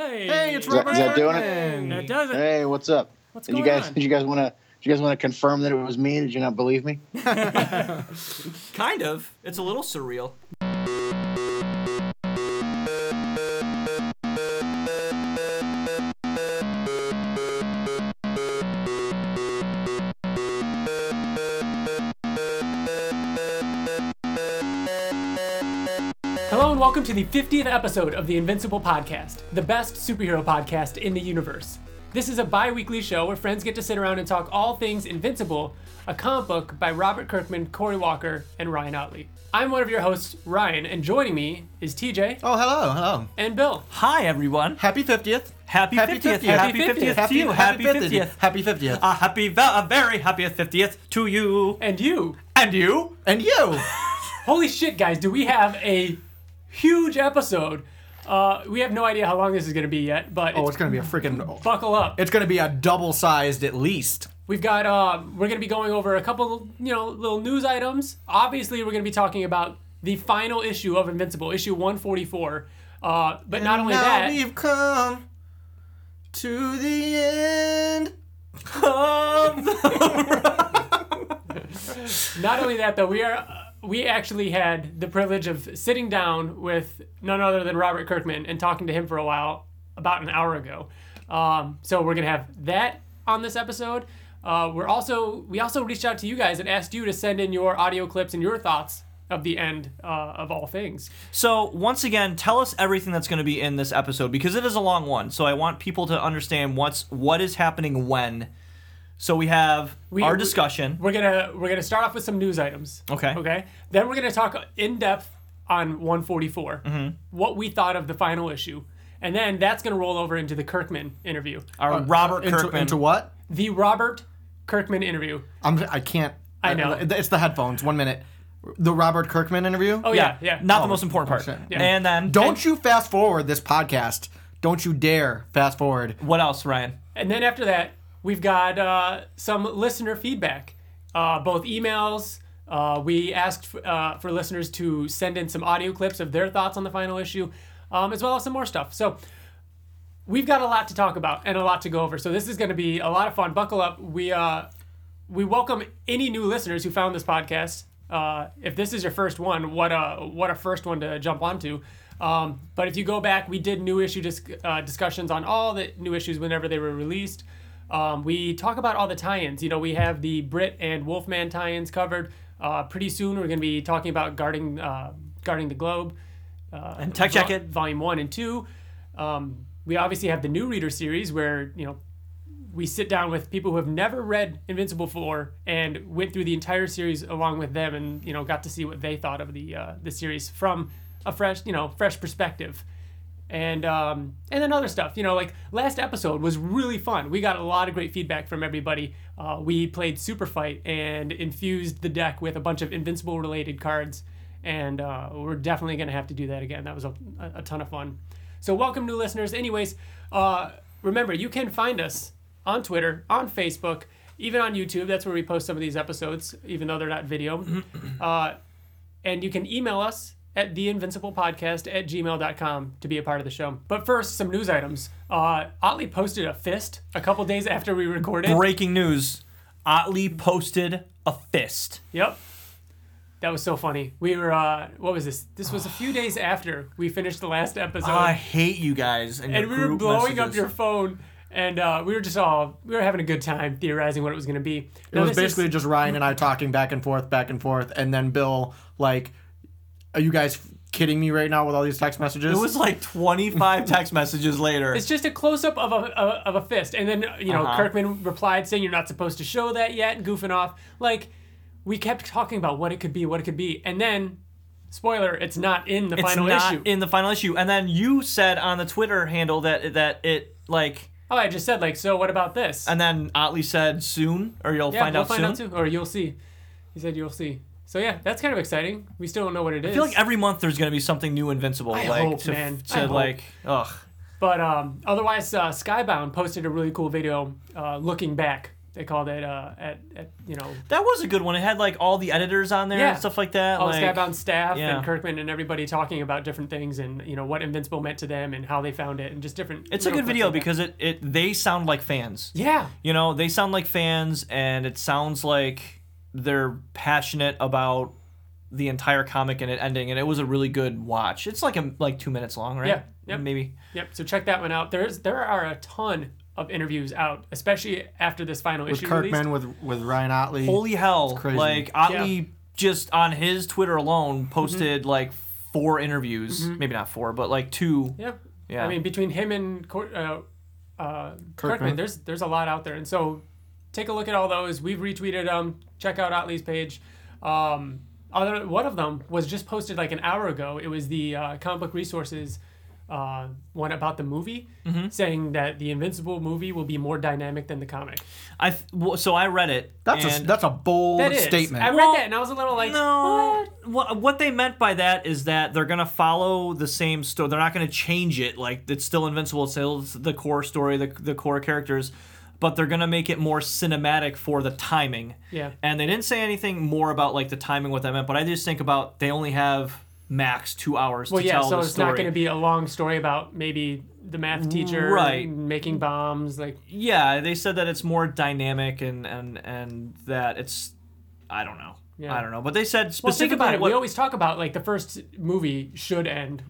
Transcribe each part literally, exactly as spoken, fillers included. Hey, hey, it's Robert. Is that, is that doing it? No, it doesn't. Hey, what's up? What's did going you guys, on? Did you guys want to? Do you guys want to confirm that it was me? Did you not believe me? Kind of. It's a little surreal. Welcome to the fiftieth episode of the Invincible Podcast, the best superhero podcast in the universe. This is a bi-weekly show where friends get to sit around and talk all things Invincible, a comic book by Robert Kirkman, Cory Walker, and Ryan Ottley. I'm one of your hosts, Ryan, and joining me is T J. Oh, hello, hello. And Bill. Hi, everyone. Happy fiftieth. Happy fiftieth. Happy fiftieth to you. Happy fiftieth. Happy fiftieth. A happy, a very happy fiftieth to you. And you. And you. And you. Holy shit, guys, do we have a... huge episode. Uh, we have no idea how long this is going to be yet, but oh, it's, it's going to be a freaking buckle up. It's going to be a double-sized at least. We've got uh, we're going to be going over a couple, you know, little news items. Obviously, we're going to be talking about the final issue of Invincible, issue one forty-four. Uh, but and not only now that, we've come to the end of the road. Not only that, though, we are. Uh, We actually had the privilege of sitting down with none other than Robert Kirkman and talking to him for a while, about an hour ago. Um, so we're going to have that on this episode. Uh, we're also we also reached out to you guys and asked you to send in your audio clips and your thoughts of the end uh, of all things. So once again, tell us everything that's going to be in this episode, because it is a long one. So I want people to understand what's what is happening when. So we have we, our discussion. We're gonna we're gonna start off with some news items. Okay. Okay. Then we're gonna talk in depth on one forty-four, mm-hmm. what we thought of the final issue, and then that's gonna roll over into the Kirkman interview. Our uh, Robert Kirkman into, into what? The Robert Kirkman interview. I'm I can't. I know it's the headphones. One minute. The Robert Kirkman interview. Oh yeah, yeah. yeah. Not oh, the most important part. Oh, yeah. And then don't and, you fast forward this podcast. Don't you dare fast forward. What else, Ryan? And then after that. We've got uh, some listener feedback, uh, both emails. Uh, we asked f- uh, for listeners to send in some audio clips of their thoughts on the final issue, um, as well as some more stuff. So we've got a lot to talk about and a lot to go over. So this is going to be a lot of fun. Buckle up. We uh, we welcome any new listeners who found this podcast. Uh, if this is your first one, what a what a first one to jump onto. Um, but if you go back, we did new issue disc- uh, discussions on all the new issues whenever they were released. Um, we talk about all the tie-ins. You know, we have the Brit and Wolfman tie-ins covered. Uh, pretty soon, we're going to be talking about guarding, uh, guarding the Globe, uh, and Tech Jacket, Volume One and Two. Um, we obviously have the New Reader series, where you know we sit down with people who have never read Invincible before and went through the entire series along with them, and you know got to see what they thought of the uh, the series from a fresh, you know, fresh perspective. And um, and then other stuff, you know, like last episode was really fun. We got a lot of great feedback from everybody. Uh, we played Super Fight and infused the deck with a bunch of Invincible-related cards, and uh, we're definitely going to have to do that again. That was a, a ton of fun. So welcome, new listeners. Anyways, uh, remember, you can find us on Twitter, on Facebook, even on YouTube. That's where we post some of these episodes, even though they're not video. Uh, and you can email us at the invincible podcast at gmail dot com to be a part of the show. But first, some news items. Uh, Ottley posted a fist a couple days after we recorded. Breaking news. Ottley posted a fist. Yep. That was so funny. We were, uh, what was this? This was a few days after we finished the last episode. I hate you guys. And, and we were blowing messages. Up your phone. And uh, we were just all, we were having a good time theorizing what it was going to be. Now, it was basically is... just Ryan and I talking back and forth, back and forth. And then Bill, like... Are you guys kidding me right now with all these text messages? It was like twenty-five text messages later. It's just a close-up of a of a fist. And then, you know, uh-huh. Kirkman replied saying you're not supposed to show that yet, goofing off. Like, we kept talking about what it could be, what it could be. And then, spoiler, it's not in the it's final not issue. in the final issue. And then you said on the Twitter handle that that it, like... Oh, I just said, like, so what about this? And then Ottley said, soon, or you'll yeah, find we'll out find soon. Yeah, find out soon, or you'll see. He said, you'll see. So yeah, that's kind of exciting. We still don't know what it is. I feel like every month there's going to be something new Invincible. I like, hope, to, man. To I like, hope. Ugh. But um, otherwise, uh, Skybound posted a really cool video uh, looking back. they called it uh, at, at you know. That was a good one. It had like all the editors on there yeah. and stuff like that. All like, the Skybound staff yeah. and Kirkman and everybody talking about different things and you know what Invincible meant to them and how they found it and just different. It's a good video like because it, it they sound like fans. Yeah. You know, they sound like fans and it sounds like they're passionate about the entire comic and it ending, and it was a really good watch. It's like a, like two minutes long, right? Yeah. Yep. Maybe. Yep. So check that one out. There's there are a ton of interviews out, especially after this final with issue Kirkman, released. With with Ryan Ottley. Holy hell. It's crazy. Like Ottley yeah. just on his Twitter alone posted mm-hmm. like four interviews. Mm-hmm. Maybe not four, but like two. Yeah. Yeah. I mean, between him and uh, uh, Kirkman. Kirkman, there's there's a lot out there. And so take a look at all those. We've retweeted them. Check out Ottley's page. Um Other one of them was just posted like an hour ago. It was the uh, comic book resources uh, one about the movie, mm-hmm. saying that the Invincible movie will be more dynamic than the comic. I th- so I read it. That's a that's a bold that statement. I read well, that and I was a little like, no. What? What what they meant by that is that they're gonna follow the same story. They're not gonna change it. Like it's still Invincible. It's still the core story, the the core characters. But they're going to make it more cinematic for the timing. Yeah. And they didn't say anything more about, like, the timing, what that meant, but I just think about they only have max two hours well, to yeah, tell so the story. Well, yeah, so it's not going to be a long story about maybe the math teacher right. making bombs. Like. Yeah, they said that it's more dynamic and, and, and that it's, I don't know. Yeah. I don't know. But they said specifically... Well, think about it. What, we always talk about, like, the first movie should end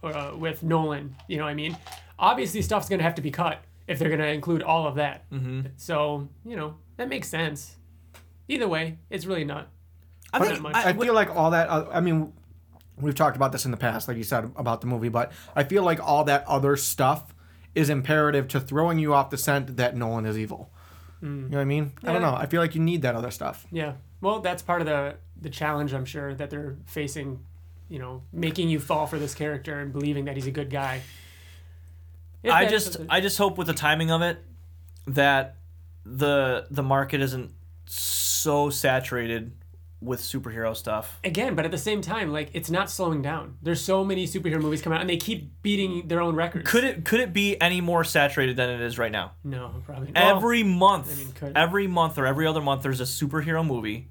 uh, with Nolan. You know what I mean? Obviously, stuff's going to have to be cut. If they're going to include all of that. Mm-hmm. So, you know, that makes sense. Either way, it's really not. I, think, much. I, I feel like all that, uh, I mean, we've talked about this in the past, like you said, about the movie, but I feel like all that other stuff is imperative to throwing you off the scent that Nolan is evil. Mm. You know what I mean? Yeah. I don't know. I feel like you need that other stuff. Yeah. Well, that's part of the, the challenge, I'm sure, that they're facing, you know, making you fall for this character and believing that he's a good guy. I just I just hope with the timing of it that the the market isn't so saturated with superhero stuff. Again, but at the same time, like it's not slowing down. There's so many superhero movies coming out and they keep beating their own records. Could it could it be any more saturated than it is right now? No, probably not. Every well, month I mean, could. every month or every other month there's a superhero movie.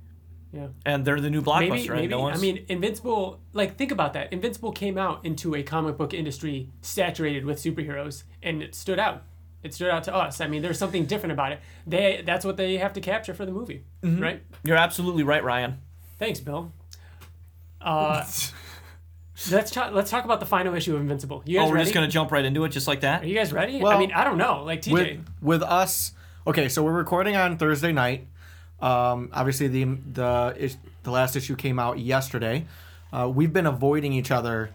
Yeah. And they're the new blockbuster, maybe, right? Maybe. No one's... I mean, Invincible, like, think about that. Invincible came out into a comic book industry saturated with superheroes, and it stood out. It stood out to us. I mean, there's something different about it. They That's what they have to capture for the movie, mm-hmm. right? You're absolutely right, Ryan. Thanks, Bill. Uh, let's, talk, let's talk about the final issue of Invincible. You guys oh, we're ready? Just going to jump right into it just like that? Are you guys ready? Well, I mean, I don't know. Like, T J. With, with us, okay, so we're recording on Thursday night. Um, obviously, the the the last issue came out yesterday. Uh, we've been avoiding each other,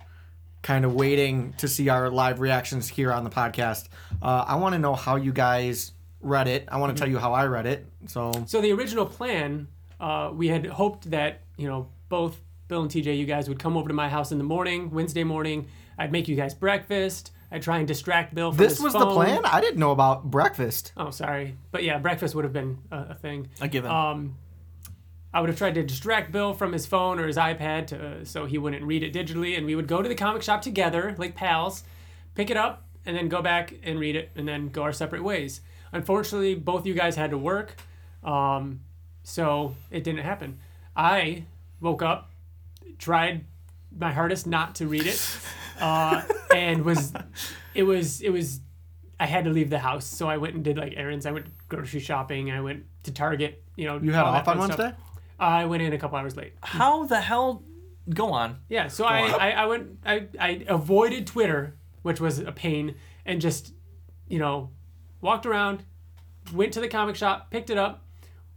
kind of waiting to see our live reactions here on the podcast. Uh, I want to know how you guys read it. I want to mm-hmm. tell you how I read it. So, so the original plan, uh, we had hoped that you know both Bill and T J, you guys would come over to my house in the morning, Wednesday morning. I'd make you guys breakfast. I try and distract Bill from this his phone. This was the plan? I didn't know about breakfast. Oh, sorry. But yeah, breakfast would have been a, a thing. A given. Um, I would have tried to distract Bill from his phone or his iPad to, uh, so he wouldn't read it digitally, and we would go to the comic shop together, like pals, pick it up, and then go back and read it, and then go our separate ways. Unfortunately, both you guys had to work, um, so it didn't happen. I woke up, tried my hardest not to read it, uh, and was, it was, it was, I had to leave the house, so I went and did, like, errands. I went grocery shopping, I went to Target, you know. You had off on Wednesday? I went in a couple hours late. How the hell, go on. Yeah, so I, I, I went, I, I avoided Twitter, which was a pain, and just, you know, walked around, went to the comic shop, picked it up,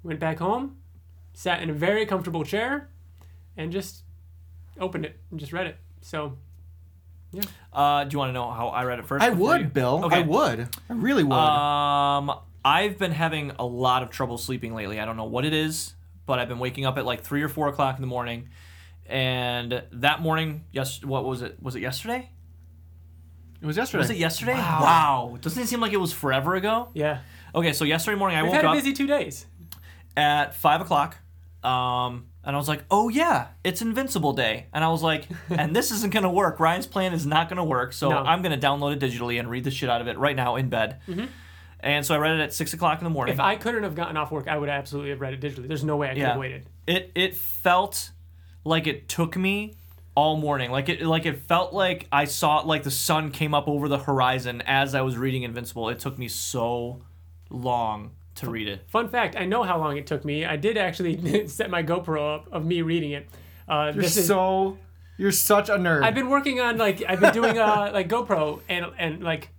went back home, sat in a very comfortable chair, and just opened it and just read it, so... Yeah. Uh, do you want to know how I read it first? I would, you? Bill. Okay. I would. I really would. Um, I've been having a lot of trouble sleeping lately. I don't know what it is, but I've been waking up at like three or four o'clock in the morning, and that morning, yes, what was it? Was it yesterday? It was yesterday. Was it yesterday? Wow. wow. Doesn't it seem like it was forever ago? Yeah. Okay, so yesterday morning I We've woke up. We've had a busy two days. At five o'clock. Um. And I was like, oh, yeah, it's Invincible Day. And I was like, and this isn't going to work. Ryan's plan is not going to work. So no. I'm going to download it digitally and read the shit out of it right now in bed. Mm-hmm. And so I read it at six o'clock in the morning. If I couldn't have gotten off work, I would absolutely have read it digitally. There's no way I could yeah. have waited. It it felt like it took me all morning. Like it like it felt like I saw like the sun came up over the horizon as I was reading Invincible. It took me so long to read it. Fun fact, I know how long it took me. I did actually set my GoPro up of me reading it. Uh, You're this is, so You're such a nerd. I've been working on like I've been doing uh like GoPro and and like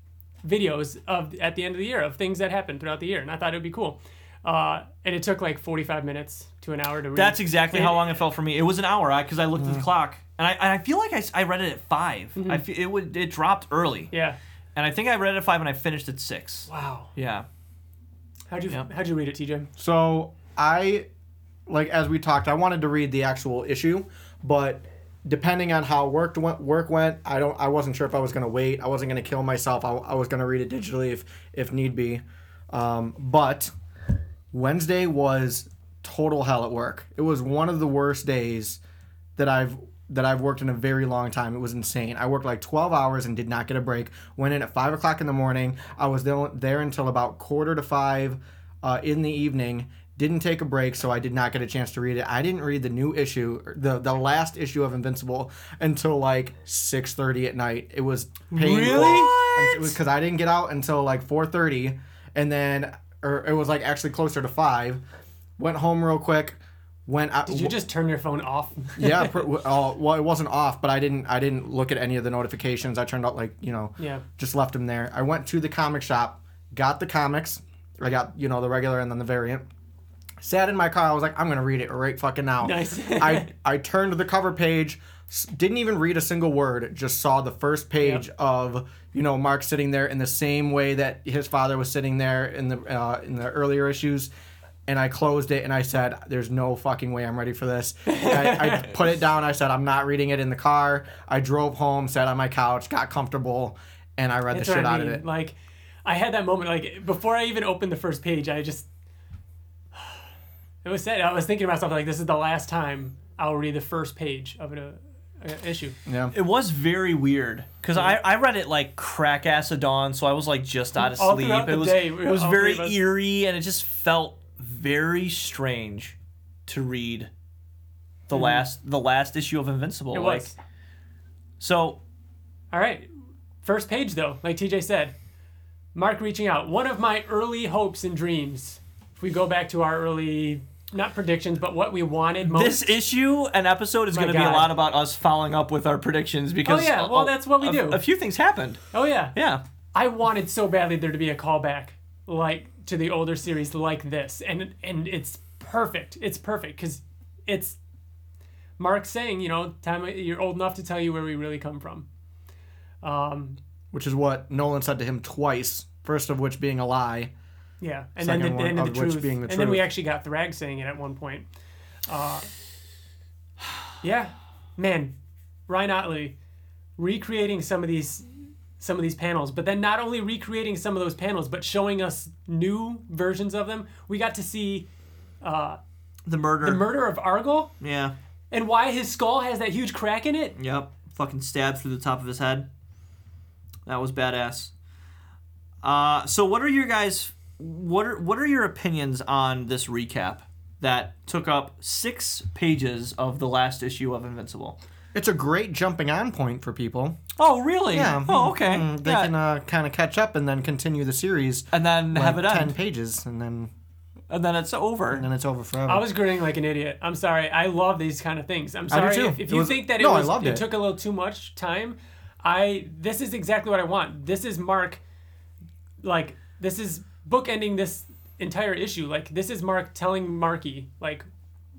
videos of at the end of the year of things that happened throughout the year, and I thought it would be cool. Uh, and it took like forty-five minutes to an hour to read. That's exactly and how long it felt for me. It was an hour because I, I looked uh, at the clock, and I and I feel like I, I read it at five. Mm-hmm. I f- it would it dropped early. Yeah, and I think I read it at five and I finished at six. Wow. Yeah. How'd you yeah. How'd you read it, T J? So I, like as we talked, I wanted to read the actual issue, but depending on how work went, work went, I don't. I wasn't sure if I was gonna wait. I wasn't gonna kill myself. I, I was gonna read it digitally if if need be. Um, but Wednesday was total hell at work. It was one of the worst days that I've that I've worked in a very long time. It was insane. I worked like twelve hours and did not get a break. Went in at five o'clock in the morning. I was there, there until about quarter to five uh, in the evening. Didn't take a break, so I did not get a chance to read it. I didn't read the new issue, the the last issue of Invincible, until like six thirty at night. It was painful. Really? Because I didn't get out until like four thirty, and then or it was like actually closer to five. Went home real quick. Went. Out, did you just turn your phone off? yeah. Per, uh, well, it wasn't off, but I didn't. I didn't look at any of the notifications. I turned out like you know. Yeah. Just left them there. I went to the comic shop, got the comics. I got you know the regular and then the variant. Sat in my car. I was like, I'm going to read it right fucking now. Nice. I, I turned to the cover page, didn't even read a single word, just saw the first page yep. of, you know, Mark sitting there in the same way that his father was sitting there in the uh, in the earlier issues. And I closed it and I said, there's no fucking way I'm ready for this. I, I put it down. I said, I'm not reading it in the car. I drove home, sat on my couch, got comfortable, and I read That's the shit I mean. out of it. Like, I had that moment, like, before I even opened the first page, I just... It was sad. I was thinking to myself, like, this is the last time I'll read the first page of an uh, issue. Yeah. It was very weird because yeah. I, I read it like crack ass of dawn, so I was like just out of all sleep. It was day, it was very eerie, and it just felt very strange to read the mm-hmm. last the last issue of Invincible. It like, was. So. All right, first page though, like T J said, Mark reaching out. One of my early hopes and dreams. If we go back to our early. Not predictions, but what we wanted most. This issue, an episode, is going to be a lot about us following up with our predictions because... Oh, yeah. Well, a, that's what we a, do. A few things happened. Oh, yeah. Yeah. I wanted so badly there to be a callback like to the older series like this. And and it's perfect. It's perfect because it's Mark saying, you know, time you're old enough to tell you where we really come from. Um, which is what Nolan said to him twice, first of which being a lie. Yeah, and Second then the, one, the, the truth, the and truth. Then we actually got Thrag saying it at one point. Uh, yeah, man, Ryan Ottley recreating some of these, some of these panels, but then not only recreating some of those panels, but showing us new versions of them. We got to see uh, the murder, the murder of Argyle. Yeah, and why his skull has that huge crack in it. Yep, fucking stabbed through the top of his head. That was badass. Uh, so what are your guys? What are what are your opinions on this recap that took up six pages of the last issue of Invincible? It's a great jumping on point for people. Oh, really? Yeah. Oh, okay. Mm, they yeah. can uh, kind of catch up and then continue the series. And then like have it ten end. pages, and then and then it's over. And then it's over forever. I was grinning like an idiot. I'm sorry. I love these kind of things. I'm sorry I do too. if, if you was, think that it, no, was, it, it took a little too much time. I this is exactly what I want. This is Mark. Like this is. bookending this entire issue. Like, this is Mark telling Marky, like,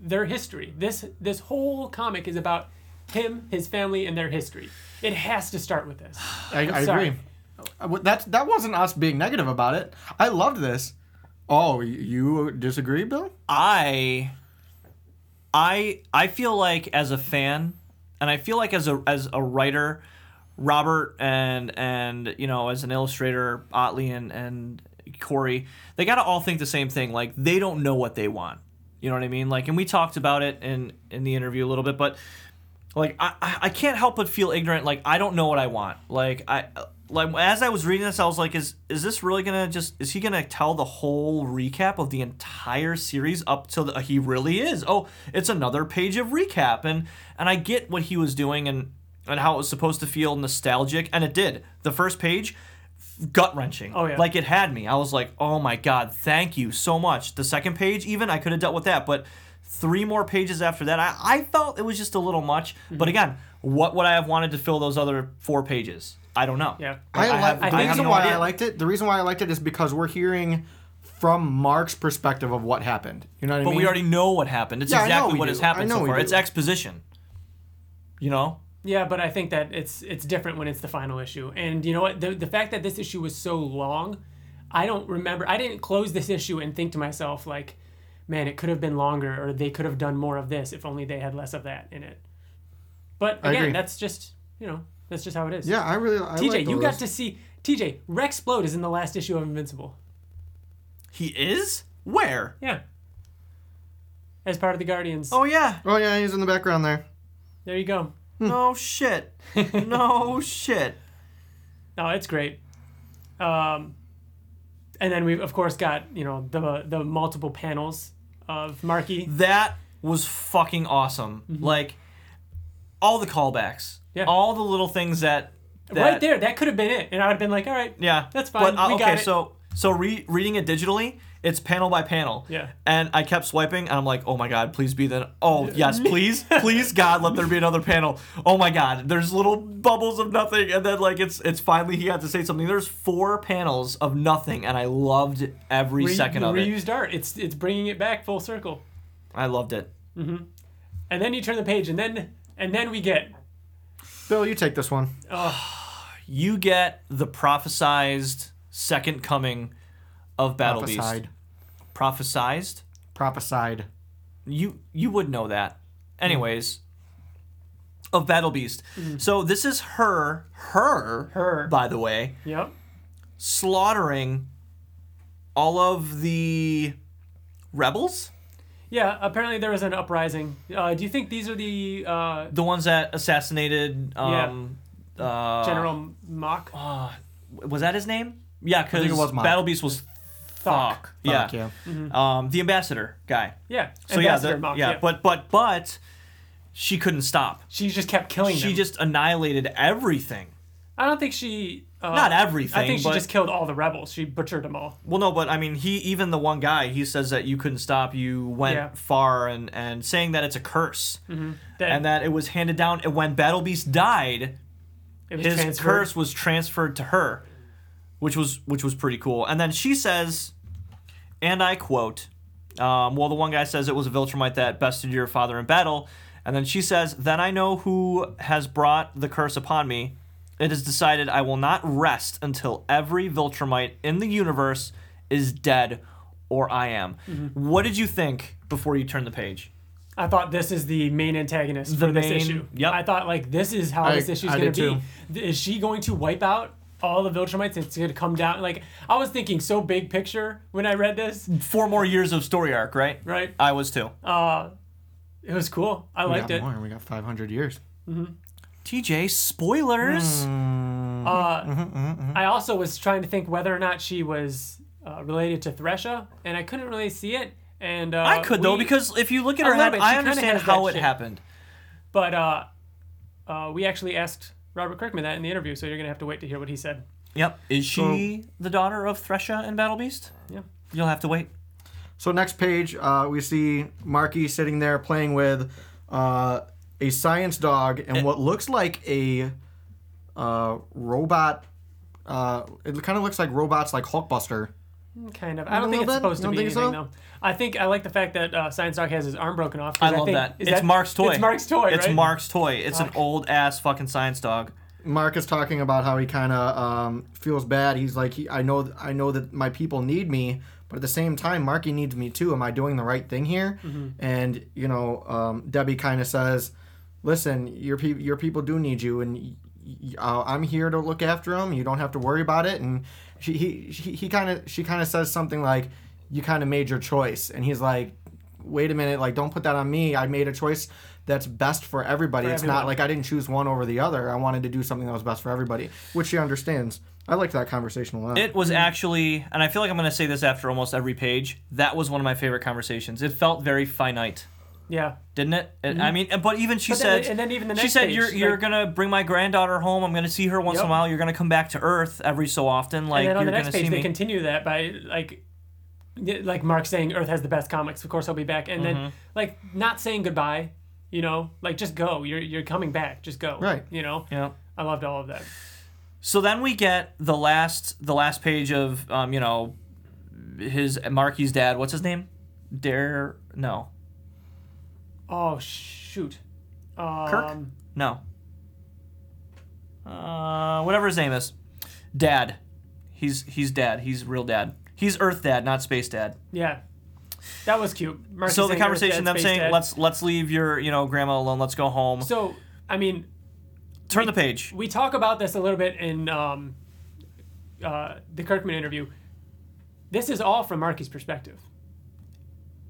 their history. This this whole comic is about him, his family, and their history. It has to start with this. I, I agree. That, that wasn't us being negative about it. I loved this. Oh, you disagree, Bill? I, I, I feel like as a fan, and I feel like as a as a writer, Robert and, and you know, as an illustrator, Ottley and... and Cory, they gotta all think the same thing. Like, they don't know what they want. You know what I mean? Like, and we talked about it in in the interview a little bit, but like I I can't help but feel ignorant. Like, I don't know what I want. Like I like as I was reading this, I was like, is is this really gonna just is he gonna tell the whole recap of the entire series up till the, he really is? Oh, it's another page of recap, and and I get what he was doing and and how it was supposed to feel nostalgic, and it did. The first page, gut-wrenching. Oh yeah, like it had me. I was like, oh my god, thank you so much. The second page, even I could have dealt with that, but three more pages after that, I, I felt it was just a little much. Mm-hmm. But again, what would I have wanted to fill those other four pages? I don't know. Yeah, I, I, have, I the I reason have no why idea. I liked it. The reason why I liked it is because we're hearing from Mark's perspective of what happened. You know what but I mean? But we already know what happened. It's yeah, exactly what do. has happened so far. It's exposition. You know. Yeah, but I think that it's it's different when it's the final issue. And you know what? The the fact that this issue was so long, I don't remember. I didn't close this issue and think to myself like, man, it could have been longer, or they could have done more of this if only they had less of that in it. But again, that's just you know that's just how it is. Yeah, I really. I T J, like you got to see T J Rex Blode is in the last issue of Invincible. He is? Where? Yeah. As part of the Guardians. Oh yeah. Oh yeah, he's in the background there. There you go. No shit. No shit. No, it's great. Um, and then we've, of course, got, you know, the the multiple panels of Marky. That was fucking awesome. Mm-hmm. Like, all the callbacks. Yeah. All the little things that, that... Right there. That could have been it. And I would have been like, all right. Yeah. That's fine. But, uh, we okay, got it. So, so re- reading it digitally... It's panel by panel. Yeah. And I kept swiping, and I'm like, oh, my God, please be the... Oh, yes, please. Please, God, let there be another panel. Oh, my God. There's little bubbles of nothing, and then, like, it's it's finally he had to say something. There's four panels of nothing, and I loved every Re- second of reused it. Reused art. It's it's bringing it back full circle. I loved it. Mm-hmm. And then you turn the page, and then and then we get... Bill, you take this one. Oh, you get the prophesized second coming of Battle Prophesied. Beast. Prophesized? Prophesied. You you would know that. Anyways, mm. of Battle Beast. Mm. So this is her, her, her, by the way, yep. slaughtering all of the rebels? Yeah, apparently there was an uprising. Uh, do you think these are the... Uh, the ones that assassinated... Um, yeah. uh, General Mach? Uh, was that his name? Yeah, because Battle Beast was... Fuck. Yeah. yeah. Mm-hmm. Um, the ambassador guy. Yeah. So ambassador yeah, the, Mach, yeah, yeah. But but but she couldn't stop. She just kept killing She them. just annihilated everything. I don't think she uh, not everything. I think she but, just killed all the rebels. She butchered them all. Well, no, but I mean, he even the one guy, he says that you couldn't stop, you went yeah. far and, and saying that it's a curse. Mm-hmm. That, and that it was handed down when Battle Beast died, it was his transferred. curse was transferred to her. Which was which was pretty cool. And then she says, and I quote, um, well, the one guy says it was a Viltrumite that bested your father in battle. And then she says, then I know who has brought the curse upon me. It is decided I will not rest until every Viltrumite in the universe is dead or I am. Mm-hmm. What did you think before you turned the page? I thought this is the main antagonist the for main, this issue. Yep. I thought, like, this is how I, this issue is going to be. Is she going to wipe out all the Viltrumites? It's going to come down. Like, I was thinking so big picture when I read this. Four more years of story arc, right? Right. I was too. Uh, it was cool. I we liked got it. More. We got five hundred years. Mm-hmm. T J, spoilers. Mm-hmm. Uh, mm-hmm, mm-hmm. I also was trying to think whether or not she was uh, related to Thresha, and I couldn't really see it. And uh, I could, we, though, because if you look at her head, I understand how it shit. happened. But uh, uh, we actually asked Robert Kirkman that in the interview, so you're going to have to wait to hear what he said. Yep. Is she so, the daughter of Thresha and Battle Beast? Yeah. You'll have to wait. So next page, uh, we see Marky sitting there playing with uh, a science dog and it, what looks like a uh, robot. Uh, it kind of looks like robots like Hulkbuster. Kind of. I don't think it's supposed to be anything, so? though. I think I like the fact that uh, Science Dog has his arm broken off. I love I think, that. It's that, Mark's toy. It's Mark's toy, right? It's Mark's toy. It's Fuck. an old-ass fucking Science Dog. Mark is talking about how he kind of um, feels bad. He's like, he, I know I know that my people need me, but at the same time, Marky needs me too. Am I doing the right thing here? Mm-hmm. And, you know, um, Debbie kind of says, listen, your, pe- your people do need you, and uh, I'm here to look after them. You don't have to worry about it, and... She he she, he kind of she kind of says something like, "You kind of made your choice," and he's like, wait a minute, like, don't put that on me. I made a choice that's best for everybody. For it's everyone. Not like I didn't choose one over the other. I wanted to do something that was best for everybody, which she understands. I liked that conversation a lot. It was actually, and I feel like I'm going to say this after almost every page, that was one of my favorite conversations. It felt very finite. Yeah. Didn't it? Mm-hmm. I mean, but even she but said, then, and then even the next she said, page, you're, like, you're going to bring my granddaughter home. I'm going to see her once yep. in a while. You're going to come back to Earth every so often. Like, and then on you're the next page, they me. continue that by, like, like Mark saying, Earth has the best comics. Of course, I'll be back. And mm-hmm. then, like, not saying goodbye, you know, like, just go. You're, you're coming back. Just go. Right. You know? Yeah. I loved all of that. So then we get the last the last page of um you know his Marky's dad. What's his name? Dare no. Oh shoot. Um, Kirk? No. Uh, whatever his name is, Dad. He's he's Dad. He's real Dad. He's Earth Dad, not Space Dad. Yeah. That was cute. Marky's so the conversation, them saying dad. let's let's leave your you know grandma alone. Let's go home. So I mean. Turn the page. We talk about this a little bit in um, uh, the Kirkman interview. This is all from Marky's perspective.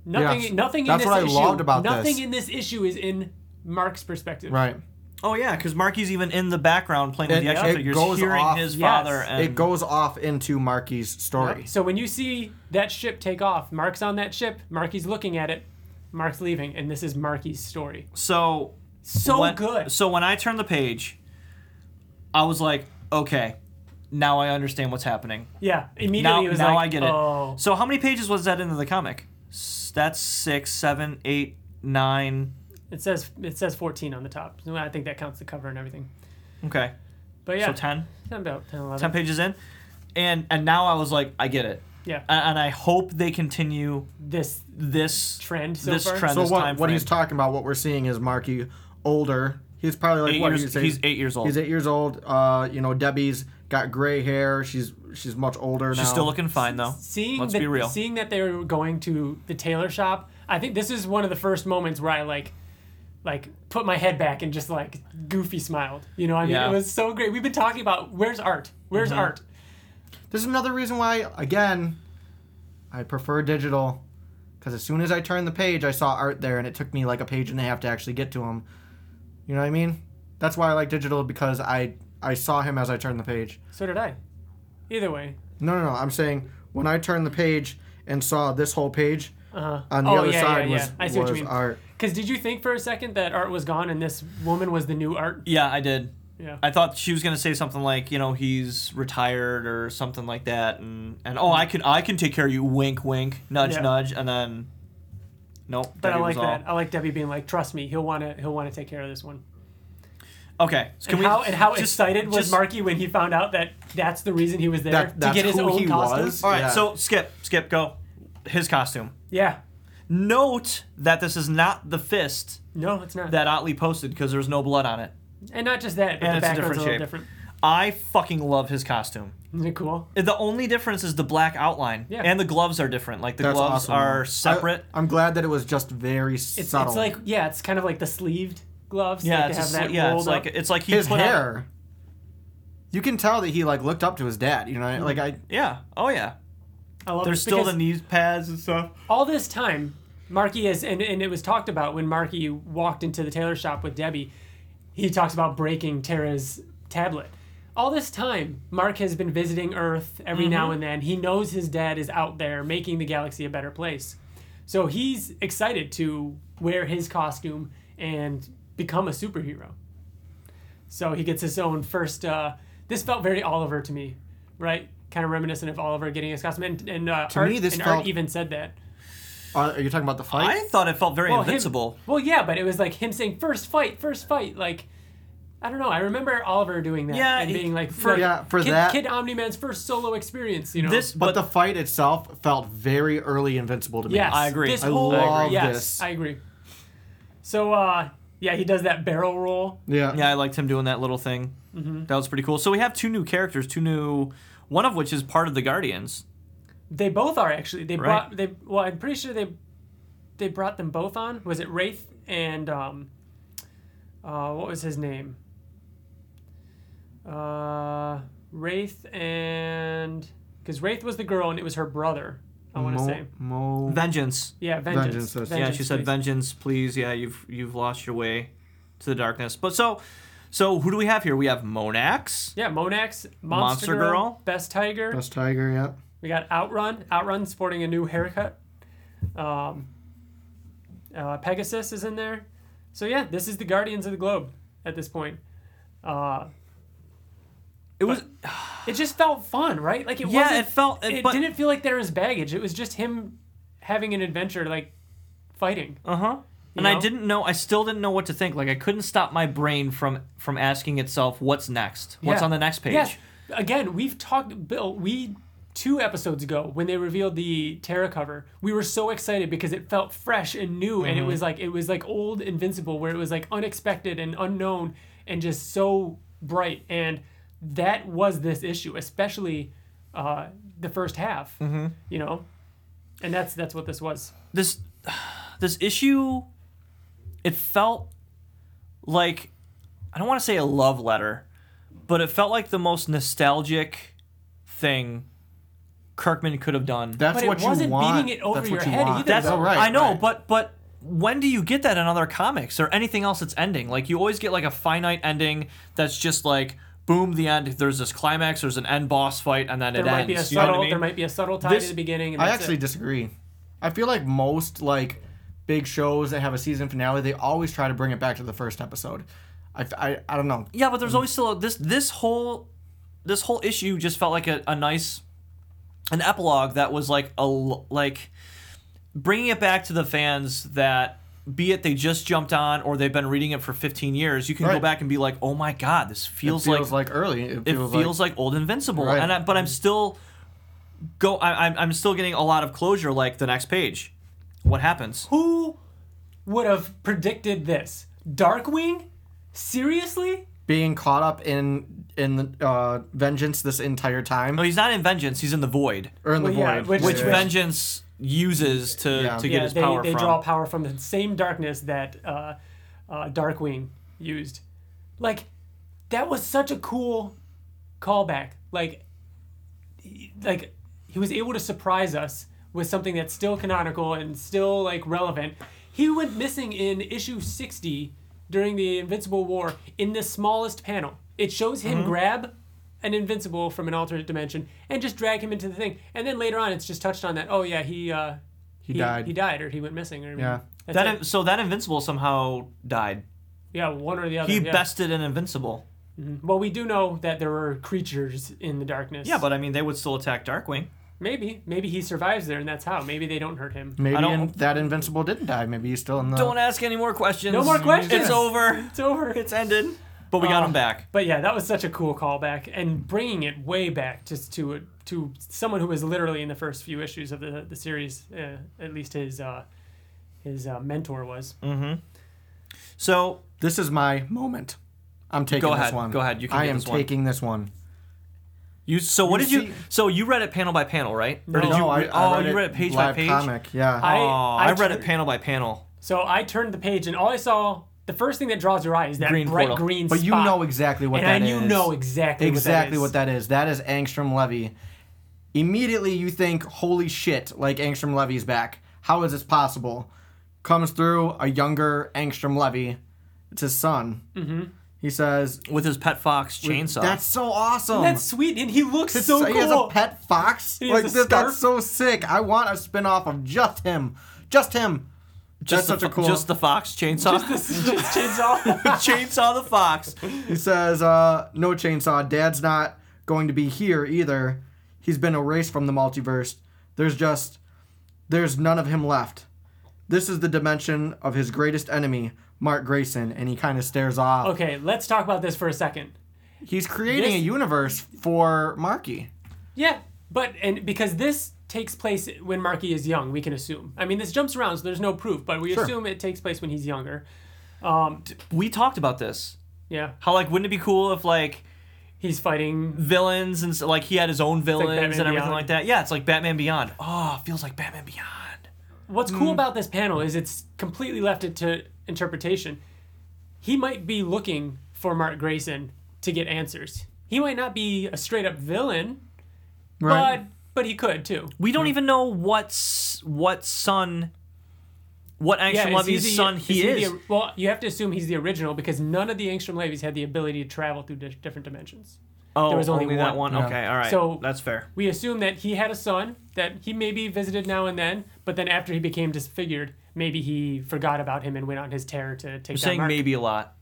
Nothing, yes. nothing That's in this what issue. I loved about nothing this. in this issue is in Mark's perspective. Right. Oh yeah, because Marky's even in the background playing it, with the action figures, hearing off, his yes. father. And it goes off into Marky's story. Yep. So when you see that ship take off, Mark's on that ship. Marky's looking at it. Mark's leaving, and this is Marky's story. So. So when, good. So when I turned the page, I was like, okay, now I understand what's happening. Yeah, immediately now, it was now like, I get oh. it. So how many pages was that into the comic? That's six, seven, eight, nine. It says it says fourteen on the top. I think that counts the cover and everything. Okay. But yeah. So ten? About ten, eleven. ten pages in. And and now I was like, I get it. Yeah. And I hope they continue this this trend so this far. Trend, so this what, time what he's talking about, what we're seeing is Marky... older. He's probably like eight what years, do you say? He's eight years old. He's eight years old. Uh, you know, Debbie's got gray hair. She's she's much older she's now. She's still looking fine though. Seeing Let's that, be real. Seeing that they're going to the tailor shop, I think this is one of the first moments where I like, like put my head back and just like goofy smiled. You know, what I mean, yeah. It was so great. We've been talking about where's art, where's mm-hmm. art. There's another reason why again, I prefer digital, because as soon as I turned the page, I saw art there, and it took me like a page and a half to actually get to them. You know what I mean? That's why I like digital, because I I saw him as I turned the page. So did I. Either way. No, no, no. I'm saying when I turned the page and saw this whole page, uh-huh. on the oh, other yeah, side yeah, yeah. was, I see was what you mean. Art. Because did you think for a second that art was gone and this woman was the new art? Yeah, I did. Yeah. I thought she was going to say something like, you know, he's retired or something like that. And, and oh, I can I can take care of you, wink, wink, nudge, yeah. nudge, and then... Nope. But Debbie I like that. All... I like Debbie being like, trust me, he'll wanna he'll wanna take care of this one. Okay. So can and, we, how, and how just, excited was just, Marky when he found out that that's the reason he was there that, to get his own costume? Was. All right. Yeah. So skip, skip, go. His costume. Yeah. Note that this is not the fist. No, it's not. That Ottley posted because there's no blood on it. And not just that, but and the it's background's a, different a little shape. different. I fucking love his costume. Isn't it cool? The only difference is the black outline. Yeah. And the gloves are different. Like, the That's gloves awesome. are separate. I, I'm glad that it was just very it's, subtle. It's like, yeah, it's kind of like the sleeved gloves. Yeah, like it's, have sl- that yeah it's, like, it's like he his put hair. Up. You can tell that he, like, looked up to his dad. You know, mm-hmm. like, I... Yeah. Oh, yeah. I love There's still the knee pads and stuff. All this time, Marky is... And, and it was talked about when Marky walked into the tailor shop with Debbie. He talks about breaking Tara's tablet. All this time, Mark has been visiting Earth every mm-hmm. now and then. He knows his dad is out there making the galaxy a better place. So he's excited to wear his costume and become a superhero. So he gets his own first... Uh, this felt very Oliver to me, right? Kind of reminiscent of Oliver getting his costume. And, and, uh, to Art, me, this and felt... Art even said that. Uh, are you talking about the fight? I thought it felt very well, invincible. Him, well, yeah, but it was like him saying, first fight, first fight, like... I don't know. I remember Oliver doing that yeah, and being he, like, for, like, yeah, for Kid, that Kid Omni-Man's first solo experience, you know. This, but, but the fight itself felt very early Invincible to me. Yes, I agree. This I whole, love I agree. Yes, this. I agree. So, uh, yeah, he does that barrel roll. Yeah, yeah, I liked him doing that little thing. Mm-hmm. That was pretty cool. So we have two new characters, two new, one of which is part of the Guardians. They both are actually. They right? brought they. Well, I'm pretty sure they, they brought them both on. Was it Wraith and, um, uh, what was his name? Uh, Wraith and... Because Wraith was the girl and it was her brother. I want to say. Mo... Vengeance. Yeah, vengeance. vengeance, vengeance yeah, she said, please. vengeance, please. Yeah, you've you've lost your way to the darkness. But so, so who do we have here? We have Monax. Yeah, Monax. Monster, Monster Girl, Girl. Best Tiger. Best Tiger, yeah. We got Outrun. Outrun sporting a new haircut. Um, uh, Pegasus is in there. So, yeah, this is the Guardians of the Globe at this point. Uh, it was... It just felt fun, right? Like, it yeah, wasn't... Yeah, it felt... It, it but, didn't feel like there was baggage. It was just him having an adventure, like, fighting. Uh-huh. And know? I didn't know... I still didn't know what to think. Like, I couldn't stop my brain from, from asking itself, what's next? What's yeah. on the next page? Yeah. Again, we've talked... Bill, we... Two episodes ago, when they revealed the Terra cover, we were so excited because it felt fresh and new, mm-hmm. and it was like it was like old Invincible, where it was like unexpected and unknown, and just so bright. And that was this issue, especially uh, the first half, mm-hmm. you know. And that's that's what this was. This this issue, it felt like, I don't want to say a love letter, but it felt like the most nostalgic thing Kirkman could have done. That's but what you want. It wasn't beating it over your you head want. Either. That's oh, right, I know, right. but but when do you get that in other comics or anything else that's ending? Like, you always get like a finite ending that's just like, boom, the end. There's this climax, there's an end boss fight, and then there it might ends. Be a subtle, you know what I mean? There might be a subtle tie this, to the beginning. And I actually it. disagree. I feel like most like big shows that have a season finale, they always try to bring it back to the first episode. I, I, I don't know. Yeah, but there's always still a, this this whole this whole issue just felt like a, a nice. An epilogue that was like a like bringing it back to the fans that, be it they just jumped on or they've been reading it for fifteen years, you can right. go back and be like, oh my god, this feels, it feels like, like early. It feels, it feels like, like old Invincible, right. and I, but I'm still go I'm I'm still getting a lot of closure. Like, the next page, what happens? Who would have predicted this? Darkwing, seriously? Being caught up in in the, uh, Vengeance this entire time. No, he's not in Vengeance. He's in the Void. Or in the well, Void. Yeah, which which yeah. Vengeance uses to, yeah. to get yeah, his they, power they from. They draw power from the same darkness that uh, uh, Darkwing used. Like, that was such a cool callback. Like, he, like, he was able to surprise us with something that's still canonical and still, like, relevant. He went missing in issue sixty... during the Invincible War, in the smallest panel. It shows him mm-hmm. grab an Invincible from an alternate dimension and just drag him into the thing. And then later on, it's just touched on that, oh, yeah, he uh, he, he died. He died, or he went missing. Or, yeah. That, so that Invincible somehow died. Yeah, one or the other. He yeah. bested an Invincible. Mm-hmm. Well, we do know that there were creatures in the darkness. Yeah, but, I mean, they would still attack Darkwing. Maybe. Maybe he survives there, and that's how. Maybe they don't hurt him. Maybe I don't, in, that Invincible didn't die. Maybe he's still in the... Don't ask any more questions. No more questions. It's over. It's over. It's ended. But we um, got him back. But yeah, that was such a cool callback. And bringing it way back just to a, to someone who was literally in the first few issues of the, the series, uh, at least his uh, his uh, mentor was. Mm-hmm. So... This is my moment. I'm taking go ahead, this one. Go ahead. You can I am this taking this one. You so what you did see, you so you read it panel by panel, right? Or no, did you, I, I oh read you read it page by page. Comic, yeah. I, oh, I, I read turned, it panel by panel. So I turned the page and all I saw, the first thing that draws your eye is that green bright portal. green but spot. But you know exactly what and that I, is. And you know exactly, exactly what that is. Exactly what that is. That is Angstrom Levy. Immediately you think, holy shit, like Angstrom Levy's back. How is this possible? Comes through a younger Angstrom Levy. It's his son. Mm-hmm. He says... With his pet fox chainsaw. That's so awesome. And that's sweet. And he looks it's, so cool. He has a pet fox? Like, this, that's so sick. I want a spin-off of just him. Just him. Just that's the, such a cool... Just the fox chainsaw? Just, the, just chainsaw? Chainsaw the fox. He says, uh, no chainsaw. Dad's not going to be here either. He's been erased from the multiverse. There's just... There's none of him left. This is the dimension of his greatest enemy... Mark Grayson, and he kind of stares off. Okay, let's talk about this for a second. He's creating this, a universe for Marky. Yeah, but and because this takes place when Marky is young, we can assume. I mean, this jumps around, so there's no proof, but we sure. assume it takes place when he's younger. Um, we talked about this. Yeah. How, like, wouldn't it be cool if, like... He's fighting... Villains, and so, like, he had his own villains like and everything Beyond. Like that. Yeah, it's like Batman Beyond. Oh, it feels like Batman Beyond. What's cool mm. about this panel is it's completely left it to... interpretation. He might be looking for Mark Grayson to get answers. He might not be a straight up villain, right. but but he could too. We don't mm-hmm. even know what's what son, what Angstrom yeah, Levy's he the, son he is. He is. The, well, you have to assume he's the original because none of the Angstrom Levy's had the ability to travel through di- different dimensions. Oh, there was only, only one. that one. Yeah. Okay, all right. So that's fair. We assume that he had a son that he maybe visited now and then, but then after he became disfigured, maybe he forgot about him and went on his terror to take. You're that saying mark. Maybe a lot.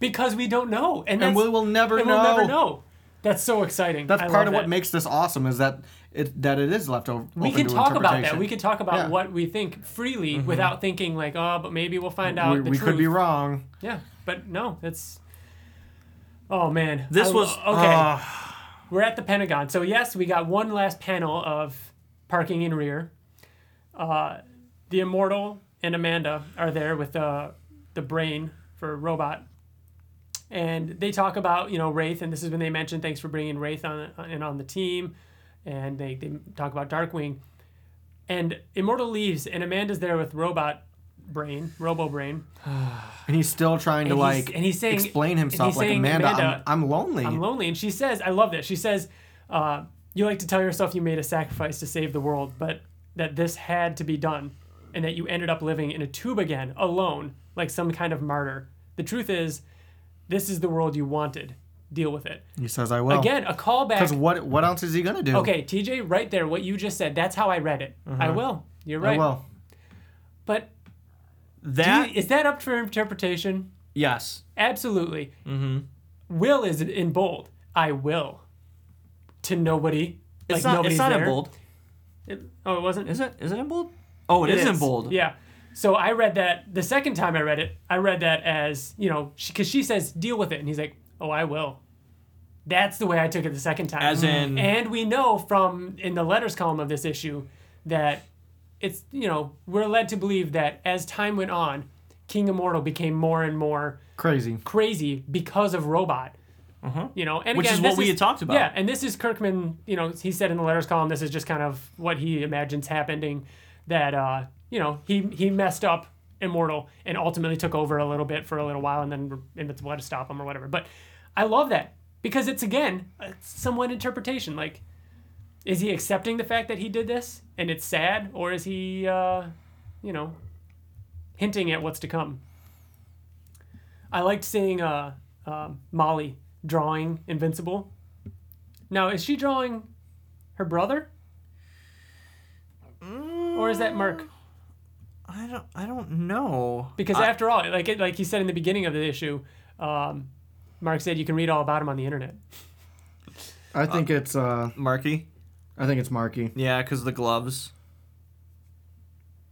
Because we don't know, and, and we will never and know. We'll never know. That's so exciting. That's I part of that. What makes this awesome is that it that it is left over. We can talk about that. We can talk about yeah. what we think freely mm-hmm. without thinking like, oh, but maybe we'll find we, out. We, the we truth. could be wrong. Yeah, but no, that's. Oh man, this I, was okay. Uh, We're at the Pentagon, so yes, we got one last panel of parking in rear. Uh, the Immortal and Amanda are there with uh, the brain for Robot, and they talk about you know Wraith, and this is when they mention thanks for bringing Wraith on and on the team, and they they talk about Darkwing, and Immortal leaves, and Amanda's there with Robot. Brain, Robo Brain, and he's still trying to and like and he's saying, explain himself. Like Amanda, Amanda I'm, I'm lonely. I'm lonely, and she says, "I love that." She says, uh, "You like to tell yourself you made a sacrifice to save the world, but that this had to be done, and that you ended up living in a tube again, alone, like some kind of martyr. The truth is, this is the world you wanted. Deal with it." He says, "I will." Again, a callback. Because what what else is he gonna do? Okay, T J, right there, what you just said. That's how I read it. Mm-hmm. I will. You're right. I will. But. That you, is that up for interpretation? Yes, absolutely. Mm-hmm. Will is in bold. I will to nobody. It's like not. Nobody's it's not there. in bold. It, oh, it wasn't. Is it? Is it in bold? Oh, it, it is, is in bold. Yeah. So I read that the second time I read it. I read that as you know, because she, she says deal with it, and he's like, oh, I will. That's the way I took it the second time. As in, and we know from in the letters column of this issue that. It's, you know, we're led to believe that as time went on, King Immortal became more and more crazy, crazy because of Robot, uh-huh. you know, and which again, is what we is, had talked about. Yeah. And this is Kirkman, you know, he said in the letters column, this is just kind of what he imagines happening that, uh, you know, he, he messed up Immortal and ultimately took over a little bit for a little while and then Invincible had to stop him or whatever. But I love that because it's, again, somewhat interpretation, like. Is he accepting the fact that he did this and it's sad, or is he, uh, you know, hinting at what's to come? I liked seeing uh, uh, Molly drawing Invincible. Now, is she drawing her brother, mm, or is that Merc? I don't, I don't know. Because I, after all, like it, like he said in the beginning of the issue, um, Mark said you can read all about him on the internet. I think uh, it's uh, Marky. I think it's Marky. Yeah, because the gloves.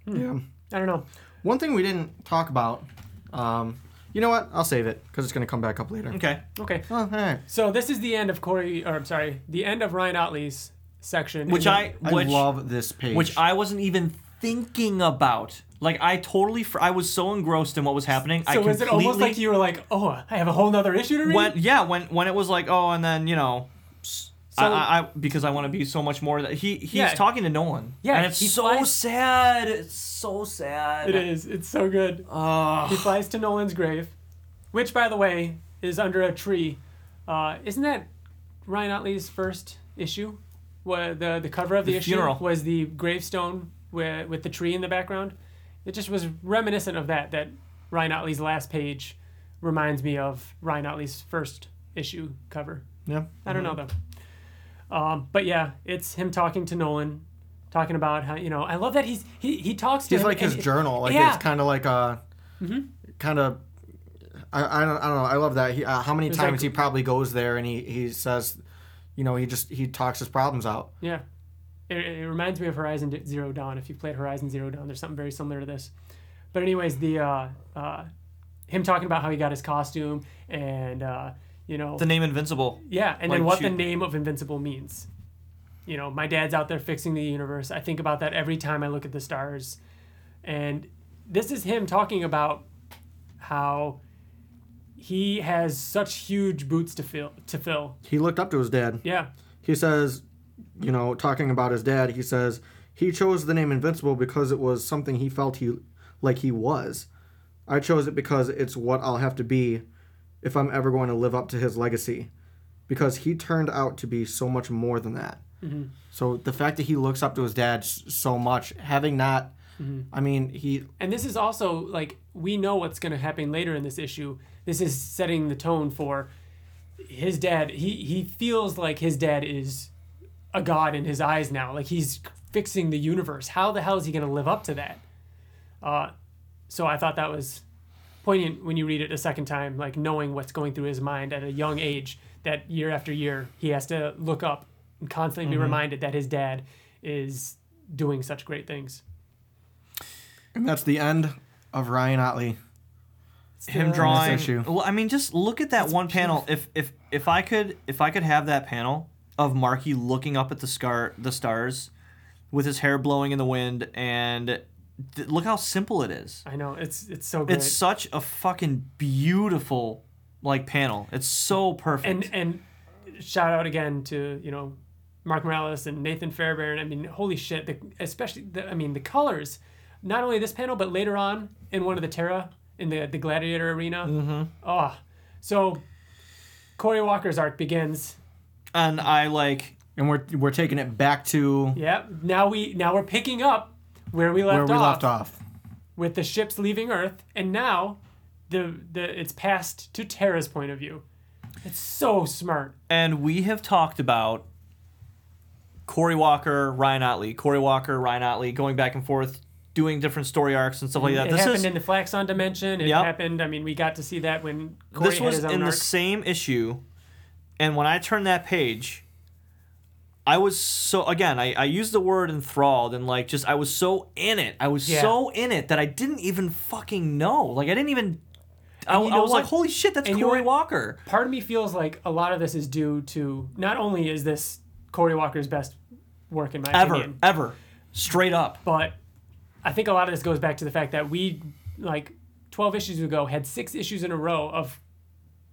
Hmm. Yeah. I don't know. One thing we didn't talk about, um, you know what? I'll save it because it's going to come back up later. Okay. Okay. Oh, all right. So this is the end of Corey, or I'm sorry, the end of Ryan Ottley's section. Which I, I which, love this page. Which I wasn't even thinking about. Like, I totally, fr- I was so engrossed in what was happening. So I completely... is it almost like you were like, oh, I have a whole nother issue to read? When, yeah, when, when it was like, oh, and then, you know... So, I, I because I want to be so much more. That he he's yeah. talking to Nolan. Yeah, and it's he so flies. sad. It's so sad. It is. It's so good. Uh, he flies to Nolan's grave, which, by the way, is under a tree. Uh, isn't that Ryan Ottley's first issue? What the the cover of the, the issue funeral. was the gravestone with with the tree in the background. It just was reminiscent of that. That Ryan Ottley's last page reminds me of Ryan Ottley's first issue cover. Yeah, I don't mm-hmm. know though. Um, but yeah, it's him talking to Nolan, talking about how, you know, I love that he's, he, he talks to he's him. He's like his journal. Like yeah. It's kind of like a, mm-hmm. kind of, I, I don't I don't know. I love that. He, uh, how many it's times like, he probably goes there and he, he says, you know, he just, he talks his problems out. Yeah. It, it reminds me of Horizon Zero Dawn. If you've played Horizon Zero Dawn, there's something very similar to this. But anyways, the, uh, uh, him talking about how he got his costume and, uh, you know, the name Invincible. Yeah, and like then what she, the name of Invincible means. You know, my dad's out there fixing the universe. I think about that every time I look at the stars. And this is him talking about how he has such huge boots to fill. To fill. He looked up to his dad. Yeah. He says, you know, talking about his dad, he says he chose the name Invincible because it was something he felt he like he was. I chose it because it's what I'll have to be if I'm ever going to live up to his legacy, because he turned out to be so much more than that. Mm-hmm. So the fact that he looks up to his dad so much, having not, mm-hmm. I mean, he... And this is also, like, we know what's going to happen later in this issue. This is setting the tone for his dad. He, he feels like his dad is a god in his eyes now. Like, he's fixing the universe. How the hell is he going to live up to that? Uh, so I thought that was poignant when you read it a second time, like knowing what's going through his mind at a young age, that year after year he has to look up and constantly mm-hmm. be reminded that his dad is doing such great things. And that's the end of Ryan Ottley. Him drawing. Well, I mean, just look at that it's one panel. If if if I could if I could have that panel of Marky looking up at the scar the stars, with his hair blowing in the wind, and th- look how simple it is. I know it's it's so good. It's such a fucking beautiful like panel. It's so perfect. And and shout out again to you know Mark Morales and Nathan Fairbairn. I mean, holy shit! The, especially the, I mean the colors. Not only this panel, but later on in one of the Terra. In the, the Gladiator Arena. Mm-hmm. Oh. So, Cory Walker's arc begins. And I like... And we're we're taking it back to... Yeah. Now, we, now we're picking up where we left off. Where we off left off. With the ships leaving Earth. And now, the the it's passed to Terra's point of view. It's so smart. And we have talked about Cory Walker, Ryan Ottley. Cory Walker, Ryan Ottley. Going back and forth. Doing different story arcs and stuff like that. It this happened is, in the Flaxon Dimension. It yep. happened. I mean, we got to see that when Cory this had was his own in arc. The same issue. And when I turned that page, I was so again. I I used the word enthralled and like just I was so in it. I was yeah. so in it that I didn't even fucking know. Like I didn't even. I, you know I was what? like, holy shit, that's and Cory you know Walker. Part of me feels like a lot of this is due to not only is this Cory Walker's best work in my ever, opinion, ever ever straight up, but. I think a lot of this goes back to the fact that we, like, twelve issues ago, had six issues in a row of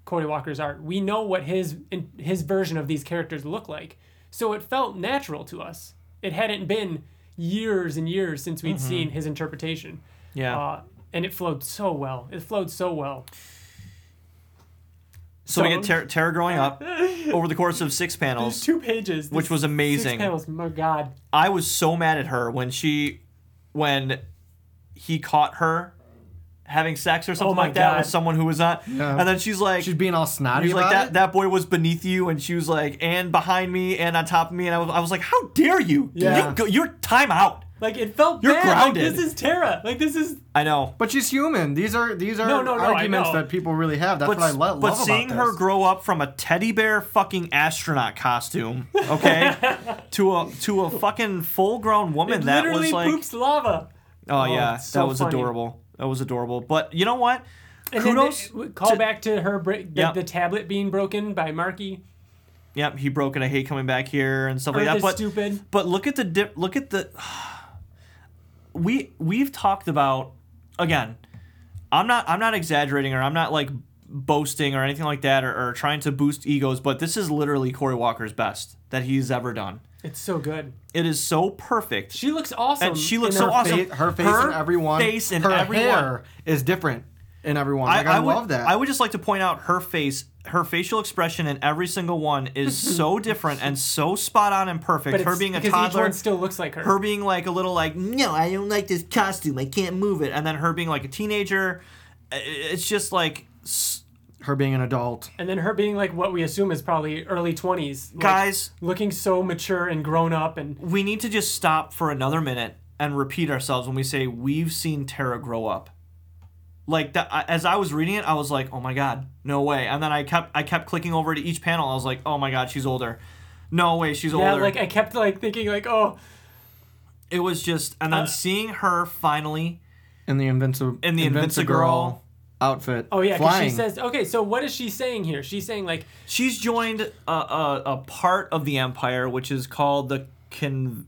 Cory Walker's art. We know what his in, his version of these characters look like. So it felt natural to us. It hadn't been years and years since we'd mm-hmm. seen his interpretation. Yeah. Uh, and it flowed so well. It flowed so well. So, so we get Tara, Tara growing up over the course of six panels. There's two pages. Which was amazing. Six panels, my God. I was so mad at her when she... when he caught her having sex or something oh like that God. with someone who was not. Yeah. And then she's like... She's being all snotty She's like, that it? that boy was beneath you. And she was like, and behind me and on top of me. And I was I was like, how dare you? Yeah. You go, you're time out. Like, it felt You're bad. grounded. Like, this is Tara. Like, this is... I know. But she's human. These are these are no, no, no, arguments that people really have. That's but, what I lo- love about this. But seeing her grow up from a teddy bear fucking astronaut costume, okay, to a to a fucking full-grown woman it that was like... literally poops lava. Oh, oh yeah. So that was funny. adorable. That was adorable. But you know what? And Kudos. The, call to, back to her, br- the, yep. the tablet being broken by Marky. Yep, he broke it. I hate coming back here and stuff Earth like that. Is but, stupid. But look at the dip... Look at the... We we've talked about again. I'm not I'm not exaggerating or I'm not like boasting or anything like that or, or trying to boost egos, but this is literally Cory Walker's best that he's ever done. It's so good. It is so perfect. She looks awesome. And she looks so awesome. Face, her face her in everyone. Face in her everyone. hair is different in everyone. Like, I, I, I would, love that. I would just like to point out her face, her facial expression in every single one is so different and so spot on and perfect. But her being a toddler, each one still looks like her. Her being like a little like, no, I don't like this costume. I can't move it. And then her being like a teenager. It's just like her being an adult. And then her being like what we assume is probably early twenties. Like, guys, looking so mature and grown up. And we need to just stop for another minute and repeat ourselves when we say we've seen Tara grow up. Like, that, as I was reading it, I was like, oh, my God, no way. And then I kept I kept clicking over to each panel. I was like, oh, my God, she's older. No way, she's yeah, older. Yeah, like, I kept, like, thinking, like, oh. It was just, and then uh, seeing her finally. In the Invincible in the Invincible Girl outfit. Oh, yeah, because she says, okay, so what is she saying here? She's saying, like. She's joined a, a, a part of the Empire, which is called the con,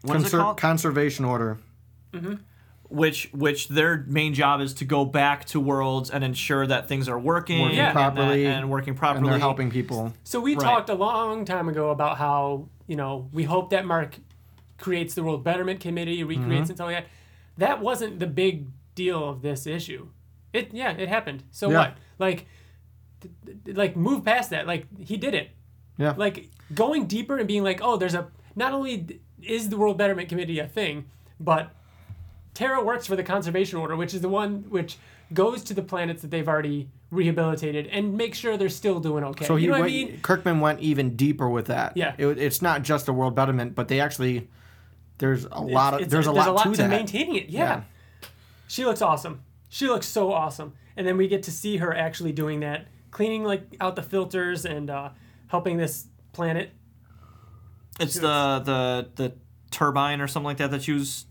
what Conser- is it called? Conservation Order. Mm-hmm. Which which their main job is to go back to worlds and ensure that things are working, working yeah. properly and, that, and working properly. And they're helping people. So we right. talked a long time ago about how, you know, we hope that Mark creates the World Betterment Committee, recreates mm-hmm. and stuff like that. That wasn't the big deal of this issue. It yeah, it happened. So yeah. what? Like, th- th- like move past that. Like, he did it. Yeah. Like, going deeper and being like, oh, there's a, not only is the World Betterment Committee a thing, but Terra works for the Conservation Order, which is the one which goes to the planets that they've already rehabilitated and make sure they're still doing okay. So he you know went, what I mean? Kirkman went even deeper with that. Yeah. It, it's not just a world betterment, but they actually, there's a lot of, it's, there's, it's, a, there's lot a lot to, to maintaining it. Yeah. yeah. She looks awesome. She looks so awesome. And then we get to see her actually doing that, cleaning like out the filters and uh, helping this planet. It's the, the the turbine or something like that that she was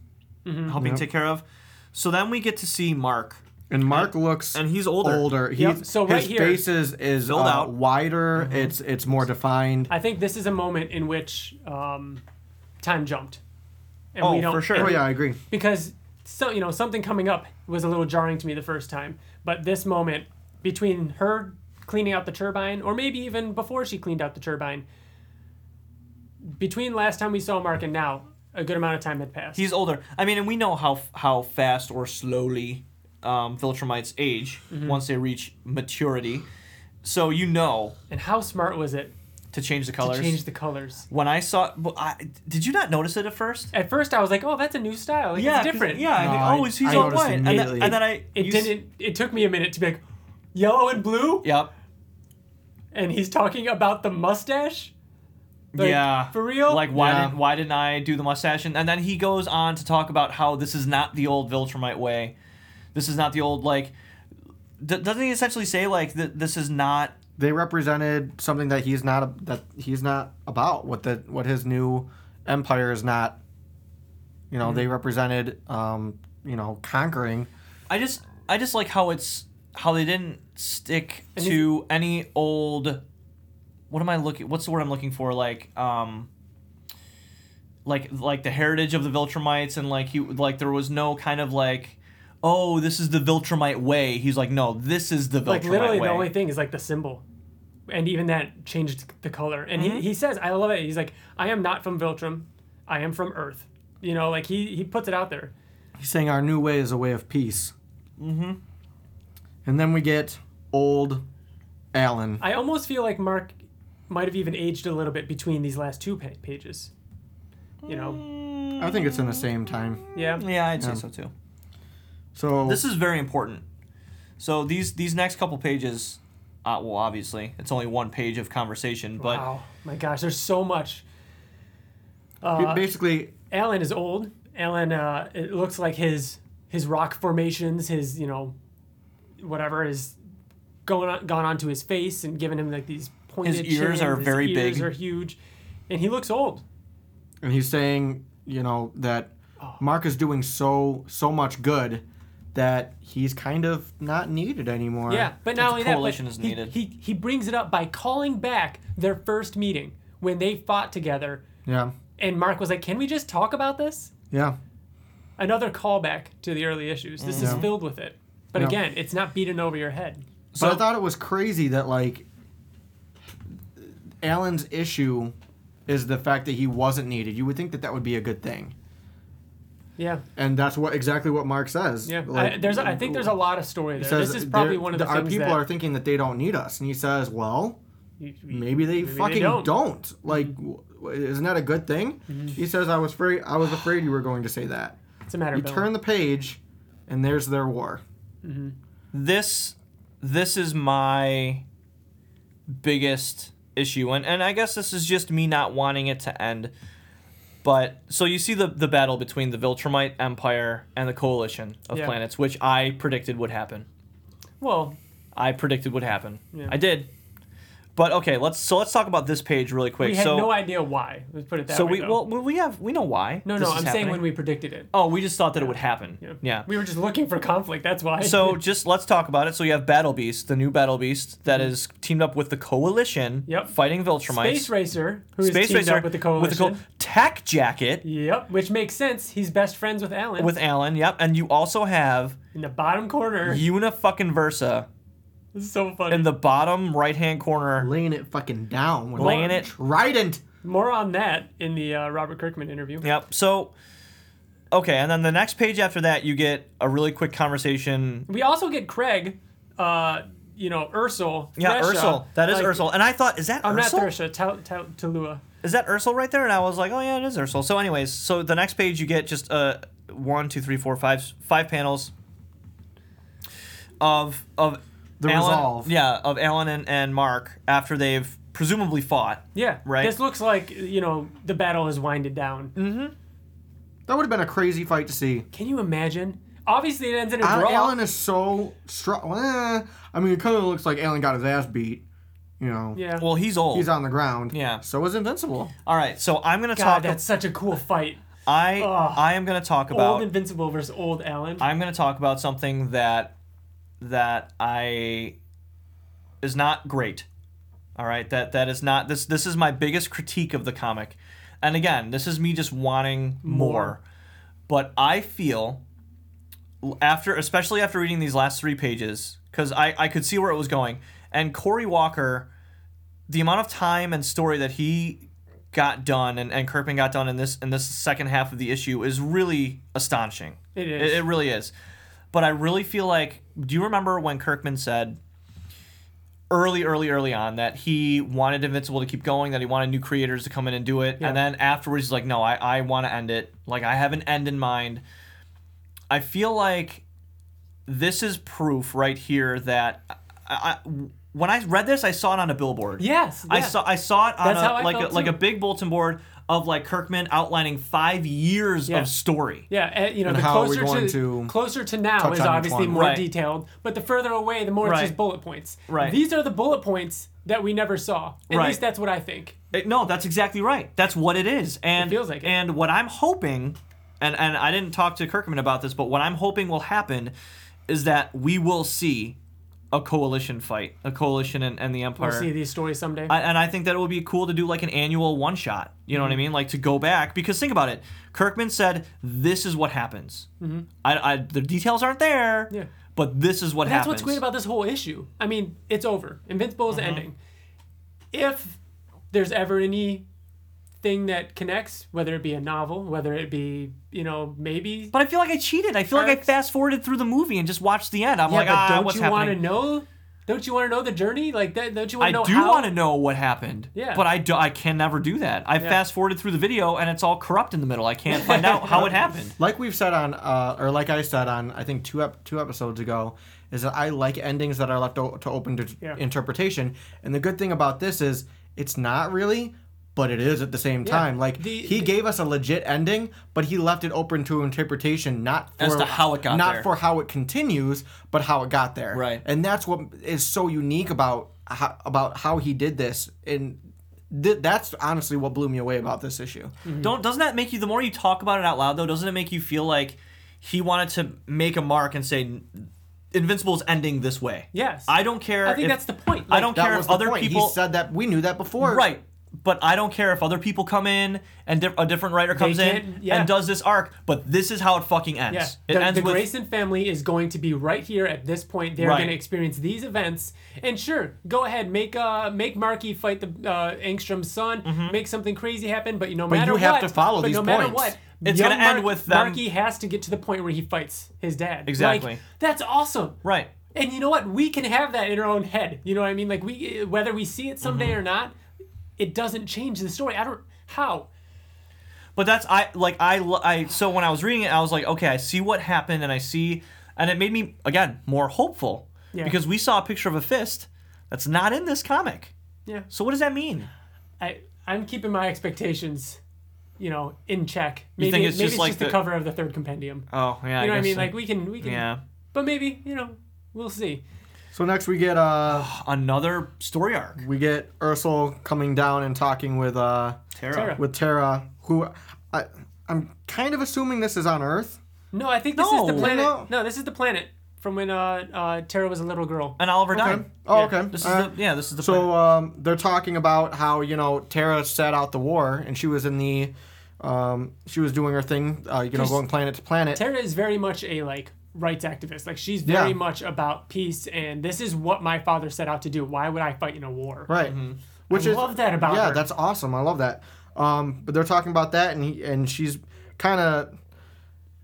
mm-hmm. helping yep. take care of. So then we get to see Mark. And Mark and, looks and he's older. older. He's, yep. So right his here, face is, is uh, out. wider. Mm-hmm. It's it's more defined. I think this is a moment in which um, time jumped. And oh, we don't, for sure. Oh, yeah, I agree. Because so you know something coming up was a little jarring to me the first time. But this moment between her cleaning out the turbine, or maybe even before she cleaned out the turbine, between last time we saw Mark and now, a good amount of time had passed. He's older. I mean, and we know how how fast or slowly um, Viltrumites age mm-hmm. once they reach maturity. So you know. And how smart was it to change the colors? To change the colors. When I saw, I, did you not notice it at first? At first, I was like, "Oh, that's a new style. Like, yeah, it's different." Yeah. No, I, oh, he's I all white, and, and then I it used, didn't. It took me a minute to be like, yellow and blue. Yep. And he's talking about the mustache. Like, yeah, for real. Like why yeah. didn't why didn't I do the mustache? And, and then he goes on to talk about how this is not the old Viltrumite way. This is not the old like. D- doesn't he essentially say like th- this is not? They represented something that he's not a, that he's not about. What the what his new empire is not. You know mm-hmm. they represented um, you know conquering. I just I just like how it's how they didn't stick and to any old. What am I looking? What's the word I'm looking for? Like, um, like, like the heritage of the Viltrumites, and like he, like there was no kind of like, oh, this is the Viltrumite way. He's like, no, this is the Viltrumite way. Like literally, way. The only thing is like the symbol, and even that changed the color. And mm-hmm. he, he says, I love it. He's like, I am not from Viltrum, I am from Earth. You know, like he he puts it out there. He's saying our new way is a way of peace. Mm-hmm. And then we get old Alan. I almost feel like Mark might have even aged a little bit between these last two pages, you know. I think it's in the same time. Yeah, yeah, I'd say yeah. so too. So this is very important. So these these next couple pages, uh, well, obviously it's only one page of conversation, but wow, my gosh, there's so much. Uh, Basically, Alan is old. Alan, uh, it looks like his his rock formations, his you know, whatever is going on, gone onto his face and giving him like these. His ears are very big. His ears are huge. And he looks old. And he's saying, you know, that oh. Mark is doing so so much good that he's kind of not needed anymore. Yeah, but not only that, coalition is needed. He, he he brings it up by calling back their first meeting when they fought together. Yeah. And Mark was like, "Can we just talk about this?" Yeah. Another callback to the early issues. This yeah. is filled with it. But yeah. again, it's not beaten over your head. So but I thought it was crazy that like Alan's issue is the fact that he wasn't needed. You would think that that would be a good thing. Yeah. And that's what exactly what Mark says. Yeah. Like, I, there's a, I think there's a lot of story there. This is probably one of the, the things our people that are thinking that they don't need us, and he says, "Well, maybe they maybe fucking they don't. don't." Like, isn't that a good thing? Mm-hmm. He says, "I was afraid. I was afraid you were going to say that." It's a matter of. You turn the page, and there's their war. Mm-hmm. This, this is my biggest issue, and and I guess this is just me not wanting it to end, but so you see the the battle between the Viltrumite Empire and the coalition of yeah. planets, which I predicted would happen. Well, I predicted would happen. Yeah. I did, but okay, let's so let's talk about this page really quick. We had so, no idea why. Let's put it that so way. So we though. well we have we know why. No, no, I'm happening. saying when we predicted it. Oh, we just thought that yeah. it would happen. Yeah. yeah, we were just looking for conflict. That's why. So just let's talk about it. So you have Battle Beast, the new Battle Beast that mm-hmm. is teamed up with the Coalition, yep. fighting Viltrumites. Space Racer, who Space is teamed Racer up with the Coalition. With the co- Tech Jacket. Yep, which makes sense. He's best friends with Alan. With Alan, yep, and you also have in the bottom corner Universa. This is so funny. In the bottom right-hand corner. Laying it fucking down. Laying it. Trident. More on that in the uh, Robert Kirkman interview. Yep. So, okay, and then the next page after that, you get a really quick conversation. We also get Craig, uh, you know, Ursel. Yeah, Thresha, Ursel. That is like, Ursel. And I thought, is that I'm Ursel? I'm not Thresha, Tal- Tal- Talua. Is that Ursel right there? And I was like, oh, yeah, it is Ursel. So anyways, so the next page you get just uh, one, two, three, four, five, five panels of of the Alan, resolve. Yeah, of Alan and, and Mark after they've presumably fought. Yeah. Right? This looks like, you know, the battle has winded down. Mm-hmm. That would have been a crazy fight to see. Can you imagine? Obviously, it ends in a draw. Alan is so strong. Eh, I mean, it kind of looks like Alan got his ass beat. You know. Yeah. Well, he's old. He's on the ground. Yeah. So is Invincible. All right. So I'm gonna God, talk. God, that's such a cool fight. I Ugh. I am gonna talk about old Invincible versus old Alan. I'm gonna talk about something that that I is not great. All right. That that is not this. This is my biggest critique of the comic, and again, this is me just wanting more. more. But I feel. After, especially after reading these last three pages, because I, I could see where it was going. And Cory Walker, the amount of time and story that he got done and, and Kirkman got done in this in this second half of the issue is really astonishing. It is. It, it really is. But I really feel like, do you remember when Kirkman said early, early, early on that he wanted Invincible to keep going, that he wanted new creators to come in and do it? Yeah. And then afterwards he's like, no, I, I want to end it. Like, I have an end in mind. I feel like this is proof right here that I, I, when I read this, I saw it on a billboard. Yes, yeah. I saw I saw it on a, like a, like a big bulletin board of like Kirkman outlining five years yeah. of story. Yeah, and, you know, and the closer to, to closer to now is obviously more right. detailed, but the further away, the more right. it's just bullet points. Right. These are the bullet points that we never saw. At right. least that's what I think. It, no, that's exactly right. That's what it is, and it feels like it. And what I'm hoping. And and I didn't talk to Kirkman about this, but what I'm hoping will happen is that we will see a coalition fight, a coalition and, and the Empire. We'll see these stories someday. I, and I think that it would be cool to do like an annual one-shot. You know mm-hmm. what I mean? Like to go back. Because think about it. Kirkman said, this is what happens. Mm-hmm. I, I the details aren't there, yeah. but this is what and that's happens. That's what's great about this whole issue. I mean, it's over. Invincible is mm-hmm. ending. If there's ever any... thing that connects, whether it be a novel, whether it be, you know, maybe... But I feel like I cheated. I feel arcs. like I fast-forwarded through the movie and just watched the end. I'm yeah, like, ah, don't what's you happening? Want to know? Don't you want to know the journey? Like, that, don't you want to know I do how... want to know what happened. Yeah. But I, do, I can never do that. I yeah. fast-forwarded through the video, and it's all corrupt in the middle. I can't find out how it happened. Like we've said on, uh, or like I said on, I think, two ep- two episodes ago, is that I like endings that are left o- to open to yeah. interpretation. And the good thing about this is it's not really... but it is at the same time. Yeah, like the, he the, gave us a legit ending, but he left it open to interpretation, not for as to how it got not there. for how it continues, but how it got there. Right, and that's what is so unique about how, about how he did this, and th- that's honestly what blew me away about this issue. Mm-hmm. Don't doesn't that make you the more you talk about it out loud though? Doesn't it make you feel like he wanted to make a mark and say? Invincible's ending this way. Yes, I don't care. I think if, that's the point. Like, I don't care if other point. people he said that we knew that before. Right. But I don't care if other people come in and di- a different writer comes did, in yeah. and does this arc. But this is how it fucking ends. Yeah. It the, ends the with... Grayson family is going to be right here at this point. They're right. going to experience these events. And sure, go ahead, make uh make Marky fight the uh, Angstrom's son, mm-hmm. make something crazy happen. But you know, but matter you have what, to follow these no points. Matter what, it's going to end with them. Marky has to get to the point where he fights his dad. Exactly. Like, that's awesome. Right. And you know what? We can have that in our own head. You know what I mean? Like we, whether we see it someday mm-hmm. or not. It doesn't change the story. I don't... How? But that's... I Like, I... I so when I was reading it, I was like, okay, I see what happened, and I see... And it made me, again, more hopeful. Yeah. Because we saw a picture of a fist that's not in this comic. Yeah. So what does that mean? I, I'm keeping my expectations, you know, in check. Maybe you think it's maybe just, it's like just the, the cover of the third compendium. Oh, yeah, you know I what I mean? So. Like, we can... we can. Yeah. But maybe, you know, we'll see. So next we get uh, another story arc. We get Ursel coming down and talking with uh, Terra. Terra. With Terra, who I, I'm kind of assuming this is on Earth. No, I think this no. is the planet. No. no, this is the planet from when uh, uh, Terra was a little girl. And Oliver okay. died. Oh, yeah. okay. This is uh, the, yeah, this is the. So um, they're talking about how you know Terra sat out the war and she was in the, um, she was doing her thing, uh, you know, going planet to planet. Terra is very much a like. rights activist. Like, she's very yeah. much about peace, and this is what my father set out to do. Why would I fight in a war? Right. Mm-hmm. Which I is, love that about yeah, her. Yeah, that's awesome. I love that. Um, but they're talking about that, and he, and she's kind of...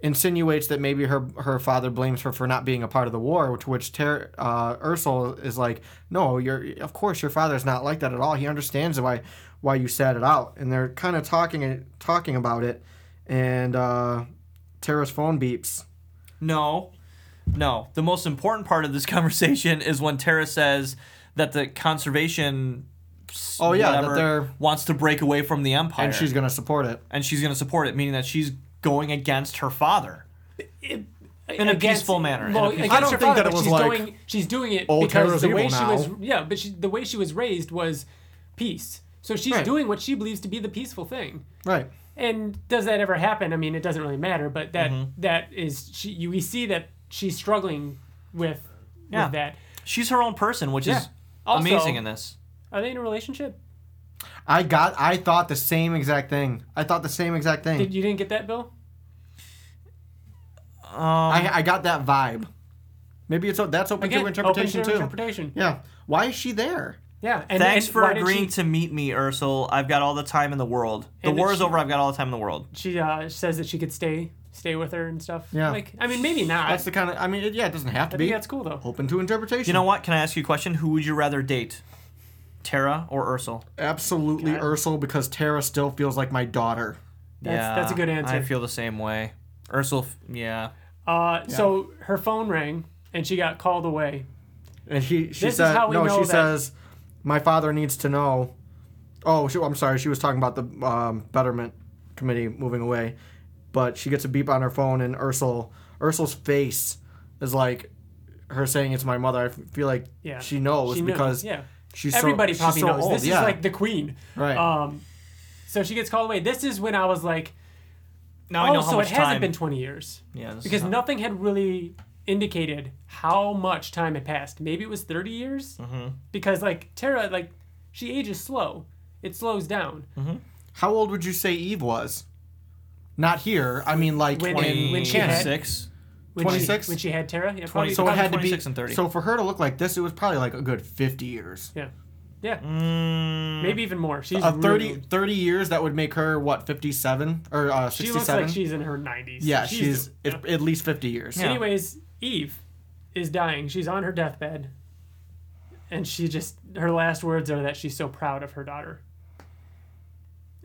insinuates that maybe her her father blames her for not being a part of the war, to which Ter- uh, Ursel is like, no, you're of course your father's not like that at all. He understands why why you sat it out. And they're kind of talking talking about it, and uh, Tara's phone beeps. No, no. The most important part of this conversation is when Tara says that the conservation... Oh, yeah, that they're... wants to break away from the Empire. And she's going to support it. And she's going to support it, meaning that she's going against her father. It, in, against, a peaceful manner, well, in a peaceful manner. I don't think father, that it was she's like... Going, she's doing it because Tara's the way she now. was... Yeah, but she, the way she was raised was peace. So she's right. doing what she believes to be the peaceful thing. Right. And does that ever happen? I mean, it doesn't really matter, but that mm-hmm. that is... She, you, we see that she's struggling with, yeah. with that. She's her own person, which yeah. is also amazing in this. Are they in a relationship? I got. I thought the same exact thing. I thought the same exact thing. Did you didn't get that, Bill? Um, I I got that vibe. Maybe it's that's open again, to interpretation open to too. Interpretation. Yeah. Why is she there? Yeah. And Thanks and for agreeing she... to meet me, Ursel. I've got all the time in the world. The and war is she, over. I've got all the time in the world. She uh, says that she could stay stay with her and stuff. Yeah. Like I mean, maybe not. That's the kind of. I mean, yeah, it doesn't have to I be. That's cool though. Open to interpretation. You know what? Can I ask you a question? Who would you rather date? Tara or Ursel? Absolutely God. Ursel, because Tara still feels like my daughter. That's, yeah, that's a good answer. I feel the same way. Ursel, yeah. Uh, yeah. So her phone rang, and she got called away. And she, she this said, is how we no, know she that... says, my father needs to know. Oh, she, I'm sorry. She was talking about the um, Betterment Committee moving away. But she gets a beep on her phone, and Ursel, Ursel's face is like her saying it's my mother. I feel like yeah. she knows she because... Yeah. She's Everybody so, probably she's so knows. Old, this yeah. is like the queen. Right. Um, so she gets called away. This is when I was like, now oh, I know how so much it time. hasn't been twenty years. Yeah. Because not... nothing had really indicated how much time had passed. Maybe it was thirty years. Mm-hmm. Because like Tara, like she ages slow. It slows down. Mm-hmm. How old would you say Eve was? Not here. I mean like twenty-six. twenty-six? When she had Tara? Yeah, probably, twenty, so probably it had twenty-six to be, and thirty. So for her to look like this, it was probably like a good fifty years. Yeah. Yeah. Mm. Maybe even more. She's uh, thirty, thirty years, that would make her, what, fifty-seven? Or uh, sixty-seven? She looks like she's in her nineties. Yeah, she's, she's yeah. It, at least fifty years. Yeah. Anyways, Eve is dying. She's on her deathbed. And she just, her last words are that she's so proud of her daughter.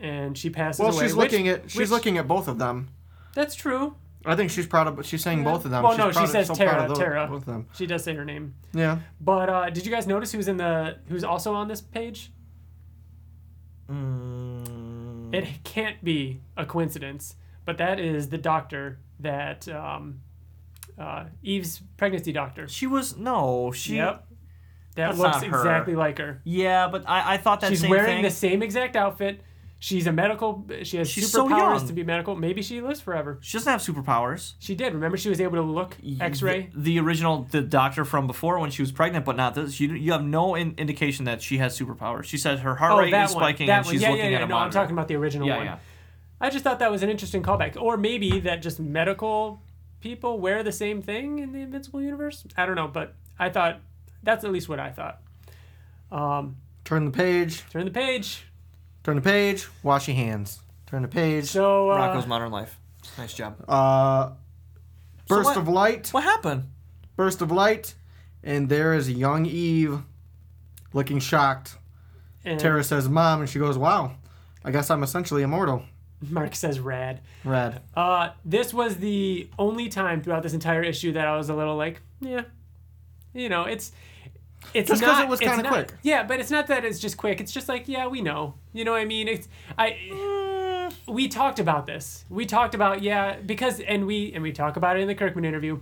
And she passes well, away. Well, she's, which, looking, at, she's which, looking at both of them. That's true. I think she's proud of. She's saying yeah. both of them. Well, she's no, she of, says so Tara. Those, Tara. Both of them. She does say her name. Yeah. But uh, did you guys notice who's in the? Who's also on this page? Mm. It can't be a coincidence, but that is the doctor that um, uh, Eve's pregnancy doctor. She was no. She. Yep. That that's looks not her. exactly like her. Yeah, but I, I thought that she's same wearing thing. the same exact outfit. She's a medical... She has She's superpowers so to be medical. Maybe she lives forever. She doesn't have superpowers. She did. Remember, she was able to look X-ray? The, the original the doctor from before when she was pregnant, but not this. You, you have no in, indication that she has superpowers. She says her heart oh, rate is spiking that and one. she's yeah, looking yeah, yeah. at a no, monitor. I'm talking about the original yeah, one. Yeah. I just thought that was an interesting callback. Or maybe that just medical people wear the same thing in the Invincible Universe? I don't know, but I thought... That's at least what I thought. Um, turn the page. Turn the page. Turn the page. Wash your hands. Turn the page. So, uh, Rocco's Modern Life. Nice job. Uh, burst so what, of light. What happened? Burst of light, and there is young Eve, looking shocked. And Tara says, "Mom," and she goes, "Wow, I guess I'm essentially immortal." Mark says, "Rad." Rad. Uh, this was the only time throughout this entire issue that I was a little like, yeah, you know, it's. It's just because it was kind of quick. Yeah, but it's not that it's just quick. It's just like, yeah, we know. You know what I mean? It's I. Mm. We talked about this. We talked about, yeah, because, and we and we talk about it in the Kirkman interview.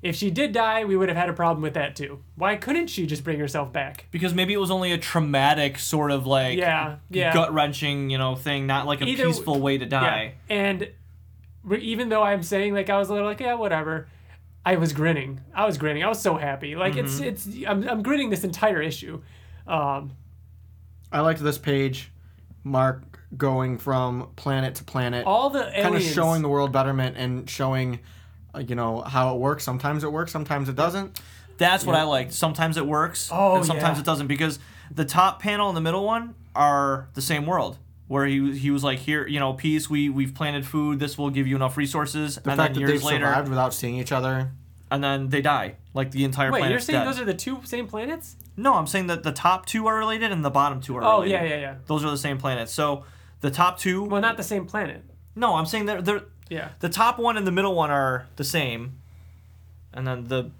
If she did die, we would have had a problem with that, too. Why couldn't she just bring herself back? Because maybe it was only a traumatic sort of, like, yeah, yeah. gut-wrenching, you know, thing, not like a Either, peaceful way to die. Yeah. And even though I'm saying, like, I was a little like, yeah, whatever, I was grinning. I was grinning. I was so happy. Like mm-hmm. it's it's. I'm I'm grinning this entire issue. Um, I liked this page, Mark going from planet to planet. All the aliens. Kind of showing the world betterment and showing, uh, you know, how it works. Sometimes it works. Sometimes it doesn't. That's what yeah. I liked. Sometimes it works. Oh, and sometimes yeah. it doesn't, because the top panel and the middle one are the same world. where he he was like, here, you know, peace. We we've planted food. This will give you enough resources. The and fact then that years they later, survived without seeing each other, and then they die. Like the entire. Wait, planet. Wait, you're saying dead. Those are the two same planets? No, I'm saying that the top two are related and the bottom two are oh, related. Oh yeah, yeah, yeah. Those are the same planets. So the top two. Well, not the same planet. No, I'm saying that they're. Yeah. The top one and the middle one are the same, and then the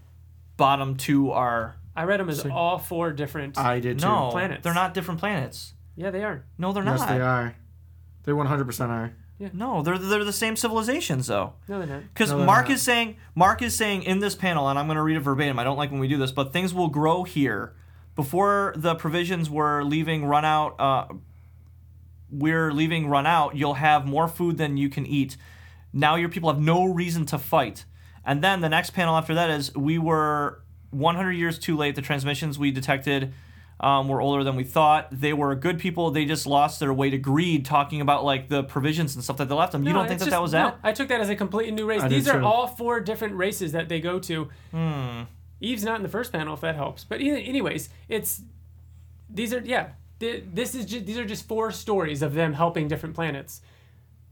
bottom two are. I read them as so, all four different. I did too. No, planets. They're not different planets. Yeah, they are. No, they're not. Yes, they are. They one hundred percent are. Yeah. No, they're they're the same civilizations though. No, they're not. Because no, Mark not. is saying Mark is saying in this panel, and I'm going to read it verbatim. I don't like when we do this, but things will grow here. Before the provisions were leaving run out. Uh, we're leaving run out. You'll have more food than you can eat. Now your people have no reason to fight. And then the next panel after that is we were one hundred years too late. The transmissions we detected. Um, were older than we thought. They were good people. They just lost their way to greed, talking about like the provisions and stuff that they left them. No, you don't think that just, that was that? No, I took that as a completely new race. I These are too. all four different races that they go to. Hmm. Eve's not in the first panel, if that helps. But anyways, it's... These are... Yeah. This is just, these are just four stories of them helping different planets.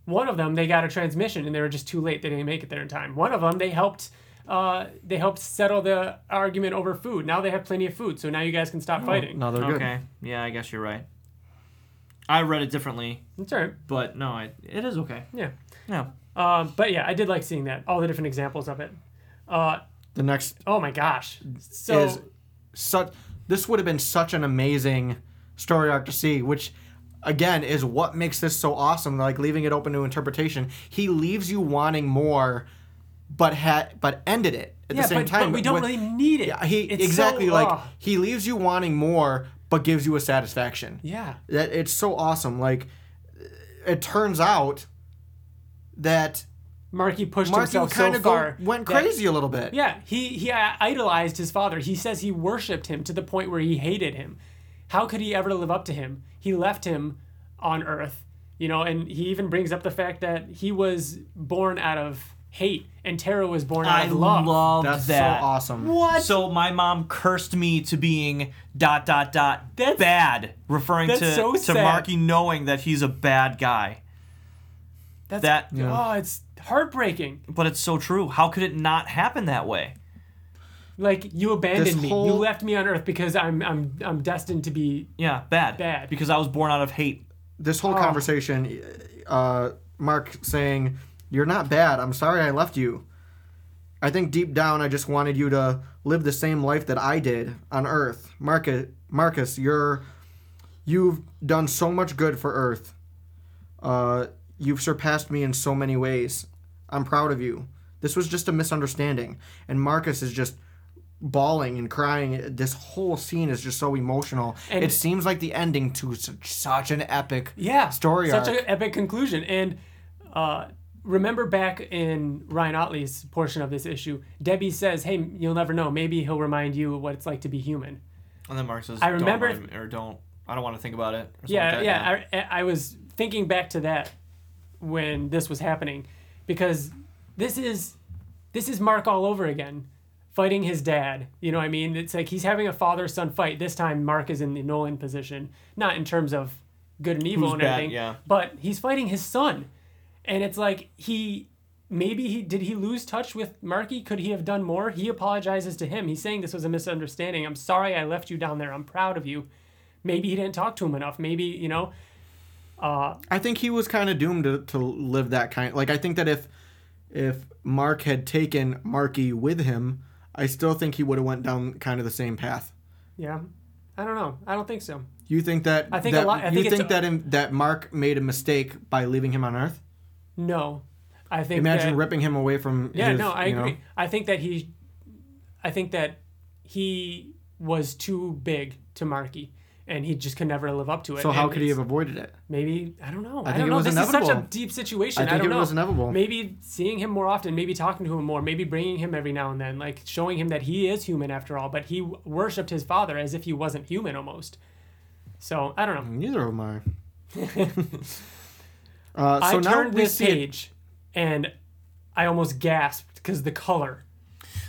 One of them, they got a transmission and they were just too late. They didn't make it there in time. One of them, they helped... Uh, they helped settle the argument over food. Now they have plenty of food, so now you guys can stop oh, fighting. No, they're good. Okay. Yeah, I guess you're right. I read it differently. That's all right. But no, I, it is okay. Yeah. No. Uh, but yeah, I did like seeing that. All the different examples of it. Uh, the next... Oh my gosh. So... Is such, this would have been such an amazing story arc to see, which... Again, is what makes this so awesome, like leaving it open to interpretation. He leaves you wanting more... But had but ended it at yeah, the same but, time. But we don't with, really need it. Yeah, he it's exactly so, like oh. he leaves you wanting more, but gives you a satisfaction. Yeah, that it's so awesome. Like it turns out that Marky pushed Marky himself so go, far, went crazy that, a little bit. Yeah, he he idolized his father. He says he worshipped him to the point where he hated him. How could he ever live up to him? He left him on Earth, you know, and he even brings up the fact that he was born out of. Hate and terror was born out of love. I love that. That's so awesome. What? So my mom cursed me to being dot dot dot that's, bad, referring that's to so to Marky knowing that he's a bad guy. That's that. Yeah. Oh, it's heartbreaking. But it's so true. How could it not happen that way? Like you abandoned whole, me. You left me on Earth because I'm I'm I'm destined to be yeah bad bad because I was born out of hate. This whole oh. conversation, uh, Mark saying. You're not bad. I'm sorry I left you. I think deep down I just wanted you to live the same life that I did on Earth. Marcus, Marcus you're, you've done so much good for Earth. Uh, you've surpassed me in so many ways. I'm proud of you. This was just a misunderstanding. And Marcus is just bawling and crying. This whole scene is just so emotional. And it seems like the ending to such, such an epic yeah, story such arc. Such an epic conclusion. And... Uh, Remember back in Ryan Ottley's portion of this issue, Debbie says, hey, you'll never know. Maybe he'll remind you of what it's like to be human. And then Mark says, I remember, don't, or don't, I don't want to think about it. Or yeah, like yeah. I, I was thinking back to that when this was happening because this is this is Mark all over again, fighting his dad. You know what I mean? It's like he's having a father-son fight. This time Mark is in the Nolan position, not in terms of good and evil Who's and bad, everything, yeah. but he's fighting his son. And it's like he, maybe he, did he lose touch with Marky? Could he have done more? He apologizes to him. He's saying this was a misunderstanding. I'm sorry I left you down there. I'm proud of you. Maybe he didn't talk to him enough. Maybe, you know. Uh, I think he was kind of doomed to, to live that kind. Like, I think that if if Mark had taken Marky with him, I still think he would have went down kind of the same path. Yeah. I don't know. I don't think so. You think that, I think that, a lot, I think you think that, in, that Mark made a mistake by leaving him on Earth? No, I think imagine that, ripping him away from yeah his, no I agree know. I think that he I think that he was too big to Marky and he just could never live up to it. So how and could he have avoided it? Maybe I don't know. I, I think don't it know. Was this inevitable. Is such a deep situation. I think I don't it know. Was inevitable. Maybe seeing him more often, maybe talking to him more, maybe bringing him every now and then, like showing him that he is human after all. But he worshipped his father as if he wasn't human almost. So I don't know. Neither of them are. Uh, so I now turned we this see page, it. And I almost gasped because the color,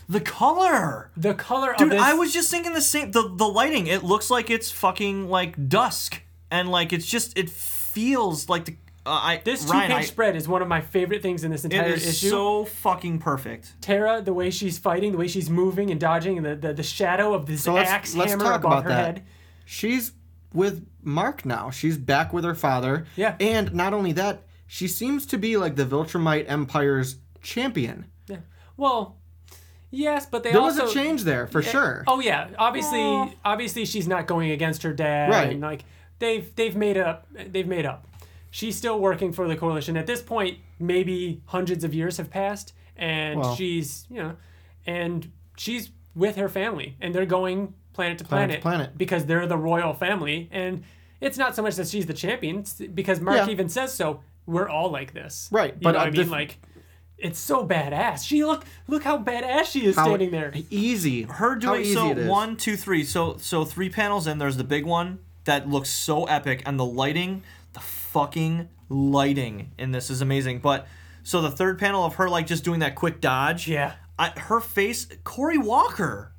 the color, the color. Dude, of this... I was just thinking the same. The the lighting. It looks like it's fucking like dusk, and like it's just it feels like the uh, I this two page spread is one of my favorite things in this entire issue. It is so fucking perfect. Tara, the way she's fighting, the way she's moving and dodging, and the, the, the shadow of this so let's, axe let's hammer talk above about her that. head. She's with Mark now. She's back with her father. Yeah. And not only that, she seems to be like the Viltrumite Empire's champion. Yeah. Well, yes, but they there also... There was a change there, for yeah, sure. Oh, yeah. Obviously, oh. obviously she's not going against her dad. Right. And, like, they've, they've made up. They've made up. She's still working for the Coalition. At this point, maybe hundreds of years have passed, and well, she's, you know, and she's with her family, and they're going planet to planet, planet, to planet. Because they're the royal family, and it's not so much that she's the champion, because Mark yeah. even says so. We're all like this. Right. You but know what I mean? Def- like... It's so badass. She look look how badass she is how standing there. Easy. Her doing so one, two, three. So so three panels and there's the big one that looks so epic, and the lighting, the fucking lighting in this is amazing. But so the third panel of her like just doing that quick dodge. Yeah. I, her face, Cory Walker.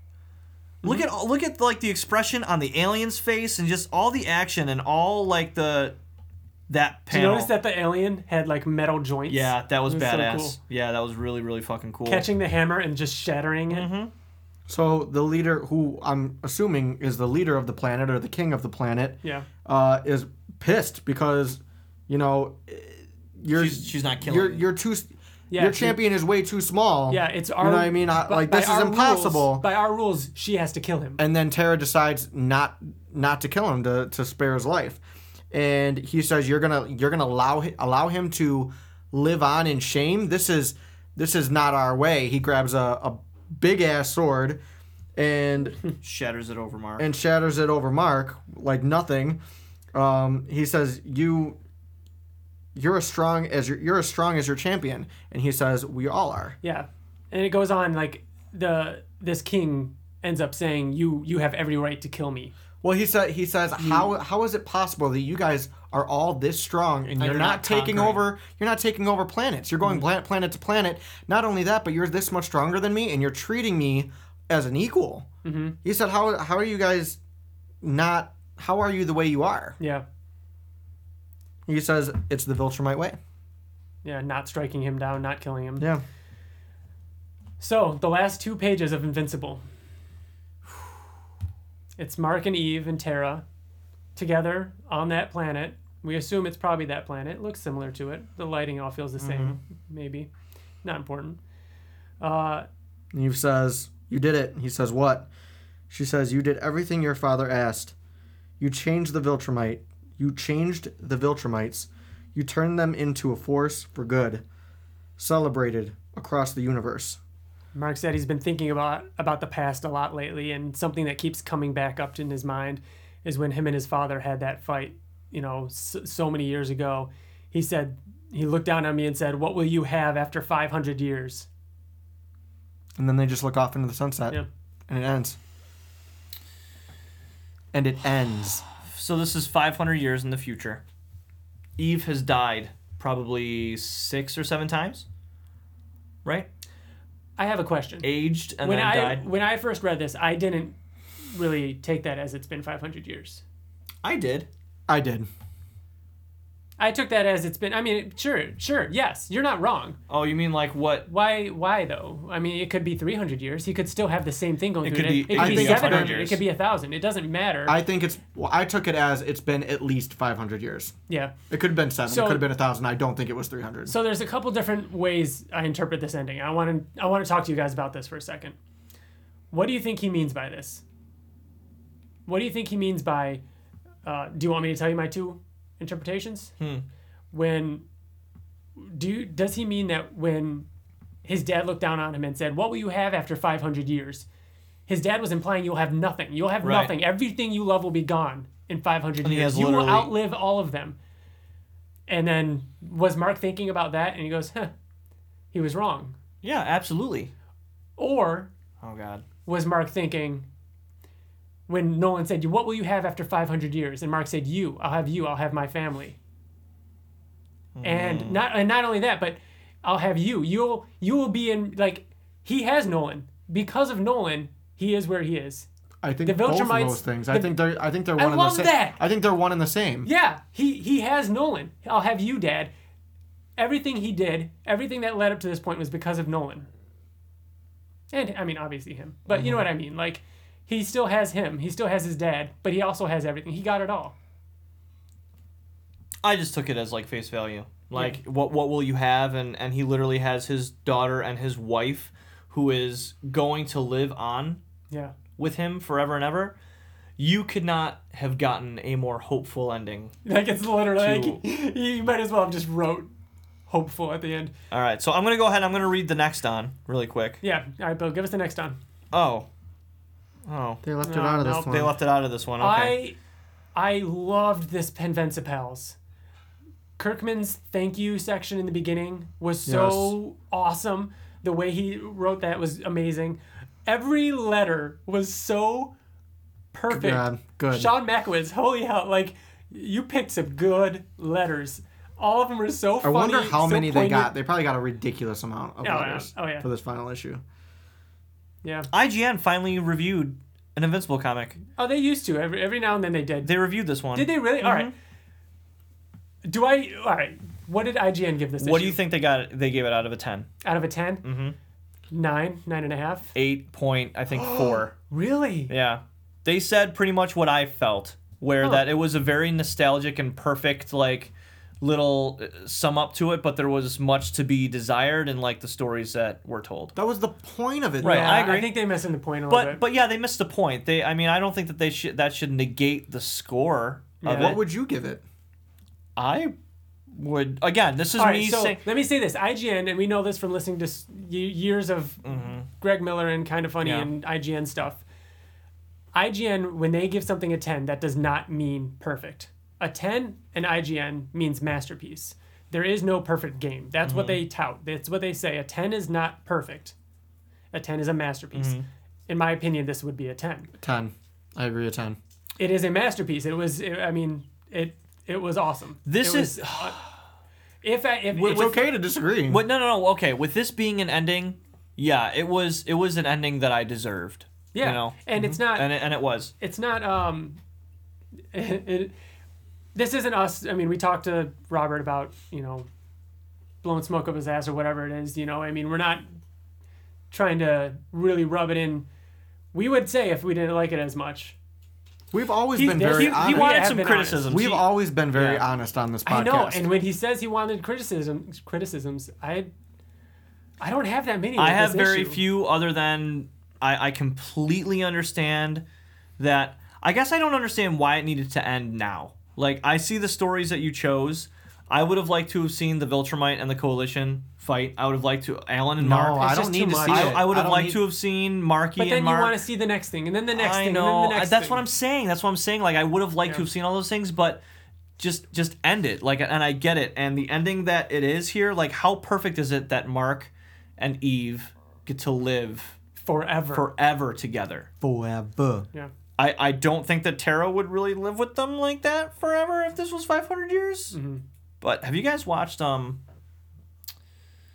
Mm-hmm. Look at look at like the expression on the alien's face and just all the action and all like the That panel. Did you notice that the alien had like metal joints? Yeah, that was, was badass. So cool. Yeah, that was really, really fucking cool. Catching the hammer and just shattering mm-hmm. it. So the leader, who I'm assuming is the leader of the planet or the king of the planet, yeah, uh, is pissed because, you know, you're she's, she's not killing. You're, you're too. Yeah, your champion she, is way too small. Yeah, it's our. You know what I mean? I, like this is impossible. Rules, by our rules, she has to kill him. And then Tara decides not not to kill him to to spare his life. And he says, "You're gonna, you're gonna allow allow him to live on in shame. This is, this is not our way." He grabs a, a big ass sword, and shatters it over Mark. And shatters it over Mark like nothing. Um, he says, "You, you're as strong as your, you're as strong as your champion." And he says, "We all are." Yeah, and it goes on like the this king ends up saying, "You, you have every right to kill me." Well, he said. He says, "How how is it possible that you guys are all this strong and you're, you're not, not taking over? You're not taking over planets. You're going mm-hmm. planet to planet. Not only that, but you're this much stronger than me, and you're treating me as an equal." Mm-hmm. He said, "How how are you guys not? How are you the way you are?" Yeah. He says, "It's the Viltrumite way." Yeah, not striking him down, not killing him. Yeah. So the last two pages of Invincible. It's Mark and Eve and Tara together on that planet. We assume it's probably that planet. It looks similar to it. The lighting all feels the mm-hmm. same, maybe. Not important. Uh, Eve says, "You did it." He says, "What?" She says, "You did everything your father asked. You changed the Viltrumite. You changed the Viltrumites. You turned them into a force for good. Celebrated across the universe." Mark said he's been thinking about about the past a lot lately, and something that keeps coming back up in his mind is when him and his father had that fight, you know, so, so many years ago. He said, he looked down at me and said, "What will you have after five hundred years? And then they just look off into the sunset. Yeah. And it ends. And it ends. So this is five hundred years in the future. Eve has died probably six or seven times, right? I have a question. Aged and when then I, died. When I first read this, I didn't really take that as it's been five hundred years. I did. I did. I took that as it's been... I mean, sure, sure, yes. You're not wrong. Oh, you mean like what? Why, Why though? I mean, it could be three hundred years. He could still have the same thing going it through could it. Be, it, it could be seven hundred. It could be one thousand. It doesn't matter. I think it's... Well, I took it as it's been at least five hundred years. Yeah. It could have been seven. So, it could have been one thousand. I don't think it was three hundred. So there's a couple different ways I interpret this ending. I want to I want to talk to you guys about this for a second. What do you think he means by this? What do you think he means by... Uh, do you want me to tell you my two... interpretations? Hmm. When do you, does he mean that when his dad looked down on him and said, "What will you have after five hundred years?" His dad was implying you'll have nothing. You'll have right. nothing. Everything you love will be gone in five hundred and years. You will outlive all of them. And then was Mark thinking about that? And he goes, "Huh, he was wrong." Yeah, absolutely. Or oh god, was Mark thinking? When Nolan said, "What will you have after five hundred years?" And Mark said, "You, I'll have you, I'll have my family." Mm. And not and not only that, but I'll have you. You'll you will be in, like, he has Nolan. Because of Nolan, he is where he is. I think the both of those things. The, I think they're. I think they're one. I in love the sa- that. I think they're one and the same. Yeah, he he has Nolan. I'll have you, Dad. Everything he did, everything that led up to this point, was because of Nolan. And I mean, obviously him, but mm-hmm. you know what I mean. Like, he still has him. He still has his dad, but he also has everything. He got it all. I just took it as like face value. Like, yeah. what what will you have? And and he literally has his daughter and his wife, who is going to live on. Yeah. With him forever and ever. You could not have gotten a more hopeful ending. Like, it's literally to... like, you might as well have just wrote hopeful at the end. All right, so I'm gonna go ahead and I'm gonna read the next on really quick. Yeah. All right, Bill, give us the next on. Oh, oh, they left no, it out of this nope. one. They left it out of this one. Okay. I, I loved this Penvencipals. Kirkman's thank you section in the beginning was so yes. awesome. The way he wrote that was amazing. Every letter was so perfect. God, good. Sean Makowicz, holy hell! Like, you picked some good letters. All of them were so funny. I wonder how so many poignant. They got. They probably got a ridiculous amount of oh, letters yeah. Oh, yeah. for this final issue. Yeah. I G N finally reviewed an Invincible comic. Oh, they used to every every now and then they did. They reviewed this one. Did they really? Mm-hmm. All right. Do I? All right. What did I G N give this? What issue? Do you think they got? They gave it out of a ten. Out of a ten. Mm-hmm. Nine, nine and a half. Eight point, I think, four. Really? Yeah. They said pretty much what I felt, where huh. that it was a very nostalgic and perfect, like, little sum up to it, but there was much to be desired in, like, the stories that were told. That was the point of it. Right, yeah, I agree. I think they missed the point a but, little bit. But, yeah, they missed the point. They, I mean, I don't think that they should that should negate the score yeah. of it. What would you give it? I... Would again, this is all me right, so saying. Let me say this. I G N, and we know this from listening to years of mm-hmm. Greg Miller and Kind of Funny yeah. and I G N stuff. I G N, when they give something a ten, that does not mean perfect. A ten in I G N means masterpiece. There is no perfect game. That's mm-hmm. what they tout. That's what they say. A ten is not perfect. A ten is a masterpiece. Mm-hmm. In my opinion, this would be a ten. ten. I agree, a ten. It is a masterpiece. It was, it, I mean, it. It was awesome. This it is... Was, uh, if, I, if It's if, okay to disagree. What, no, no, no. Okay, with this being an ending, yeah, it was it was an ending that I deserved. Yeah, you know? And mm-hmm. it's not... And it, and it was. It's not... Um, it, it, this isn't us. I mean, we talked to Robert about, you know, blowing smoke up his ass or whatever it is, you know. I mean, we're not trying to really rub it in. We would say if we didn't like it as much. We've always He's, been very he, honest. He wanted some criticism. We've she, always been very yeah. honest on this podcast. I know, and when he says he wanted criticism, criticisms, I I don't have that many. I have very issue. few other than I, I completely understand that. I guess I don't understand why it needed to end now. Like, I see the stories that you chose. I would have liked to have seen the Viltrumite and the Coalition fight. I would have liked to... Alan and no, Mark. I don't need to see it. I, I would have I liked need... to have seen Marky and Mark. But then you want to see the next thing, and then the next I thing, know. and then the next That's thing. what I'm saying. That's what I'm saying. Like, I would have liked yeah. to have seen all those things, but just just end it. Like, and I get it. And the ending that it is here, like, how perfect is it that Mark and Eve get to live... Forever. Forever together. Forever. Yeah. I, I don't think that Tara would really live with them like that forever if this was five hundred years. Mm-hmm. But have you guys watched um?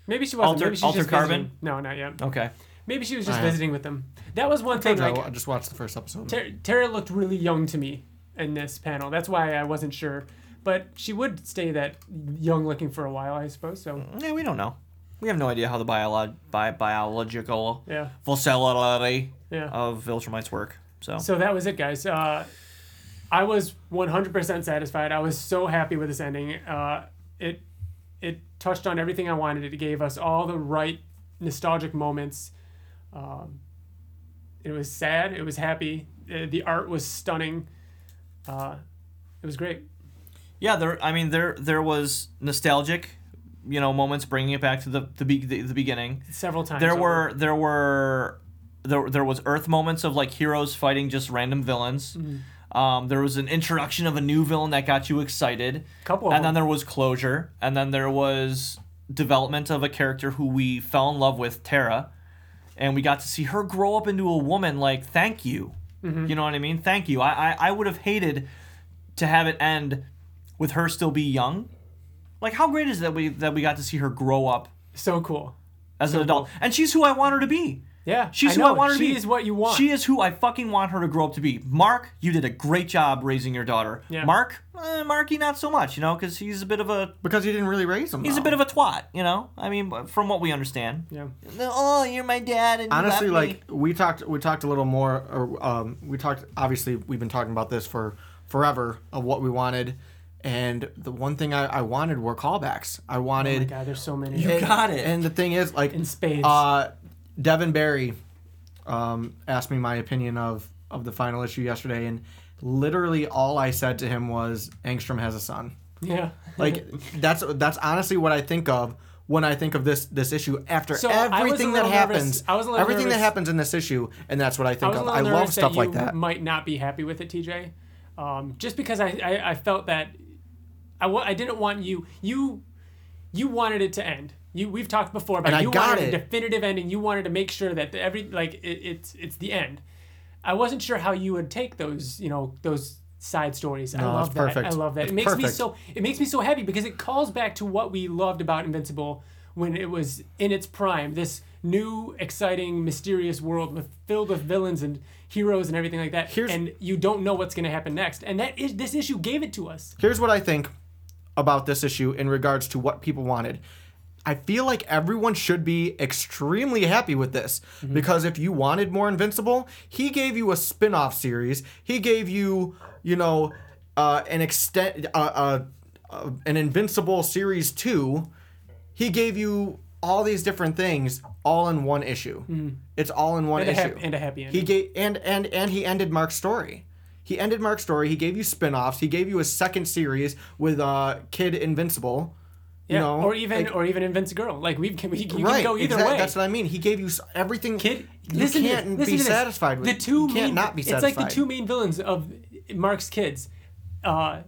Maybe she wasn't. Alter, Maybe she Alter just Carbon. Visiting. No, not yet. Okay. Maybe she was just right. visiting with them. That was one thing. I, like, I just watched the first episode. Tara, Tara looked really young to me in this panel. That's why I wasn't sure. But she would stay that young looking for a while, I suppose. So yeah, we don't know. We have no idea how the biolo- bi- biological yeah. versatility yeah. of Viltrumites work. So so that was it, guys. Uh, I was one hundred percent satisfied. I was so happy with this ending. Uh, it it touched on everything I wanted. It gave us all the right nostalgic moments. Um, it was sad. It was happy. It, the art was stunning. Uh, it was great. Yeah, there. I mean, there there was nostalgic, you know, moments bringing it back to the the, be, the, the beginning. Several times. There over. were there were there there was Earth moments of like heroes fighting just random villains. Mm-hmm. Um, there was an introduction of a new villain that got you excited. Couple of and them. Then there was closure. And then there was development of a character who we fell in love with, Tara. And we got to see her grow up into a woman, like, thank you. Mm-hmm. You know what I mean? Thank you. I, I, I would have hated to have it end with her still be young. Like, how great is it that we, that we got to see her grow up? So cool. As so an adult. Cool. And she's who I want her to be. Yeah, she's I know. who I want her she to be. She is what you want. She is who I fucking want her to grow up to be. Mark, you did a great job raising your daughter. Yeah. Mark, eh, Marky, not so much, you know, because he's a bit of a... Because he didn't really raise him, He's though. a bit of a twat, you know? I mean, from what we understand. Yeah. Oh, you're my dad, and Honestly, you left like, me. we talked we talked a little more, or um, we talked, obviously, we've been talking about this for forever, of what we wanted. And the one thing I, I wanted were callbacks. I wanted... Oh my God, there's so many. You and, got it. And the thing is, like... In spades. Uh... Devin Barry um, asked me my opinion of, of the final issue yesterday, and literally all I said to him was, Angstrom has a son. Yeah. Like, that's that's honestly what I think of when I think of this this issue after so everything that happens. Nervous. I was a little Everything nervous. that happens in this issue, and that's what I think I of. I love stuff that like that. You might not be happy with it, T J, um, just because I, I, I felt that I, I didn't want you... You you wanted it to end. You, we've talked before about you wanted it. a definitive ending. You wanted to make sure that the, every like it, it's it's the end. I wasn't sure how you would take those you know those side stories. No, I love that. Perfect. I love that. It's it makes perfect. me so it makes me so happy because it calls back to what we loved about Invincible when it was in its prime. This new, exciting, mysterious world with filled with villains and heroes and everything like that. Here's, and you don't know what's going to happen next. And that is, this issue gave it to us. Here's what I think about this issue in regards to what people wanted. I feel like everyone should be extremely happy with this mm-hmm. because if you wanted more Invincible, he gave you a spin-off series. He gave you, you know, uh, an extent, uh, uh, uh, an Invincible series two. He gave you all these different things all in one issue. Mm-hmm. It's all in one and issue. A ha- and a happy ending. He gave and and and he ended Mark's story. He ended Mark's story. He gave you spin-offs. He gave you a second series with uh, Kid Invincible. Yeah, you know, or even like, or even Invince Girl. Like we can, we, you right, can go either exactly, way. That's what I mean. He gave you everything. Kid, you listen can't to this, be listen satisfied with. The two you can't main, not be satisfied. It's like the two main villains of Mark's kids, uh,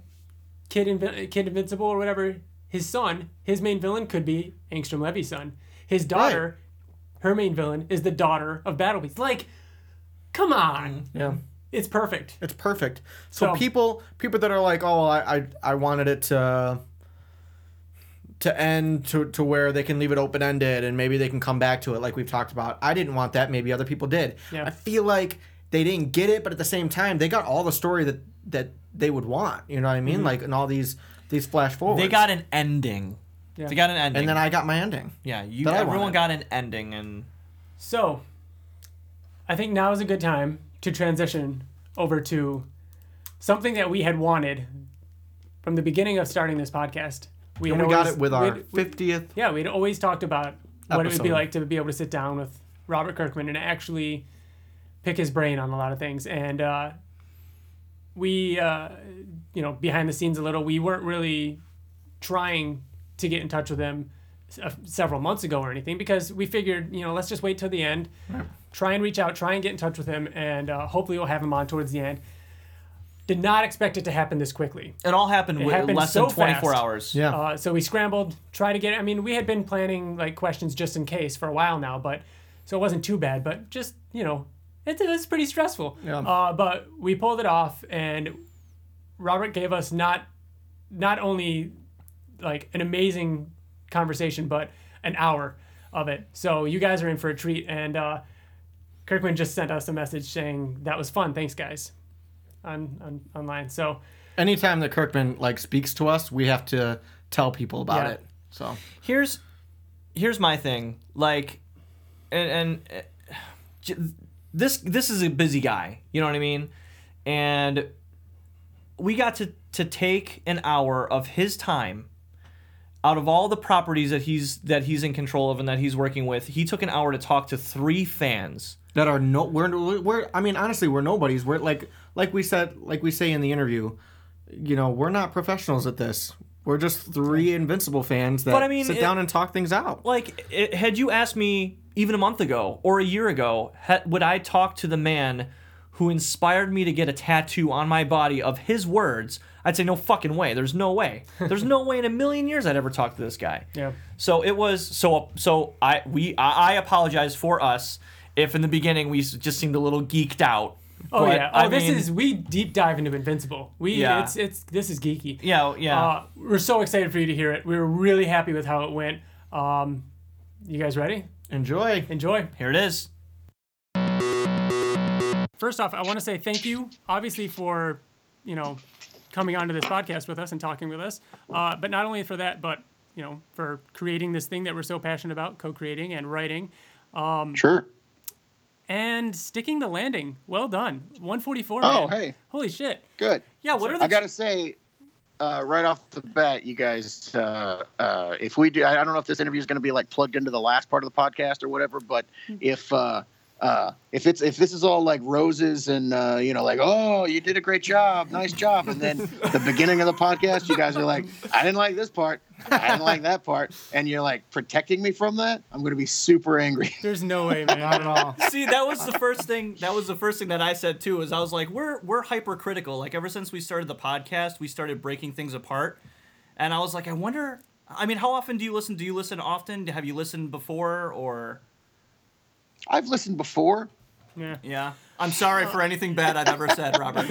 Kid Invin- Kid Invincible or whatever. His son, his main villain could be Angstrom Levy's son. His daughter, right. her main villain is the daughter of Battle Beast. Like, come on. Yeah. It's perfect. It's perfect. So, so people people that are like, oh, I I, I wanted it to. to end to, to where they can leave it open-ended and maybe they can come back to it like we've talked about. I didn't want that. Maybe other people did. Yeah. I feel like they didn't get it, but at the same time, they got all the story that, that they would want. You know what I mean? Mm-hmm. Like, in all these these flash forwards. They got an ending. Yeah. They got an ending. And then I got my ending. Yeah, you everyone got an ending. and So, I think now is a good time to transition over to something that we had wanted from the beginning of starting this podcast. We, and we always, got it with our fiftieth. Yeah, we'd always talked about what episode. It would be like to be able to sit down with Robert Kirkman and actually pick his brain on a lot of things. And uh, we, uh, you know, behind the scenes a little, we weren't really trying to get in touch with him several months ago or anything because we figured, you know, let's just wait till the end, right. try and reach out, try and get in touch with him, and uh, hopefully we'll have him on towards the end. Did not expect it to happen this quickly. It all happened in less than twenty-four hours. Yeah. Uh, so we scrambled, tried to get it. I mean, we had been planning like questions just in case for a while now, but so it wasn't too bad. But just, you know, it, it was pretty stressful. Yeah. Uh, but we pulled it off, and Robert gave us not not only like an amazing conversation, but an hour of it. So you guys are in for a treat. And uh, Kirkman just sent us a message saying that was fun. Thanks, guys. On, on online. So anytime that Kirkman like speaks to us, we have to tell people about yeah. it. So here's here's my thing. Like, and, and this this is a busy guy. You know what I mean? And we got to to take an hour of his time out of all the properties that he's that he's in control of and that he's working with. He took an hour to talk to three fans that are no. We're we're. I mean, honestly, we're nobodies. We're like. Like we said, like we say in the interview, you know, we're not professionals at this. We're just three Invincible fans that but, I mean, sit it, down and talk things out. Like, it, had you asked me even a month ago or a year ago, ha, would I talk to the man who inspired me to get a tattoo on my body of his words? I'd say no fucking way. There's no way. There's no way in a million years I'd ever talk to this guy. Yeah. So it was. So so I we I, I apologize for us if in the beginning we just seemed a little geeked out. Oh but, yeah! Oh, I this mean, is we deep dive into Invincible. We yeah. it's it's this is geeky. Yeah, yeah. Uh, we're so excited for you to hear it. We were really happy with how it went. Um, you guys ready? Enjoy, enjoy. Here it is. first off, I want to say thank you, obviously, for, you know, coming onto this podcast with us and talking with us. Uh, but not only for that, but, you know, for creating this thing that we're so passionate about, co-creating and writing. Um, sure. And sticking the landing. Well done. one forty-four. Oh, man. Hey. Holy shit. Good. Yeah, what so, are the... I got to say... Uh, right off the bat, you guys, uh, uh, if we do, I don't know if this interview is going to be like plugged into the last part of the podcast or whatever, but if, uh, uh, if it's, if this is all like roses and, uh, you know, like, oh, you did a great job. Nice job. And then the beginning of the podcast, you guys are like, I didn't like this part. I didn't like that part. And you're like protecting me from that. I'm going to be super angry. There's no way, man. Not at all. See, that was the first thing. That was the first thing that I said, too, is I was like, we're we're hypercritical. Like, ever since we started the podcast, we started breaking things apart. And I was like, I wonder, I mean, how often do you listen? Do you listen often? Have you listened before or? I've listened before. Yeah. Yeah. I'm sorry for anything bad I've ever said, Robert.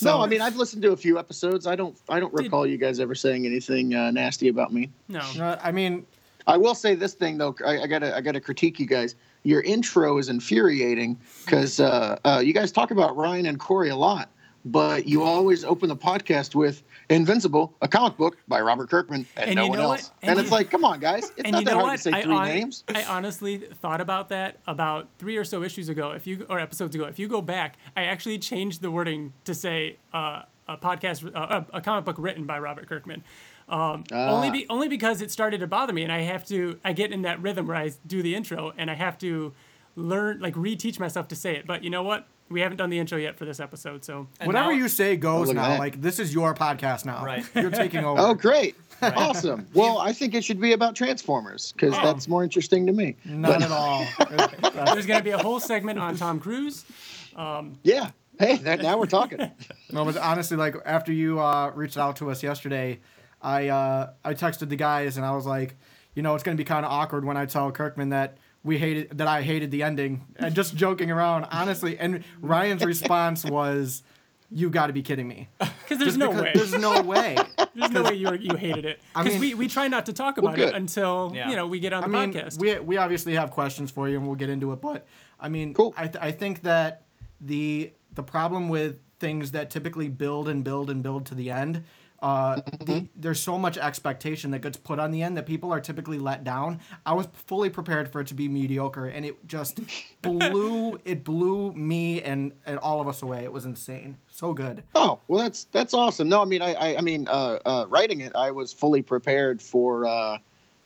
No, I mean, I've listened to a few episodes. I don't I don't recall you guys ever saying anything uh, nasty about me. No. Uh, I mean, I will say this thing, though. I, I gotta I gotta critique you guys. Your intro is infuriating because uh, uh, you guys talk about Ryan and Cory a lot, but you always open the podcast with Invincible, a comic book by Robert Kirkman and, and no one else. And, and it's like, come on, guys. It's not that hard to say I three on, names. I honestly thought about that about three or so issues ago, if you or episodes ago. If you go back, I actually changed the wording to say uh, a podcast, uh, a comic book written by Robert Kirkman. Um, ah. Only be, only because it started to bother me, and I have to, I get in that rhythm where I do the intro, and I have to learn, like reteach myself to say it. But you know what? We haven't done the intro yet for this episode, so... And whatever now, you say goes now. Ahead. Like, this is your podcast now. Right. You're taking over. Oh, great. Right. Awesome. Well, I think it should be about Transformers, because oh. that's more interesting to me. Not but. At all. There's going to be a whole segment on Tom Cruise. Um, yeah. Hey, that, now we're talking. No, but honestly, like, after you uh, reached out to us yesterday, I uh, I texted the guys, and I was like, you know, it's going to be kind of awkward when I tell Kirkman that... We hated that I hated the ending and just joking around, honestly. And Ryan's response was, you got to be kidding me. Cause there's no because way. There's no way. There's no way you you hated it. Because I mean, we, we try not to talk about it until, yeah. you know, we get on the I mean, podcast. We we obviously have questions for you and we'll get into it. But I mean, cool. I, th- I think that the, the problem with things that typically build and build and build to the end Uh, mm-hmm. the, there's so much expectation that gets put on the end that people are typically let down. I was fully prepared for it to be mediocre, and it just blew it blew me and, and all of us away. It was insane, so good. Oh well, that's that's awesome. No, I mean, I I, I mean, uh, uh, writing it, I was fully prepared for uh,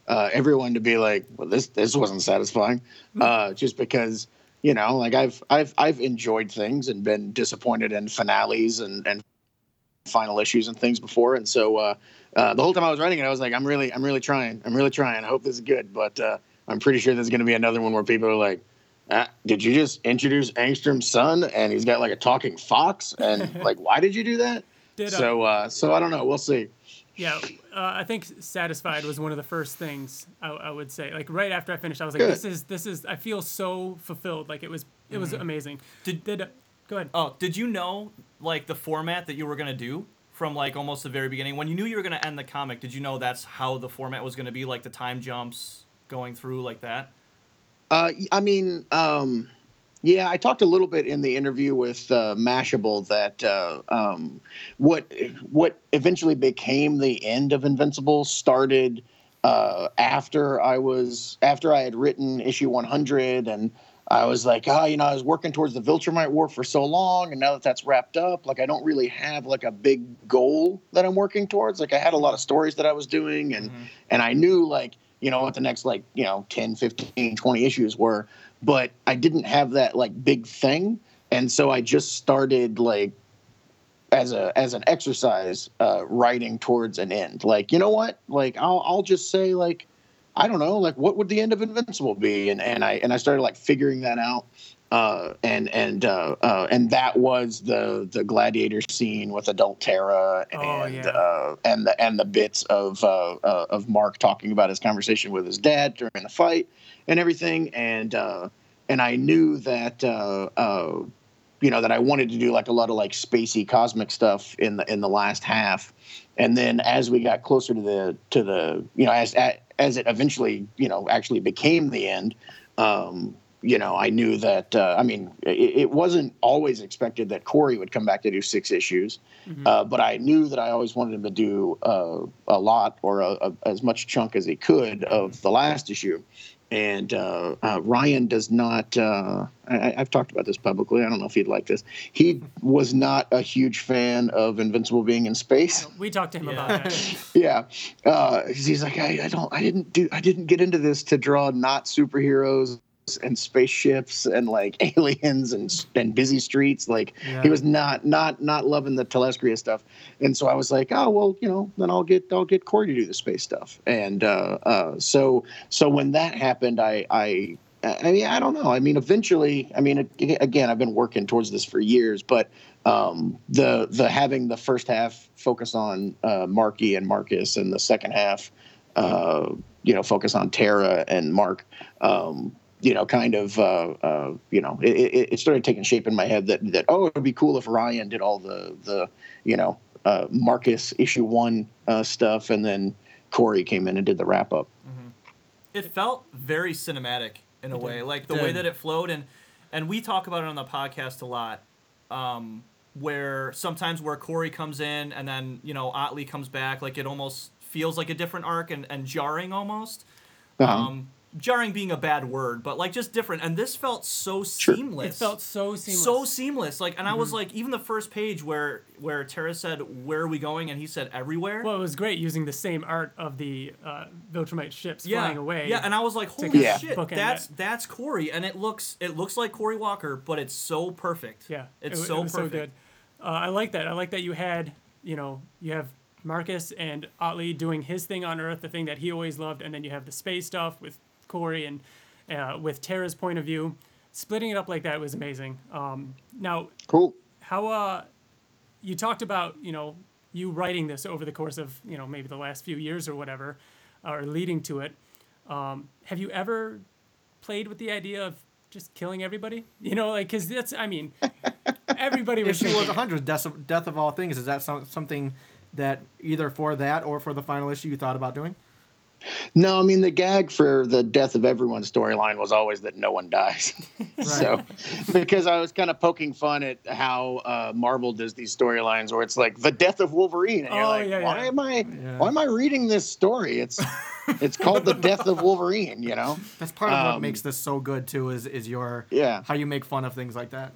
uh, everyone to be like, well, this this wasn't satisfying, uh, just because. You know, like I've I've I've enjoyed things and been disappointed in finales and and. final issues and things before, and so uh, uh, the whole time I was writing it, I was like, "I'm really, I'm really trying, I'm really trying. I hope this is good." But uh, I'm pretty sure there's going to be another one where people are like, ah, "Did you just introduce Angstrom's son? And he's got like a talking fox, and like, why did you do that?" Did so, uh, so I don't know. We'll see. Yeah, uh, I think Satisfied was one of the first things I, I would say. Like right after I finished, I was like, good. "This is, this is." I feel so fulfilled. Like it was, it mm-hmm. was amazing. Did did. Go ahead. Oh, did you know, like, the format that you were going to do from, like, almost the very beginning? When you knew you were going to end the comic, did you know that's how the format was going to be, like, the time jumps going through like that? Uh, I mean, um, yeah, I talked a little bit in the interview with uh, Mashable that uh, um, what what eventually became the end of Invincible started uh, after I was after I had written issue one hundred and I was like, oh, you know, I was working towards the Viltrumite War for so long, and now that that's wrapped up, like, I don't really have, like, a big goal that I'm working towards. Like, I had a lot of stories that I was doing, and mm-hmm. and I knew, like, you know, what the next, like, you know, ten, fifteen, twenty issues were, but I didn't have that, like, big thing, and so I just started, like, as a as an exercise, uh, writing towards an end. Like, you know what? Like, I'll I'll just say, like, I don't know, like, what would the end of Invincible be? And and I and I started like figuring that out, uh, and and uh, uh, and that was the the gladiator scene with Adult Terra and oh, yeah. uh, and the and the bits of uh, uh, of Mark talking about his conversation with his dad during the fight and everything, and uh, and I knew that uh, uh, you know that I wanted to do like a lot of like spacey cosmic stuff in the in the last half, and then as we got closer to the to the you know as at, as it eventually, you know, actually became the end, um, you know, I knew that, uh, I mean, it, it wasn't always expected that Cory would come back to do six issues, mm-hmm. uh, but I knew that I always wanted him to do uh, a lot or a, a, as much chunk as he could of the last issue. And uh, uh, Ryan does not, uh, I, I've talked about this publicly. I don't know if he'd like this. He was not a huge fan of Invincible being in space. We talked to him yeah. about it. yeah. Uh, he's like, I, I don't, I didn't do, I didn't get into this to draw not superheroes and spaceships and like aliens and and busy streets. Like yeah. he was not not not loving the Telescria stuff, and so I was like, oh well, you know, then I'll get I'll get Cory to do the space stuff. And uh, uh, so so when that happened, I I I mean I don't know. I mean eventually, I mean it, again, I've been working towards this for years, but um, the the having the first half focus on uh, Marky and Marcus, and the second half, uh, you know, focus on Tara and Mark. Um, you know, kind of, uh, uh, you know, it, it started taking shape in my head that, that oh, it would be cool if Ryan did all the, the you know, uh, Marcus issue one uh, stuff, and then Cory came in and did the wrap-up. Mm-hmm. It felt very cinematic in a way, like the way that it flowed, and and we talk about it on the podcast a lot, um, where sometimes where Cory comes in and then, you know, Ottley comes back, like it almost feels like a different arc and, and jarring almost. Uh-huh. Um jarring being a bad word, but like just different. And this felt so sure. seamless. It felt so seamless. So seamless. Like, and mm-hmm. I was like, even the first page where where Tara said, "Where are we going?" and he said, "Everywhere." Well, it was great using the same art of the uh, Viltrumite ships yeah. flying away. Yeah, and I was like, "Holy yeah. shit, that's that. that's Cory," and it looks it looks like Cory Walker, but it's so perfect. Yeah, it's it, so it was perfect. So good. Uh, I like that. I like that you had you know you have. Marcus and Ottley doing his thing on Earth, the thing that he always loved, and then you have the space stuff with Cory and uh, with Tara's point of view. Splitting it up like that was amazing. Um, now, cool. How uh, you talked about, you know, you writing this over the course of, you know, maybe the last few years or whatever, or leading to it. Um, have you ever played with the idea of just killing everybody? You know, like, because that's, I mean, everybody was thinking. If she was one hundred, death of, death of all things, is that some, something that either for that or for the final issue you thought about doing? No, I mean, the gag for the death of everyone storyline was always that no one dies. Right. So, because I was kind of poking fun at how uh, Marvel does these storylines where it's like the death of Wolverine. And oh, you're like, yeah, why yeah. am I yeah. why am I reading this story? It's it's called the death of Wolverine, you know? That's part of um, what makes this so good, too, is, is your yeah. how you make fun of things like that.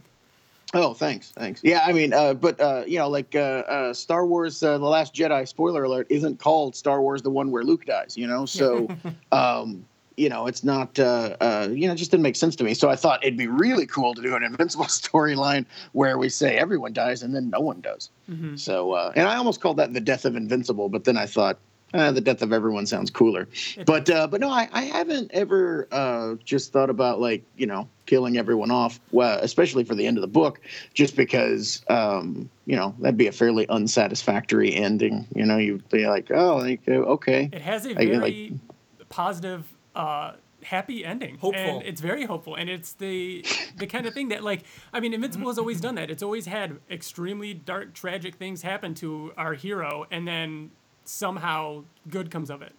Oh, thanks, thanks. Yeah, I mean, uh, but, uh, you know, like uh, uh, Star Wars, uh, The Last Jedi, spoiler alert, isn't called Star Wars, the one where Luke dies, you know? So, um, you know, it's not, uh, uh, you know, it just didn't make sense to me. So I thought it'd be really cool to do an Invincible storyline where we say everyone dies and then no one does. Mm-hmm. So, uh, and I almost called that The Death of Invincible, but then I thought, Uh, the death of everyone sounds cooler, but uh, but no, I, I haven't ever uh, just thought about like you know killing everyone off, well, especially for the end of the book, just because um, you know that'd be a fairly unsatisfactory ending. You know, you'd be like, oh, okay. It has a very I, like, positive, uh, happy ending. Hopeful. And it's very hopeful, and it's the the kind of thing that like I mean, Invincible has always done that. It's always had extremely dark, tragic things happen to our hero, and then somehow good comes of it,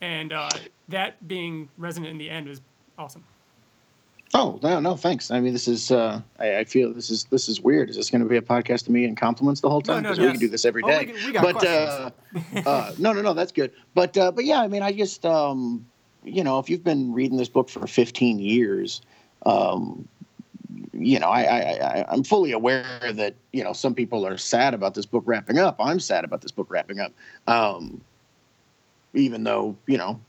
and uh that being resonant in the end was awesome. Oh no, no thanks. I mean, this is uh I, I feel this is this is weird. Is this going to be a podcast to me and compliments the whole time? Because no, no, we yes. can do this every day. Oh, we got but uh, uh no, no, no, that's good. But uh but yeah, I mean, I just um you know, if you've been reading this book for fifteen years, um. You know, I, I, I, I'm fully aware that, you know, some people are sad about this book wrapping up. I'm sad about this book wrapping up, um, even though, you know,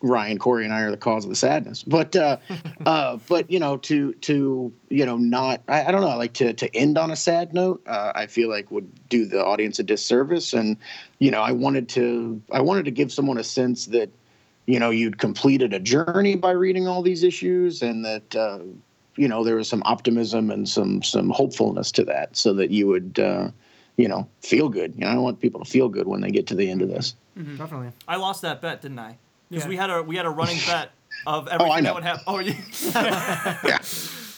Ryan, Cory, and I are the cause of the sadness. But, uh, uh, but you know, to, to you know, not, I, I don't know, like to, to end on a sad note, uh, I feel like would do the audience a disservice. And, you know, I wanted to, I wanted to give someone a sense that, you know, you'd completed a journey by reading all these issues, and that, uh, you know, there was some optimism and some some hopefulness to that, so that you would, uh, you know, feel good. You know, I want people to feel good when they get to the end of this. Mm-hmm. Definitely. I lost that bet, didn't I? Because yeah. we had a we had a running bet of everything oh, I know. that would happen. Oh, yeah. yeah.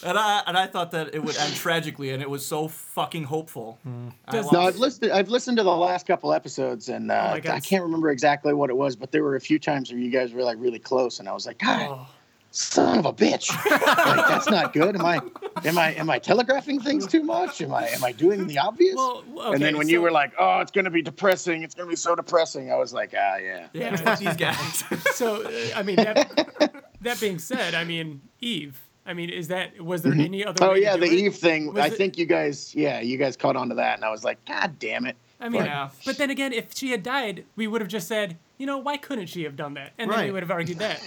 And I and I thought that it would end tragically, and it was so fucking hopeful. Mm. No, I've listened. I've listened to the last couple episodes, and uh, oh I can't remember exactly what it was, but there were a few times where you guys were like really close, and I was like, God. Oh. son of a bitch. Like, that's not good. Am I, am I, am I telegraphing things too much? Am I, am I doing the obvious? Well, okay, and then when so, you were like, oh, it's going to be depressing. It's going to be so depressing. I was like, ah, yeah. Yeah, it's these guys. So, uh, I mean, that, that being said, I mean, Eve, I mean, is that, was there any other oh, way yeah, to do the it? Eve thing. Was I it, think you guys, yeah, you guys caught on to that. And I was like, God damn it. I mean, but, but then again, if she had died, we would have just said, you know, why couldn't she have done that? And right. then we would have argued that.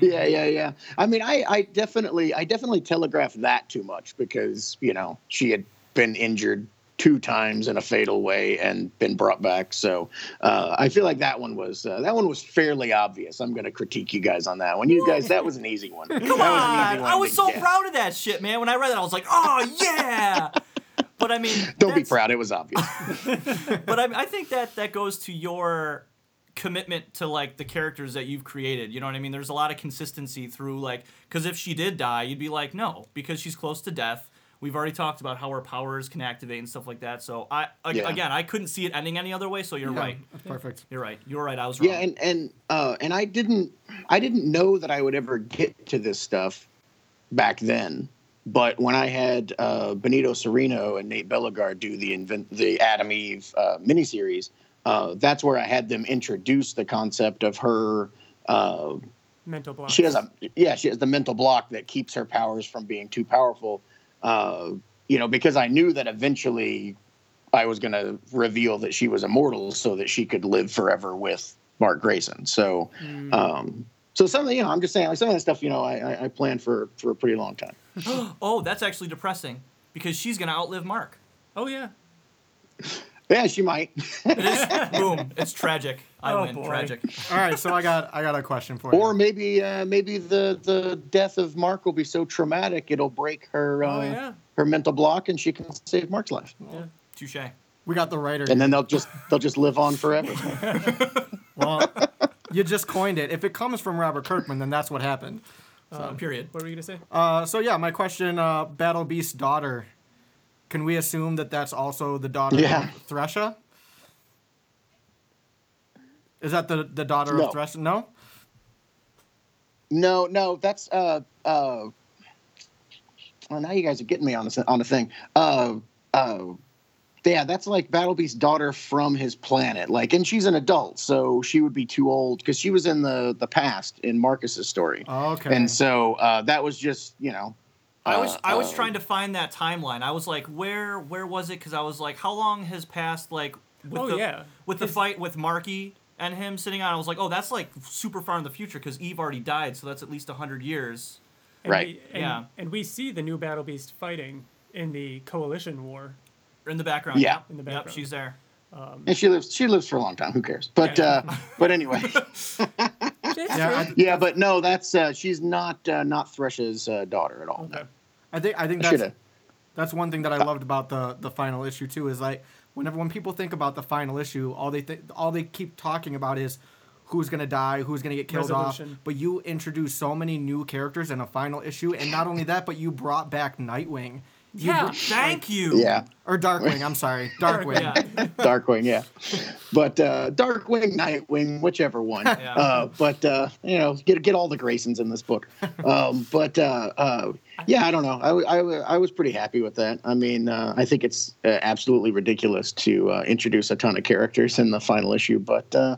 yeah, yeah, yeah. I mean, I, I definitely, I definitely telegraphed that too much because, you know, she had been injured two times in a fatal way and been brought back. So uh, I feel like that one was uh, that one was fairly obvious. I'm going to critique you guys on that one. You guys, that was an easy one. Come that on, was easy one I was so guess. proud of that shit, man. When I read that, I was like, oh yeah. But I mean, don't be proud. It was obvious. But I, I think that that goes to your commitment to like the characters that you've created. You know what I mean? There's a lot of consistency through like, because if she did die, you'd be like, no, because she's close to death. We've already talked about how her powers can activate and stuff like that. So I ag- yeah. again, I couldn't see it ending any other way. So you're yeah, right. Perfect. You're right. You're right. I was wrong. Yeah, and and uh, and I didn't I didn't know that I would ever get to this stuff back then. But when I had uh, Benito Cereno and Nate Bellegarde do the invent- the Adam Eve uh, miniseries, uh, that's where I had them introduce the concept of her uh, mental block. She has a yeah, she has the mental block that keeps her powers from being too powerful. Uh, you know, because I knew that eventually I was going to reveal that she was immortal, so that she could live forever with Mark Grayson. So, mm. um, so some of the, you know, I'm just saying, like some of that stuff, you know, I I planned for for a pretty long time. Oh, that's actually depressing because she's going to outlive Mark. Oh, yeah. Yeah, she might. It is. Boom. It's tragic. I oh, win. Boy. Tragic. All right, so I got I got a question for you. Or maybe uh, maybe the, the death of Mark will be so traumatic it'll break her uh, oh, yeah. her mental block and she can save Mark's life. Yeah. Touche. We got the writer. And then they'll just they'll just live on forever. Well, you just coined it. If it comes from Robert Kirkman, then that's what happened. So, uh, period. What were you going to say? Uh, so, yeah, my question, uh, Battle Beast's daughter, can we assume that that's also the daughter yeah. of Thresha? Is that the, the daughter no. of Thresha? No? No, no, that's... Uh, uh, well, now you guys are getting me on a, on a thing. Uh, uh, yeah, that's like Battle Beast's daughter from his planet. Like, and she's an adult, so she would be too old because she was in the, the past in Marcus's story. Oh, okay. And so uh, that was just, you know... I was uh, I was uh, trying to find that timeline. I was like, where where was it? Because I was like, how long has passed? Like, with oh the, yeah, with the fight with Marky and him sitting on. I was like, oh, that's like super far in the future because Eve already died, so that's at least a hundred years, and right? We, and, yeah, and we see the new Battle Beast fighting in the Coalition War in the background. Yeah, in the background, yep, she's there. Um, and she lives. She lives for a long time. Who cares? But yeah. uh, but anyway. Yeah, yeah, but no, that's uh, she's not uh, not Thresha's uh, daughter at all. Okay. No. I think I think that's Should've. that's one thing that I loved about the, the final issue too is like whenever when people think about the final issue, all they th- all they keep talking about is who's gonna die, who's gonna get killed Resolution. off. But you introduced so many new characters in a final issue, and not only that, but you brought back Nightwing. You yeah, br- thank like, you. Yeah, or Darkwing. I'm sorry, Darkwing. Yeah. Darkwing, yeah. But uh, Darkwing, Nightwing, whichever one. Yeah. Uh, but uh, you know, get get all the Graysons in this book. Um, but uh, uh, yeah, I don't know. I, I, I was pretty happy with that. I mean, uh, I think it's uh, absolutely ridiculous to uh, introduce a ton of characters in the final issue, but uh,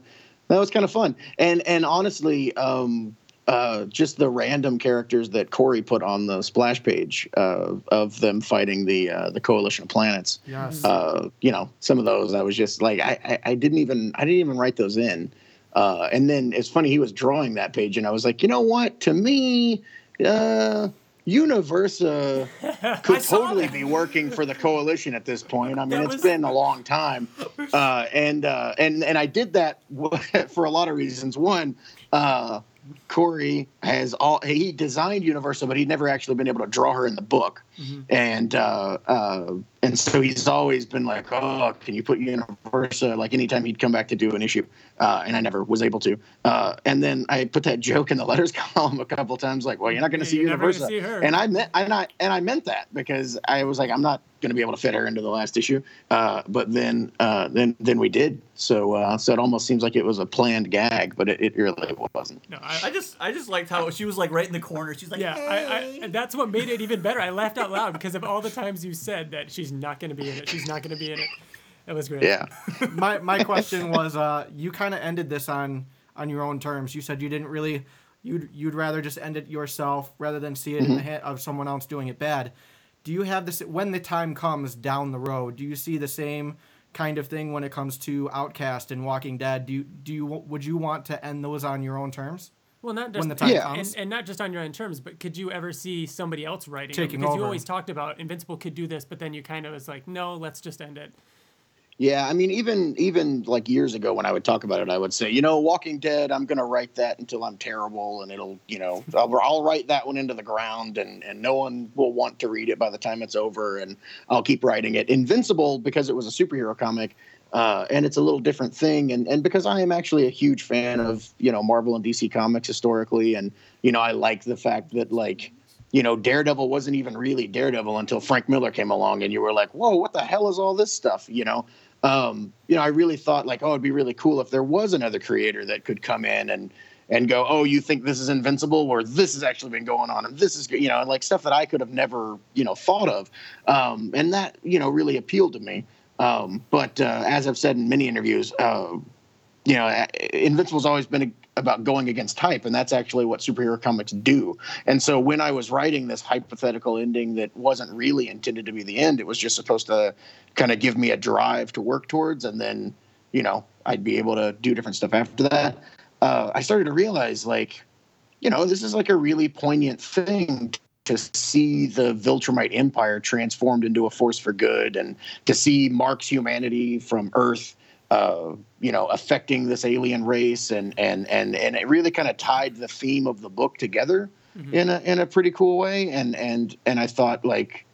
that was kind of fun. And and honestly. Um, Uh, just the random characters that Cory put on the splash page uh, of them fighting the uh, the Coalition of Planets. Yes. Uh, you know, some of those I was just like, I, I, I didn't even I didn't even write those in. Uh, and then it's funny he was drawing that page, and I was like, you know what? To me, uh, Universa could totally that. be working for the Coalition at this point. I mean, that it's was... been a long time, uh, and uh, and and I did that for a lot of reasons. One. Uh, Cory has all he designed Universa, but he'd never actually been able to draw her in the book. Mm-hmm. And uh, uh, And so he's always been like, oh, can you put Universa? Like anytime he'd come back to do an issue, uh, and I never was able to. Uh, and then I put that joke in the letters column a couple times, like, well, you're not going to see Universa. And I meant, and I and I meant that because I was like, I'm not going to be able to fit her into the last issue. Uh, but then, uh, then, then we did. So, uh, so it almost seems like it was a planned gag, but it, it really wasn't. No, I, I just, I just liked how she was like right in the corner. She's like, yeah, hey. I, I, that's what made it even better. I laughed out loud because of all the times you said that she's not going to be in it. She's not going to be in it. It was great. Yeah. my my question was, uh, you kind of ended this on, on your own terms. You said you didn't really, you'd you'd rather just end it yourself rather than see it mm-hmm. in the hand of someone else doing it bad. Do you have this when the time comes down the road? Do you see the same kind of thing when it comes to Outcast and Walking Dead? Do you, do you would you want to end those on your own terms? Well, not just when the time yeah. comes, and, and not just on your own terms, but could you ever see somebody else writing Taking it? Because over. You always talked about Invincible could do this, but then you kind of was like, no, let's just end it. Yeah, I mean, even even like years ago when I would talk about it, I would say, you know, Walking Dead, I'm going to write that until I'm terrible, and it'll, you know, I'll, I'll write that one into the ground, and, and no one will want to read it by the time it's over, and I'll keep writing it. Invincible, because it was a superhero comic, uh, and it's a little different thing, and, and because I am actually a huge fan of, you know, Marvel and D C Comics historically, and, you know, I like the fact that, like, you know, Daredevil wasn't even really Daredevil until Frank Miller came along, and you were like, whoa, what the hell is all this stuff, you know? Um, you know, I really thought like, oh, it'd be really cool if there was another creator that could come in and, and go, oh, you think this is Invincible or this has actually been going on and this is, you know, and like stuff that I could have never, you know, thought of. Um, and that, you know, really appealed to me. Um, but, uh, as I've said in many interviews, uh, you know, Invincible's always been a, about going against type, and that's actually what superhero comics do. And so when I was writing this hypothetical ending that wasn't really intended to be the end, it was just supposed to kind of give me a drive to work towards, and then, you know, I'd be able to do different stuff after that. Uh, I started to realize, like, you know, this is like a really poignant thing to see the Viltrumite Empire transformed into a force for good, and to see Mark's humanity from Earth Uh, you know, affecting this alien race, and and and and it really kind of tied the theme of the book together mm-hmm. in a in a pretty cool way. And and and I thought, like,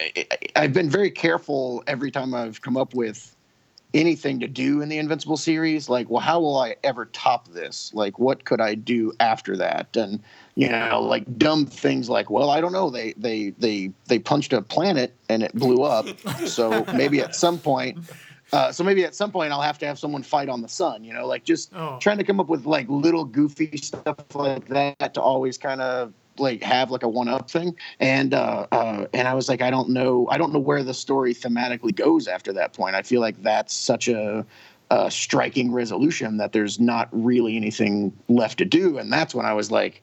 I, I've been very careful every time I've come up with anything to do in the Invincible series. Like, well, how will I ever top this? Like, what could I do after that? And you know, like dumb things like, well, I don't know. They they they they punched a planet and it blew up. So maybe at some point. Uh, so maybe at some point I'll have to have someone fight on the sun, you know, like just oh. trying to come up with like little goofy stuff like that to always kind of like have like a one-up thing. And uh, uh, and I was like, I don't know. I don't know where the story thematically goes after that point. I feel like that's such a, a striking resolution that there's not really anything left to do. And that's when I was like,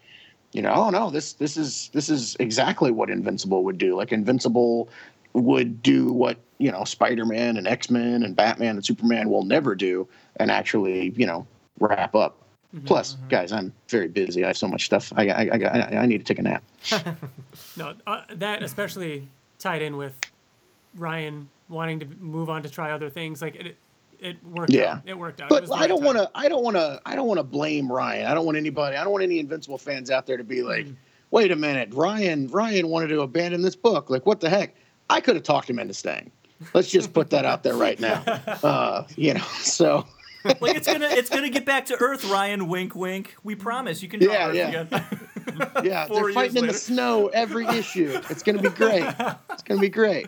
you know, oh, no, this this is this is exactly what Invincible would do. Like Invincible would do what, you know, Spider-Man and X-Men and Batman and Superman will never do and actually, you know, wrap up. Mm-hmm, Plus, mm-hmm. guys, I'm very busy. I have so much stuff. I I, I, I need to take a nap. No, uh, that especially tied in with Ryan wanting to move on to try other things. Like it, it worked. Yeah, out. it worked out. But it was I don't want to. I don't want to. I don't want to blame Ryan. I don't want anybody. I don't want any Invincible fans out there to be like, wait a minute, Ryan. Ryan wanted to abandon this book. Like, what the heck? I could have talked him into staying. Let's just put that out there right now. Uh, you know, so like it's gonna it's gonna get back to Earth, Ryan. Wink, wink. We promise you can. Draw yeah, Earth yeah, again. yeah. They're fighting later. in the snow every issue. It's gonna be great. It's gonna be great.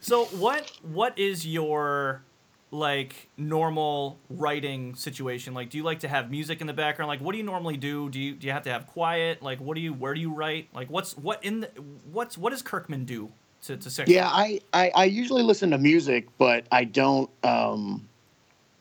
So what what is your like normal writing situation? Like, do you like to have music in the background? Like, what do you normally do? Do you do you have to have quiet? Like, what do you where do you write? Like, what's what in the, what's what does Kirkman do? To, to yeah, I, I, I usually listen to music, but I don't. Um,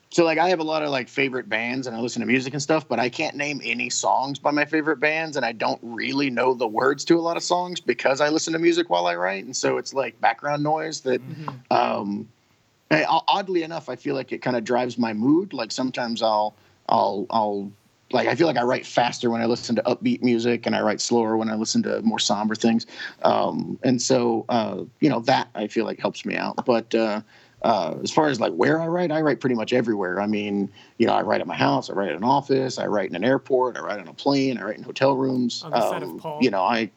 so like, I have a lot of like favorite bands, and I listen to music and stuff, but I can't name any songs by my favorite bands, and I don't really know the words to a lot of songs because I listen to music while I write, and so it's like background noise that. Mm-hmm. Um, I, oddly enough, I feel like it kind of drives my mood. Like sometimes I'll, I'll, I'll. Like, I feel like I write faster when I listen to upbeat music, and I write slower when I listen to more somber things. Um, and so, uh, you know, that I feel like helps me out. But uh, uh, as far as like where I write, I write pretty much everywhere. I mean, you know, I write at my house, I write at an office, I write in an airport, I write on a plane, I write in hotel rooms. On the um, set of Paul. You know, I,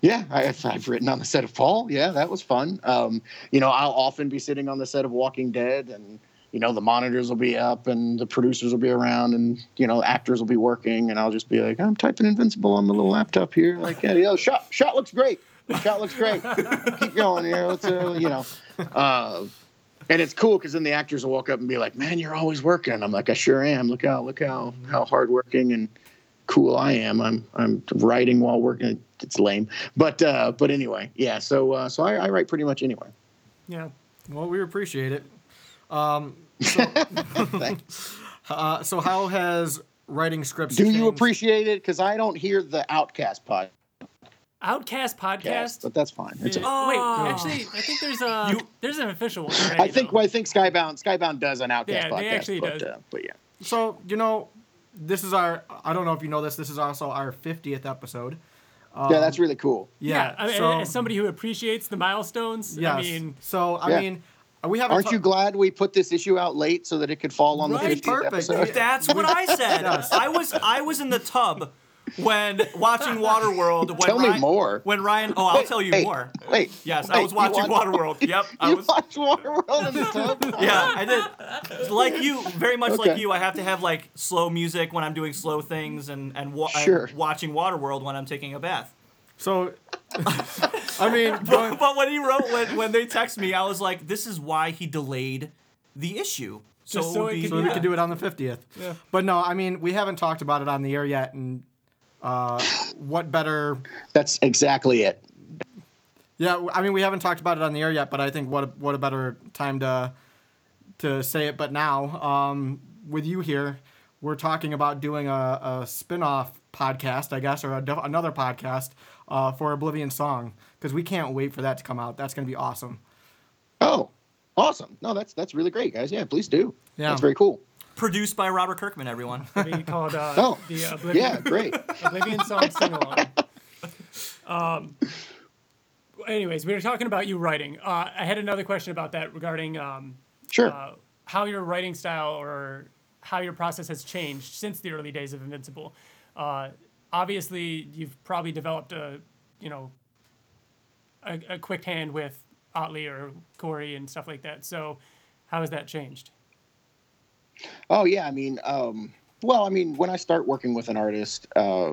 Yeah, I, I've written on the set of Paul. Yeah, that was fun. Um, you know, I'll often be sitting on the set of Walking Dead, and, you know, the monitors will be up and the producers will be around, and, you know, actors will be working, and I'll just be like, I'm typing Invincible on the little laptop here. Like, yeah, yo, shot, shot looks great. Shot looks great. Keep going here. Let's, uh, you know. Uh, and it's cool because then the actors will walk up and be like, man, you're always working. And I'm like, I sure am. Look out, look how, how hardworking and cool I am. I'm I'm writing while working. It's lame. But uh, but anyway, yeah, so uh, so I, I write pretty much anywhere. Yeah, well, we appreciate it. Um, so, uh, so how has writing scripts Do changed? You appreciate it? Because I don't hear the Outcast podcast. Outcast podcast, yes, but that's fine. It's oh, wait, oh. actually, I think there's a you, there's an official one. Already, I think well, I think Skybound Skybound does an Outcast yeah, podcast. Yeah, actually but, does. Uh, but yeah. So you know, this is our. I don't know if you know this. This is also our fiftieth episode. Um, yeah, that's really cool. Yeah, yeah I mean, so, as somebody who appreciates the milestones, yes. I mean, so I yeah. mean. We Aren't t- you glad we put this issue out late so that it could fall on right, the fifteenth episode? That's what I said. Yes. I was I was in the tub. When watching Waterworld, when tell Ryan, me more. When Ryan, oh, I'll wait, tell you wait, more. Wait, yes, wait, I was watching Waterworld. Yep, I you was watched Waterworld in the tub. Yeah, I did. Like you, very much okay. like you, I have to have like slow music when I'm doing slow things, and and, wa- sure. and watching Waterworld when I'm taking a bath. So, I mean, but, but when he wrote, when when they text me, I was like, this is why he delayed the issue. So, so, it be, so yeah. we could do it on the fiftieth. Yeah. But no, I mean, we haven't talked about it on the air yet, and. Uh, what better? That's exactly it. Yeah, I mean, we haven't talked about it on the air yet, but I think what a, what a better time to to say it. But now, um, with you here, we're talking about doing a, a spin-off podcast, I guess, or a, another podcast uh, for Oblivion Song, because we can't wait for that to come out. That's going to be awesome. Oh, awesome! No, that's that's really great, guys. Yeah, please do. Yeah, that's very cool. Produced by Robert Kirkman, everyone. Being called uh, oh, the Oblivion, yeah, great. Oblivion Song sing-along. Um, anyways, we were talking about you writing. Uh, I had another question about that regarding um, sure. uh, how your writing style or how your process has changed since the early days of Invincible. Uh, obviously, you've probably developed a, you know, a, a quick hand with Ottley or Cory and stuff like that. So how has that changed? Oh, yeah. I mean, um, well, I mean, when I start working with an artist, uh,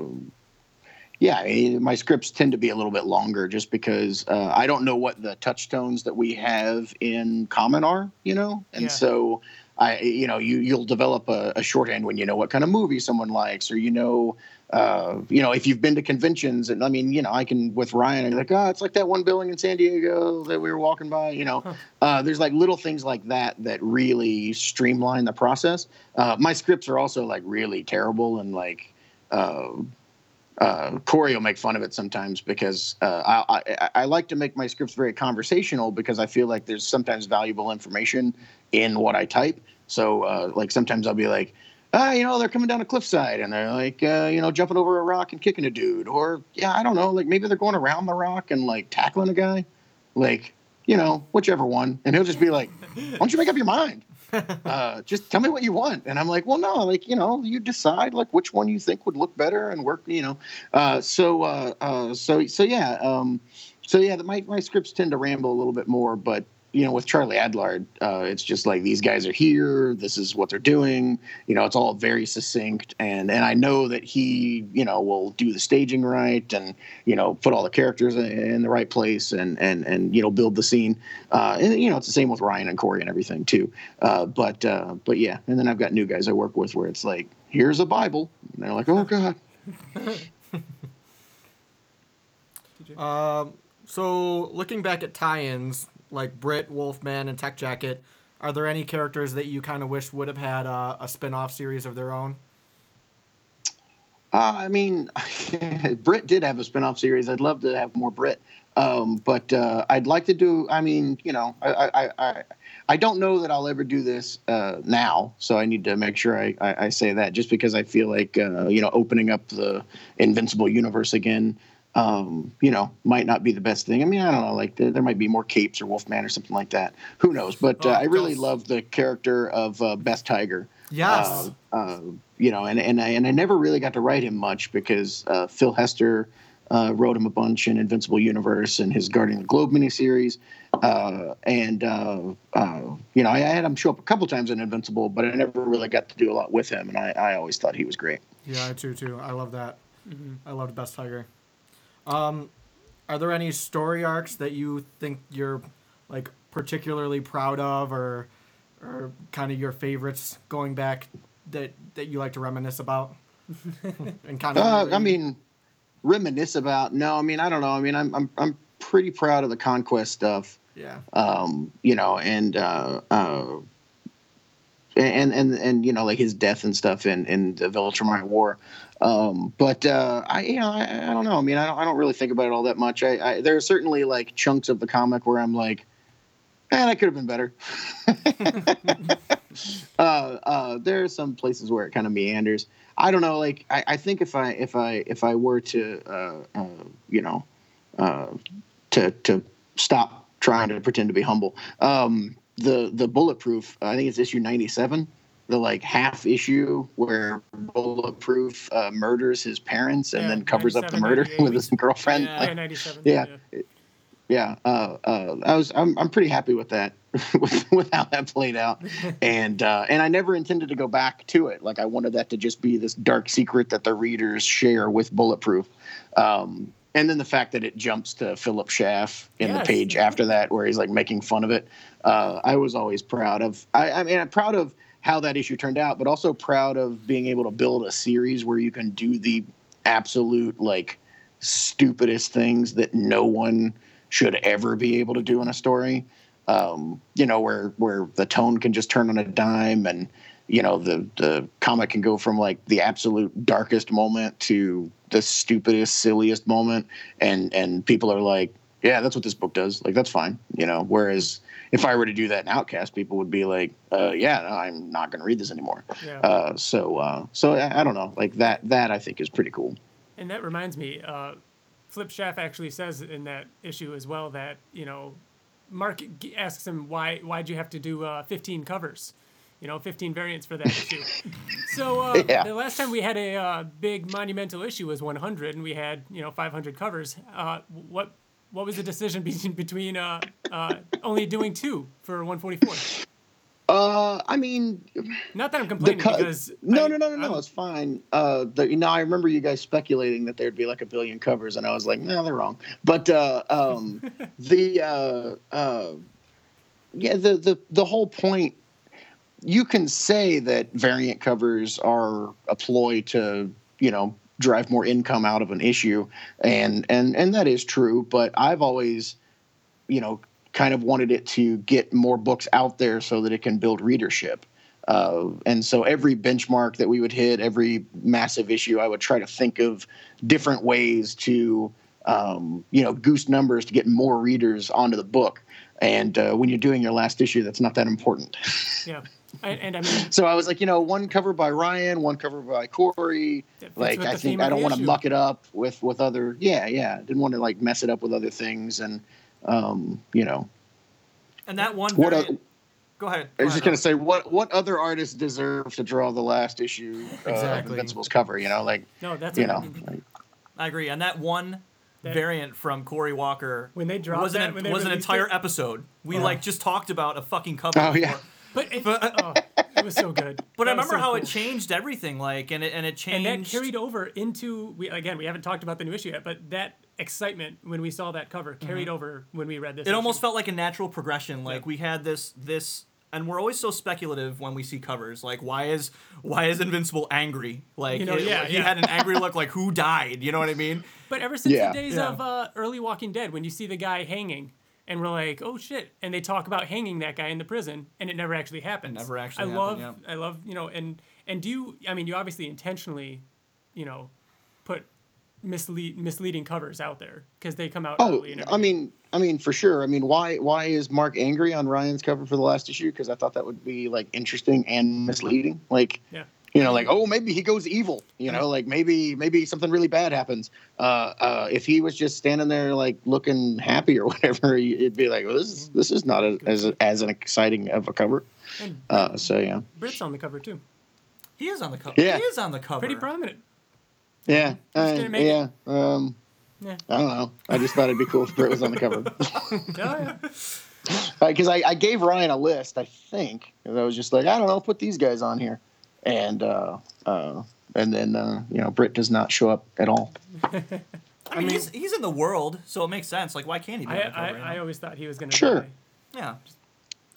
yeah, my scripts tend to be a little bit longer just because uh, I don't know what the touchstones that we have in common are, you know, and yeah. so I, you know, you, you'll develop a, a shorthand when you know what kind of movie someone likes, or, you know, uh, you know, if you've been to conventions. And I mean, you know, I can with Ryan and like, oh, it's like that one building in San Diego that we were walking by, you know, huh. uh, there's like little things like that that really streamline the process. Uh, my scripts are also like really terrible, and like, uh, Uh, Cory will make fun of it sometimes because uh, I, I, I like to make my scripts very conversational, because I feel like there's sometimes valuable information in what I type. So uh, like sometimes I'll be like, ah, you know, they're coming down a cliffside and they're like, uh, you know, jumping over a rock and kicking a dude, or yeah, I don't know, like maybe they're going around the rock and like tackling a guy, like, you know, whichever one. And he'll just be like, why don't you make up your mind? Uh, just tell me what you want. And I'm like, well, no, like, you know, you decide like which one you think would look better and work, you know? Uh, so, uh, uh, so, so yeah. Um, so yeah, the, my, my scripts tend to ramble a little bit more, but you know, with Charlie Adlard, uh, it's just like, these guys are here. This is what they're doing. You know, it's all very succinct. And, and I know that he, you know, will do the staging right and, you know, put all the characters in, in the right place and, and, and, you know, build the scene. Uh, and, you know, it's the same with Ryan and Cory and everything too. Uh, but, uh, but yeah. And then I've got new guys I work with where it's like, here's a Bible. And they're like, oh God. um, so looking back at tie-ins, like Brit, Wolfman, and Tech Jacket, are there any characters that you kind of wish would have had a, a spin-off series of their own? Uh, I mean, Brit did have a spin-off series. I'd love to have more Brit. Um, but uh, I'd like to do, I mean, you know, I I, I, I don't know that I'll ever do this uh, now, so I need to make sure I, I, I say that, just because I feel like, uh, you know, opening up the Invincible universe again, Um, you know, might not be the best thing. I mean, I don't know, like there, there might be more Capes or Wolfman or something like that. Who knows? But uh, oh, I really yes. love the character of uh, Beth Tiger. Yes. Uh, uh, you know, and, and, I, and I never really got to write him much because uh, Phil Hester uh, wrote him a bunch in Invincible Universe and his Guarding the Globe miniseries. Uh, and, uh, uh, you know, I, I had him show up a couple times in Invincible, but I never really got to do a lot with him. And I, I always thought he was great. Yeah, I do too. I love that. Mm-hmm. I loved Best Tiger. Um, are there any story arcs that you think you're like particularly proud of, or, or kind of your favorites going back that, that you like to reminisce about? and kind of, uh, really... I mean, reminisce about, no, I mean, I don't know. I mean, I'm, I'm, I'm pretty proud of the Conquest stuff. Yeah. Um, you know, and, uh, uh, and, and, and, you know, like his death and stuff in, in the Village from My War. Um, but, uh, I, you know, I, I don't know. I mean, I don't, I don't really think about it all that much. I, I there are certainly like chunks of the comic where I'm like, eh, that could have been better. uh, uh, there are some places where it kind of meanders. I don't know. Like, I, I think if I, if I, if I were to, uh, uh you know, uh, to, to stop trying to pretend to be humble, um, The the Bulletproof, I think it's issue ninety-seven, the like half issue where Bulletproof uh, murders his parents and yeah, then covers up the murder with his girlfriend. Yeah, like, yeah ninety-seven. Yeah, yeah. yeah uh, uh, I was I'm I'm pretty happy with that, with, with how that played out, and uh, and I never intended to go back to it. Like I wanted that to just be this dark secret that the readers share with Bulletproof. Um, And then the fact that it jumps to Philip Schaff in yes. the page after that, where he's like making fun of it, uh, I was always proud of. I, I mean, I'm proud of how that issue turned out, but also proud of being able to build a series where you can do the absolute like stupidest things that no one should ever be able to do in a story. Um, you know, where where the tone can just turn on a dime, and you know the the comic can go from like the absolute darkest moment to the stupidest, silliest moment, and and people are like, yeah, that's what this book does. Like, that's fine, you know. Whereas if I were to do that in Outcast, people would be like, uh, yeah, no, I'm not going to read this anymore. Yeah. Uh, so, uh, so I, I don't know. Like that, that I think is pretty cool. And that reminds me, uh, Philip Schaff actually says in that issue as well that you know, Mark asks him why why'd you have to do uh, fifteen covers. You know, fifteen variants for that issue. So uh, yeah. the last time we had a uh, big monumental issue was one hundred, and we had, you know, five hundred covers. Uh, what what was the decision between uh, uh, only doing two for one forty-four? Uh, I mean... Not that I'm complaining, co- because... No, I, no, no, no, no, no, it's fine. Uh, the, you know, I remember you guys speculating that there'd be like a billion covers, and I was like, no, nah, they're wrong. But uh, um, the... Uh, uh, yeah, the, the, the whole point... You can say that variant covers are a ploy to, you know, drive more income out of an issue, and and and that is true. But I've always, you know, kind of wanted it to get more books out there so that it can build readership. Uh, and so every benchmark that we would hit, every massive issue, I would try to think of different ways to, um, you know, goose numbers to get more readers onto the book. And uh, when you're doing your last issue, that's not that important. Yeah. And, and I mean, so I was like, you know, one cover by Ryan, one cover by Cory. Like, I think I don't want to muck it up with, with other. Yeah, yeah. Didn't want to like mess it up with other things, and um, you know. And that one. What? Variant, a, go ahead. Go I was ahead. just gonna say, what what other artists deserve to draw the last issue uh, exactly. of Invincible's cover? You know, like. No, that's. You know. Like, I agree, and that one. That variant from Cory Walker when they dropped that, an, when they was an entire it? episode. We oh. like just talked about a fucking cover. Oh yeah. But it, oh, it was so good. But that I remember so how cool. it changed everything, like, and it and it changed. And that carried over into we again. We haven't talked about the new issue yet, but that excitement when we saw that cover carried mm-hmm. over when we read this. It issue. almost felt like a natural progression. Like yeah. we had this this, and we're always so speculative when we see covers. Like why is why is Invincible angry? Like, you know, it, yeah, like yeah. he had an angry look. Like who died? You know what I mean? But ever since yeah. the days yeah. of uh, early Walking Dead, when you see the guy hanging. And we're like, oh shit! And they talk about hanging that guy in the prison, and it never actually happens. It never actually. I happened, love, yeah. I love, you know, and and do you? I mean, you obviously intentionally, you know, put mislead misleading covers out there because they come out. Oh, early and I mean, I mean for sure. I mean, why why is Mark angry on Ryan's cover for the last issue? Because I thought that would be like interesting and misleading. Like, yeah. you know, like oh maybe he goes evil. You know, like maybe maybe something really bad happens. Uh, uh, if he was just standing there like looking happy or whatever, it'd be like, well, this is this is not a, as as an exciting of a cover. Uh, so yeah, Brit's on the cover too. He is on the cover. Yeah. he is on the cover. Pretty prominent. Yeah, uh, yeah. Um, Yeah. I don't know. I just thought it'd be cool if Brit was on the cover. Oh, yeah. Because I, I gave Ryan a list, I think. Because I was just like, I don't know, put these guys on here. And uh, uh, and then, uh, you know, Brit does not show up at all. I, mean, I mean, he's he's in the world, so it makes sense. Like, why can't he be I, on the cover? I, right I always thought he was going to sure. die. Yeah.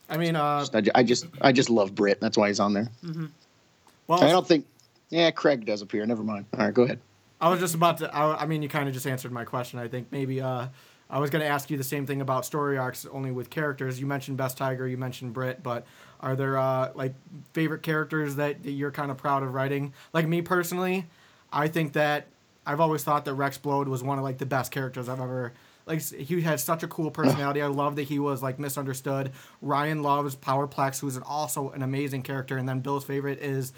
I mean, uh, I, I just I just love Brit. That's why he's on there. Mm-hmm. Well, I don't think. Yeah, Craig does appear. Never mind. All right, go ahead. I was just about to. I, I mean, you kind of just answered my question. I think maybe uh, I was going to ask you the same thing about story arcs, only with characters. You mentioned Best Tiger, you mentioned Brit, but are there uh, like favorite characters that, that you're kind of proud of writing? Like me personally, I think that I've always thought that Rex Blode was one of like the best characters I've ever. Like he had such a cool personality. I love that he was like misunderstood. Ryan loves Powerplex, who's an, also an amazing character, and then Bill's favorite is.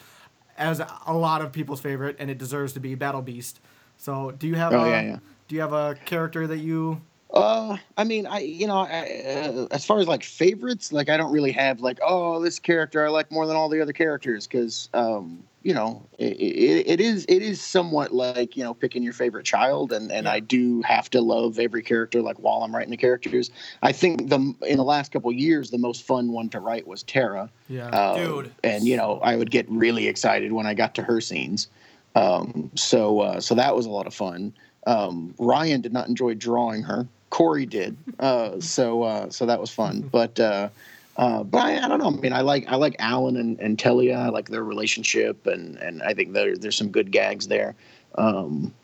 As a lot of people's favorite, and it deserves to be Battle Beast. So, do you have oh, a yeah, yeah. do you have a character that you? Uh, I mean, I you know, I, uh, as far as like favorites, like I don't really have like oh this character I like more than all the other characters because um, you know it, it, it is it is somewhat like you know picking your favorite child, and, and yeah. I do have to love every character like while I'm writing the characters. I think the in the last couple of years the most fun one to write was Tara. Yeah, um, dude. And you know I would get really excited when I got to her scenes. Um, so uh, so that was a lot of fun. Um, Ryan did not enjoy drawing her. Cory did, uh, so uh, so that was fun. But uh, uh, but I, I don't know. I mean, I like I like Alan and, and Telia. I like their relationship, and, and I think there there's some good gags there. Um,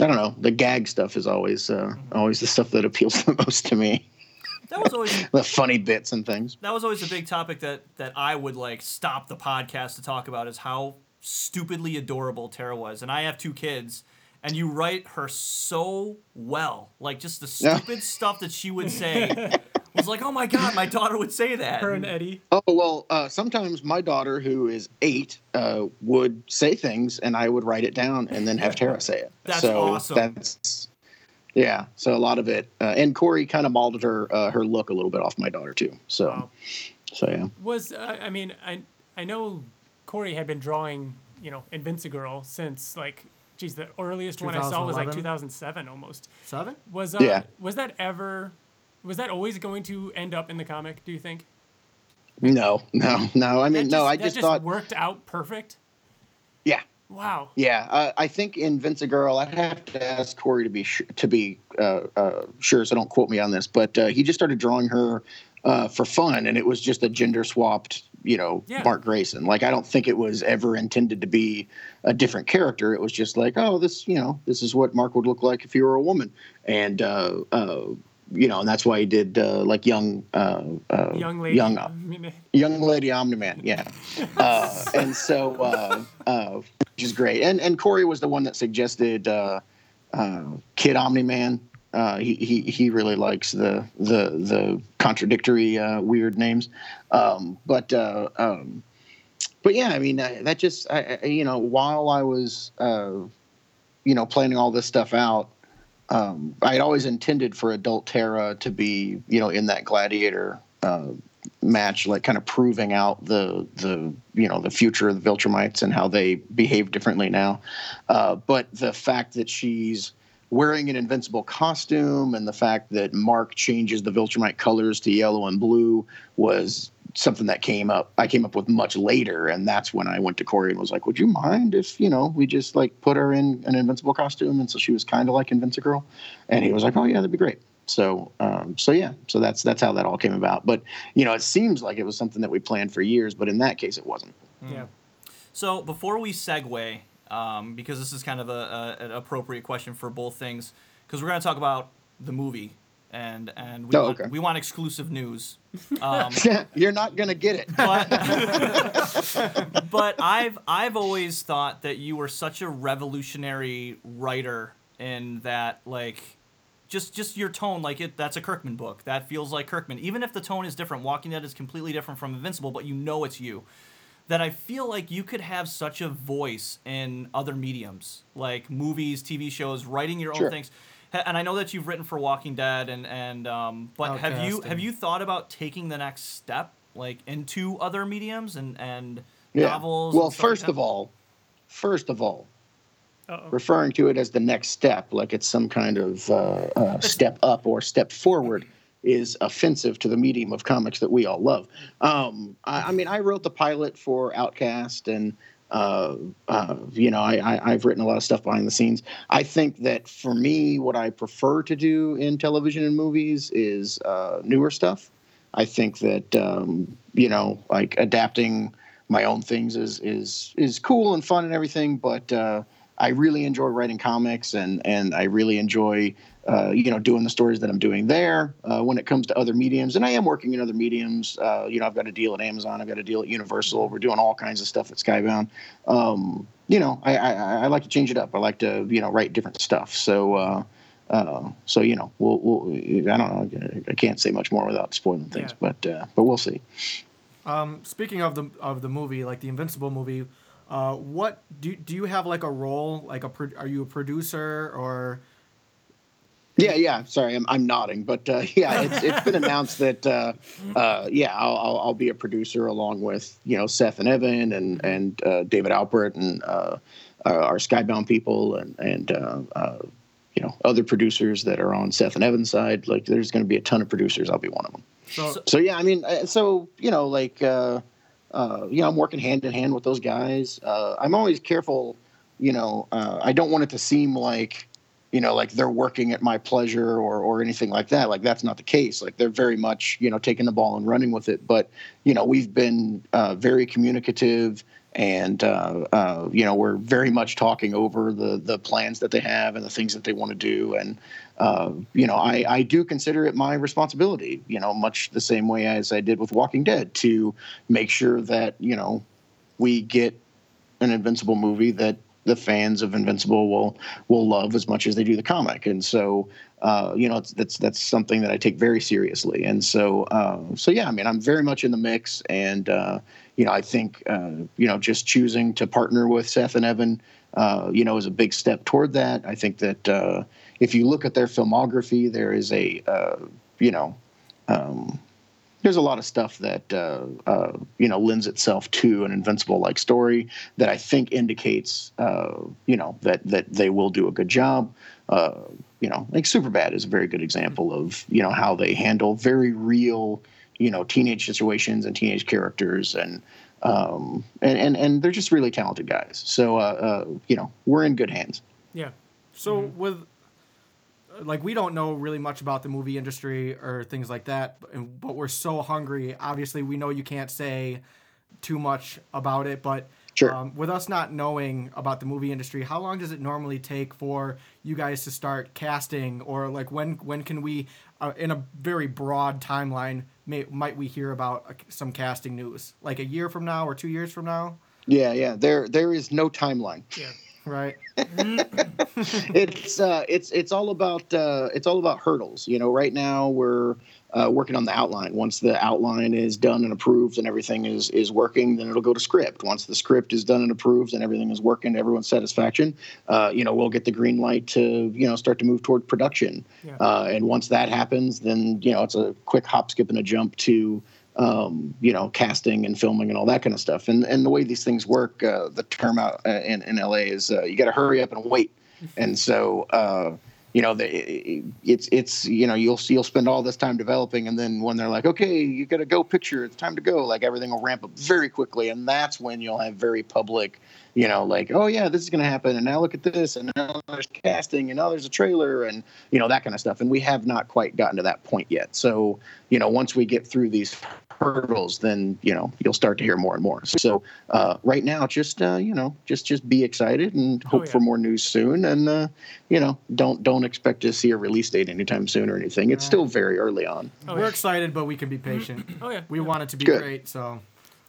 I don't know. The gag stuff is always uh, always the stuff that appeals the most to me. That was always the funny bits and things. That was always a big topic that that I would like stop the podcast to talk about is how stupidly adorable Tara was, and I have two kids. And you write her so well. Like, just the stupid yeah. stuff that she would say was like, oh, my God, my daughter would say that. Her and Eddie. Oh, well, uh, sometimes my daughter, who is eight, uh, would say things, and I would write it down and then have Tara say it. That's so awesome. That's, yeah, so a lot of it. Uh, and Cory kind of modeled her uh, her look a little bit off my daughter, too. So, wow. so yeah. Was, uh, I mean, I, I know Cory had been drawing, you know, Invincigirl since, like, Geez, the earliest one I saw was like two thousand seven, almost. Seven? Was uh, yeah. Was that ever? Was that always going to end up in the comic? Do you think? No, no, no. I mean, just, no. I that just, just thought worked out perfect. Yeah. Wow. Yeah, uh, I think Invincigirl. I'd have to ask Cory to be sh- to be uh, uh, sure, so don't quote me on this. But uh, he just started drawing her uh, for fun, and it was just a gender swapped. You know, yeah. Mark Grayson. Like, I don't think it was ever intended to be a different character. It was just like, oh, this, you know, this is what Mark would look like if he were a woman. And, uh, uh, you know, and that's why he did, uh, like, young, uh, uh, young lady, young, uh, young lady Omni-Man. Yeah. uh, and so, uh, uh, which is great. And, and Cory was the one that suggested, uh, uh, Kid Omni-Man. Uh, he, he he really likes the the the contradictory uh, weird names, um, but uh, um, but yeah, I mean I, that just I, I, you know while I was uh, you know planning all this stuff out, um, I had always intended for adult Tara to be you know in that gladiator uh, match, like kind of proving out the the you know the future of the Viltrumites and how they behave differently now, uh, but the fact that she's wearing an Invincible costume and the fact that Mark changes the Viltrumite colors to yellow and blue was something that came up. I came up with much later. And that's when I went to Cory and was like, would you mind if, you know, we just like put her in an Invincible costume? And so she was kind of like Invincigirl. And he was like, oh yeah, that'd be great. So, um, so yeah, so that's, that's how that all came about. But, you know, it seems like it was something that we planned for years, but in that case it wasn't. Yeah. So before we segue, Um, because this is kind of a, a an appropriate question for both things, because we're going to talk about the movie, and and we, oh, want, okay. we want exclusive news. Um, You're not going to get it. But, but I've I've always thought that you were such a revolutionary writer in that, like, just just your tone, like it that's a Kirkman book. That feels like Kirkman. Even if the tone is different, Walking Dead is completely different from Invincible, but you know it's you. That I feel like you could have such a voice in other mediums, like movies, T V shows, writing your own sure. things. And I know that you've written for Walking Dead, and and um, but Outcast, have you have you thought about taking the next step, like into other mediums and and yeah. novels? Well, and first like of all, first of all, Uh-oh. Referring to it as the next step, like it's some kind of uh, uh, step up or step forward, is offensive to the medium of comics that we all love. Um, I, I mean, I wrote the pilot for Outcast, and uh, uh, you know, I, I, I've written a lot of stuff behind the scenes. I think that for me, what I prefer to do in television and movies is uh, newer stuff. I think that um, you know, like adapting my own things is is is cool and fun and everything, but uh, I really enjoy writing comics, and, and I really enjoy, uh, you know, doing the stories that I'm doing there. Uh, when it comes to other mediums, and I am working in other mediums, uh, you know, I've got a deal at Amazon, I've got a deal at Universal. We're doing all kinds of stuff at Skybound. Um, you know, I, I, I like to change it up. I like to, you know, write different stuff. So, uh, uh, so you know, we'll, we'll I don't know, I can't say much more without spoiling things, yeah. but uh, but we'll see. Um, speaking of the of the movie, like the Invincible movie. Uh, what do do you have like a role? Like a pro- are you a producer or? Yeah, yeah. Sorry, I'm I'm nodding, but uh, yeah, it's it's been announced that uh, uh, yeah, I'll, I'll I'll be a producer along with you know Seth and Evan and and uh, David Alpert and uh, our Skybound people and and uh, uh, you know other producers that are on Seth and Evan's side. Like, there's going to be a ton of producers. I'll be one of them. So, so yeah, I mean, so you know, like. Uh, Uh, you know, I'm working hand in hand with those guys. Uh, I'm always careful, you know, uh, I don't want it to seem like, you know, like they're working at my pleasure or, or anything like that. Like, that's not the case. Like, they're very much, you know, taking the ball and running with it. But, you know, we've been uh, very communicative and, uh, uh, you know, we're very much talking over the, the plans that they have and the things that they want to do. And, uh, you know, I, I do consider it my responsibility, you know, much the same way as I did with Walking Dead, to make sure that, you know, we get an Invincible movie that the fans of Invincible will will love as much as they do the comic. And so, uh, you know, it's, that's that's something that I take very seriously. And so, uh, so yeah, I mean, I'm very much in the mix. And, uh, you know, I think, uh, you know, just choosing to partner with Seth and Evan, uh, you know, is a big step toward that. I think that uh, if you look at their filmography, there is a, uh, you know, um, there's a lot of stuff that, uh, uh, you know, lends itself to an Invincible-like story that I think indicates, uh, you know, that that they will do a good job. Uh, you know, like Superbad is a very good example of, you know, how they handle very real, you know, teenage situations and teenage characters. And um, and, and, and they're just really talented guys. So, uh, uh, you know, we're in good hands. Yeah. So mm-hmm. with... Like, we don't know really much about the movie industry or things like that, but we're so hungry. Obviously, we know you can't say too much about it, but sure. um, with us not knowing about the movie industry, how long does it normally take for you guys to start casting? Or, like, when when can we, uh, in a very broad timeline, may, might we hear about uh, some casting news? Like, a year from now or two years from now? Yeah, yeah. There, there is no timeline. Yeah. Right. it's uh, it's it's all about uh, it's all about hurdles. You know, right now we're uh, working on the outline. Once the outline is done and approved and everything is is working, then it'll go to script. Once the script is done and approved and everything is working to everyone's satisfaction, uh, you know, we'll get the green light to you know start to move toward production. Yeah. Uh, and once that happens, then you know it's a quick hop, skip, and a jump to. Um, you know, casting and filming and all that kind of stuff. And and the way these things work, uh, the term out uh, in, in L A is uh, you got to hurry up and wait. And so, uh, you know, they, it's it's you know you'll you'll spend all this time developing, and then when they're like, okay, you got to go picture, it's time to go. Like everything will ramp up very quickly, and that's when you'll have very public, you know, like oh yeah, this is going to happen, and now look at this, and now there's casting, and now there's a trailer, and you know that kind of stuff. And we have not quite gotten to that point yet. So you know, once we get through these hurdles, then, you know, you'll start to hear more and more. So uh, right now, just, uh, you know, just just be excited and hope oh, yeah. for more news soon. And, uh, you know, don't don't expect to see a release date anytime soon or anything. It's still very early on. Oh, We're yeah. excited, but we can be patient. oh, yeah. We yeah. want it to be Good. great. So,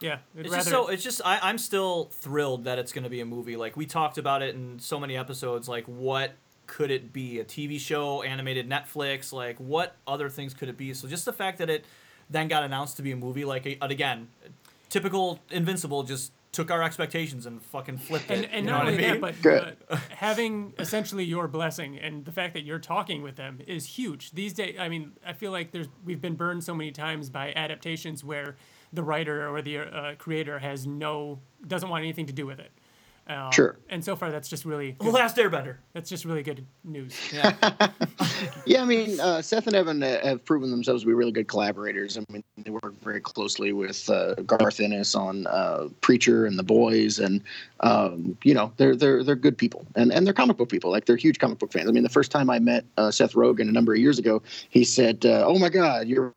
yeah. It's rather... just so it's just I, I'm still thrilled that it's going to be a movie. Like we talked about it in so many episodes, like what could it be? A T V show, animated Netflix, like what other things could it be? So just the fact that it then got announced to be a movie, like, again, typical Invincible just took our expectations and fucking flipped it. And, and not only that, but uh, having essentially your blessing and the fact that you're talking with them is huge. These days, I mean, I feel like there's we've been burned so many times by adaptations where the writer or the uh, creator has no, doesn't want anything to do with it. Um, sure. And so far, that's just really good. Last Airbender. That's just really good news. Yeah. yeah, I mean, uh, Seth and Evan have proven themselves to be really good collaborators. I mean, they work very closely with uh, Garth Ennis on uh, Preacher and The Boys, and um, you know, they're they're they're good people, and and they're comic book people. Like, they're huge comic book fans. I mean, the first time I met uh, Seth Rogen a number of years ago, he said, uh, "Oh my God, you're."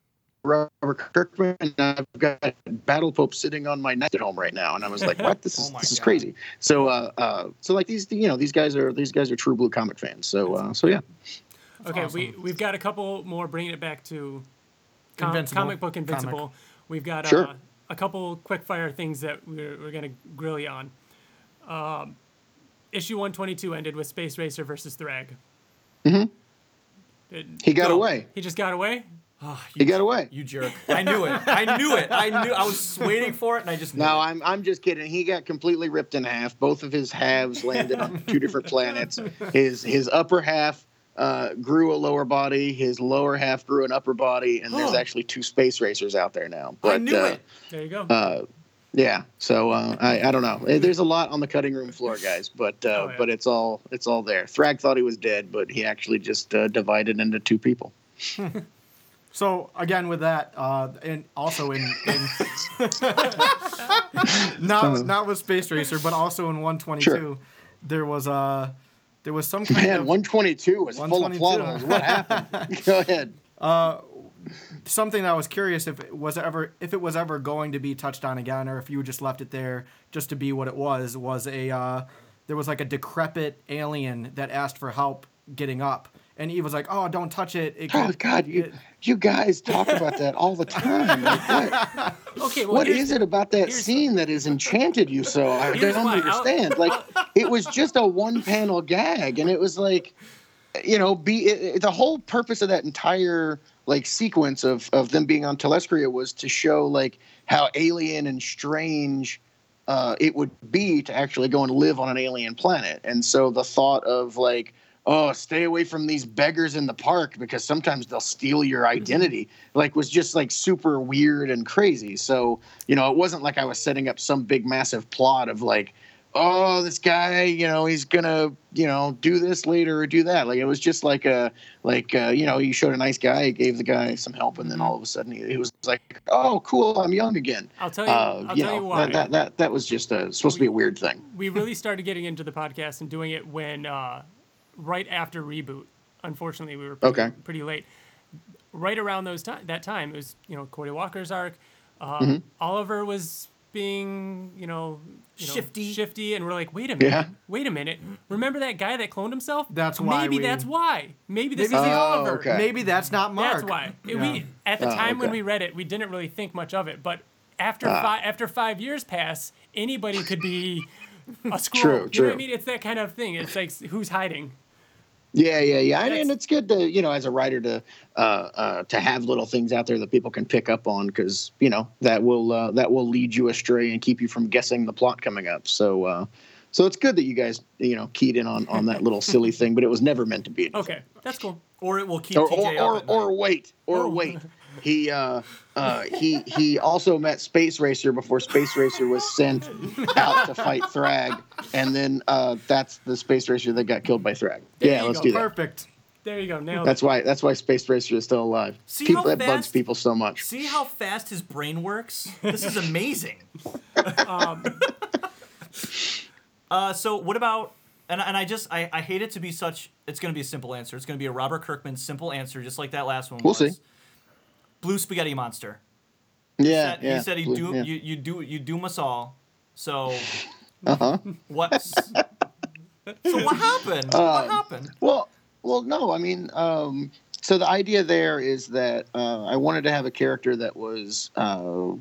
Robert Kirkman, and I've got Battle Pope sitting on my night at home right now, and I was like, "What? This is oh this is God. crazy." So, uh, uh, so like these, you know, these guys are these guys are true blue comic fans. So, uh, so yeah. That's okay, awesome. we we've got a couple more. Bringing it back to com- comic book Invincible, comic. we've got uh, sure. a couple quick fire things that we're we're gonna grill you on. Um, issue one twenty-two ended with Space Racer versus Thrag. Mm-hmm. It, he got no, away. He just got away. Oh, you he got away. You jerk! I knew it. I knew it. I knew. I was waiting for it, and I just. Knew no, it. I'm. I'm just kidding. He got completely ripped in half. Both of his halves landed on two different planets. His his upper half uh, grew a lower body. His lower half grew an upper body, and there's actually two space racers out there now. But, I knew uh, it. There you go. Uh, yeah. So uh, I I don't know. There's a lot on the cutting room floor, guys. But uh, oh, yeah. but it's all it's all there. Thrag thought he was dead, but he actually just uh, divided into two people. So, again, with that, uh, and also in, in not, not with Space Racer, but also in one twenty-two, sure. there was uh, there was some kind Man, of... Man, one twenty-two was one twenty-two full of plot. What happened? Go ahead. Uh, something that I was curious if it was ever if it was ever going to be touched on again, or if you just left it there just to be what it was, was a... Uh, there was like a decrepit alien that asked for help getting up. And Eve was like, "Oh, don't touch it." it oh God, you it, you guys talk about that all the time. Like, what okay, well, what is it about that scene that has enchanted you so? I don't why. understand. Like, it was just a one-panel gag, and it was like, you know, be it, it, the whole purpose of that entire like sequence of of them being on Telescria was to show like how alien and strange. Uh, it would be to actually go and live on an alien planet, and so the thought of like. Oh, stay away from these beggars in the park because sometimes they'll steal your identity. Like, was just like super weird and crazy. So, you know, it wasn't like I was setting up some big massive plot of like, oh, this guy, you know, he's gonna, you know, do this later or do that. Like, it was just like a, like, uh, you know, you showed a nice guy, gave the guy some help, and then all of a sudden he, he was like, oh, cool, I'm young again. I'll tell you, uh, I'll you tell know, you why. That, that that that was just a, supposed we, to be a weird thing. We really started getting into the podcast and doing it when. Uh, Right after Reboot, unfortunately, we were pretty, okay. pretty late. Right around those time, that time, it was, you know, Cory Walker's arc. Um, mm-hmm. Oliver was being, you know, you shifty, know, shifty, and we're like, wait a minute, yeah. wait a minute. Remember that guy that cloned himself? That's why. Maybe we... that's why. Maybe this Maybe, is oh, Oliver. Okay. Maybe that's not Mark. That's why. Yeah. We at the oh, time okay. when we read it, we didn't really think much of it. But after uh. five, after five years pass, anybody could be a scroll. True. You true. know what I mean? It's that kind of thing. It's like who's hiding. Yeah, yeah, yeah, and, and it's good to, you know, as a writer to uh, uh, to have little things out there that people can pick up on because, you know, that will uh, that will lead you astray and keep you from guessing the plot coming up. So, uh, so it's good that you guys, you know, keyed in on, on that little silly thing, but it was never meant to be. Anything. Okay, that's cool. Or it will keep. Or T J or, or, or wait, or oh. wait. He uh, uh, he he also met Space Racer before Space Racer was sent out to fight Thrag, and then uh, that's the Space Racer that got killed by Thrag. There yeah, let's go. do that. Perfect. There you go. Nailed that's it. why that's why Space Racer is still alive. See people, how fast, that bugs people so much. See how fast his brain works? This is amazing. um, uh, so what about? And and I just I, I hate it to be such. It's going to be a simple answer. It's going to be a Robert Kirkman simple answer, just like that last one. We'll was. see. Blue Spaghetti Monster. Yeah, he said, yeah, he said do, yeah. you, you do you doom us all. So, uh-huh. what's, so what happened? Um, what happened? Well, well, no, I mean, um, so the idea there is that uh, I wanted to have a character that was uh,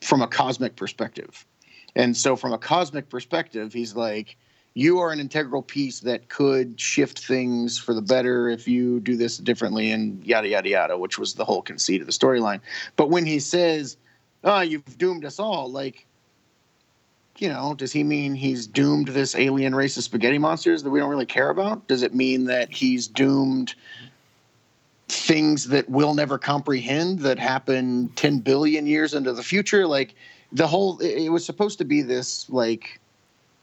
from a cosmic perspective, and so from a cosmic perspective, he's like, you are an integral piece that could shift things for the better if you do this differently and yada, yada, yada, which was the whole conceit of the storyline. But when he says, oh, you've doomed us all, like, you know, does he mean he's doomed this alien race of spaghetti monsters that we don't really care about? Does it mean that he's doomed things that we'll never comprehend that happen ten billion years into the future? Like, the whole – it was supposed to be this, like –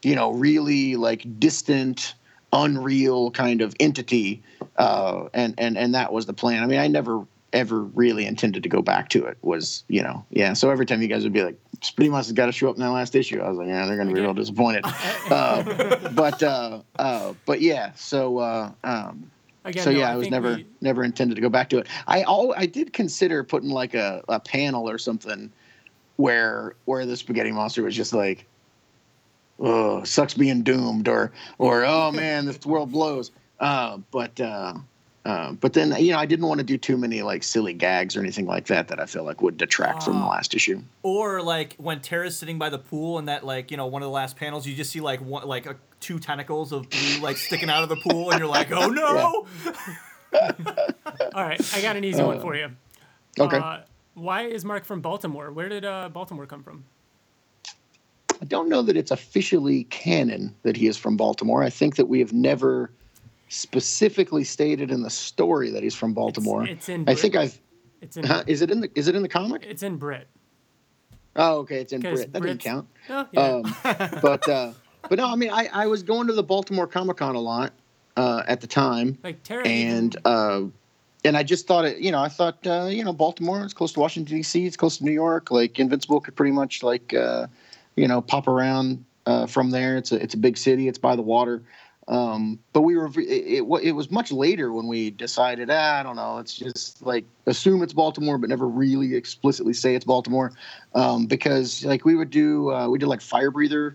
you know, really like distant, unreal kind of entity. Uh, and, and, and that was the plan. I mean, I never ever really intended to go back to it was, you know, yeah. So every time you guys would be like, Splitty Monster's got to show up in that last issue. I was like, yeah, they're going to be real disappointed. Uh, but, uh, uh, but yeah, so, uh, um, Again, so no, yeah, I, I was never, we... never intended to go back to it. I all I did consider putting like a, a panel or something where, where the spaghetti monster was just like, oh, sucks being doomed, or, or, oh man, this world blows. Uh, but, uh, uh, but then, you know, I didn't want to do too many like silly gags or anything like that, that I feel like would detract uh, from the last issue. Or like when Tara's sitting by the pool and that, like, you know, one of the last panels, you just see like one, like a, two tentacles of blue, like sticking out of the pool. And you're like, oh no. All right. I got an easy uh, one for you. Okay. Uh, why is Mark from Baltimore? Where did uh, Baltimore come from? I don't know that it's officially canon that he is from Baltimore. I think that we have never specifically stated in the story that he's from Baltimore. It's, it's in Brit. I think I've it's in huh? is it in the is it in the comic? It's in Brit. Oh, okay, it's in Brit. That Brit's, didn't count. Oh, yeah. Um but uh, but no, I mean I, I was going to the Baltimore Comic Con a lot uh, at the time. Like Terry and uh, and I just thought it, you know, I thought uh, you know, Baltimore is close to Washington D C, it's close to New York, like Invincible could pretty much like uh, you know, pop around uh, from there. It's a it's a big city. It's by the water. Um, but we were it, it, it was much later when we decided. Ah, I don't know. Let's just like assume it's Baltimore, but never really explicitly say it's Baltimore, um, because like we would do uh, we did like Firebreaker,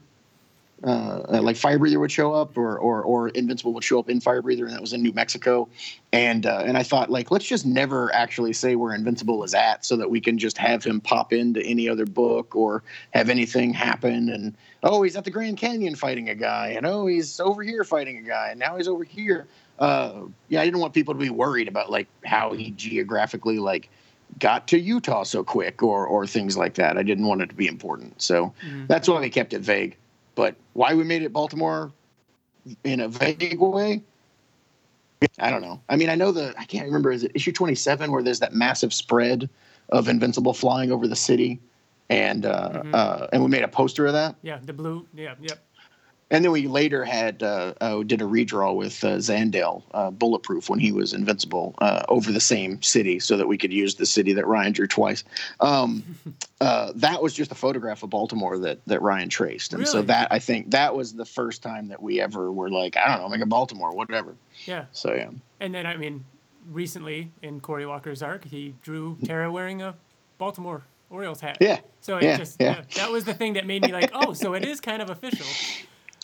uh, like Firebreaker would show up, or or or Invincible would show up in Firebreaker, and that was in New Mexico. And uh, and I thought like let's just never actually say where Invincible is at, so that we can just have him pop into any other book or have anything happen. And oh, he's at the Grand Canyon fighting a guy, and oh, he's over here fighting a guy, and now he's over here. Uh, yeah, I didn't want people to be worried about like how he geographically like got to Utah so quick, or or things like that. I didn't want it to be important, so mm-hmm. that's why we kept it vague. But why we made it Baltimore in a vague way, I don't know. I mean, I know the, I can't remember, is it issue twenty-seven where there's that massive spread of Invincible flying over the city, and uh, mm-hmm. uh, and we made a poster of that? Yeah, the blue, yeah, yep. And then we later had, uh, uh, did a redraw with uh, Zandale, uh, Bulletproof, when he was Invincible, uh, over the same city so that we could use the city that Ryan drew twice. Um, uh, that was just a photograph of Baltimore that, that Ryan traced. And really? So that, I think, that was the first time that we ever were like, I don't know, make a Baltimore, whatever. Yeah. So, yeah. And then, I mean, recently in Cory Walker's arc, he drew Tara wearing a Baltimore Orioles hat. Yeah. So it yeah. just, yeah. Yeah, that was the thing that made me like, oh, so it is kind of official.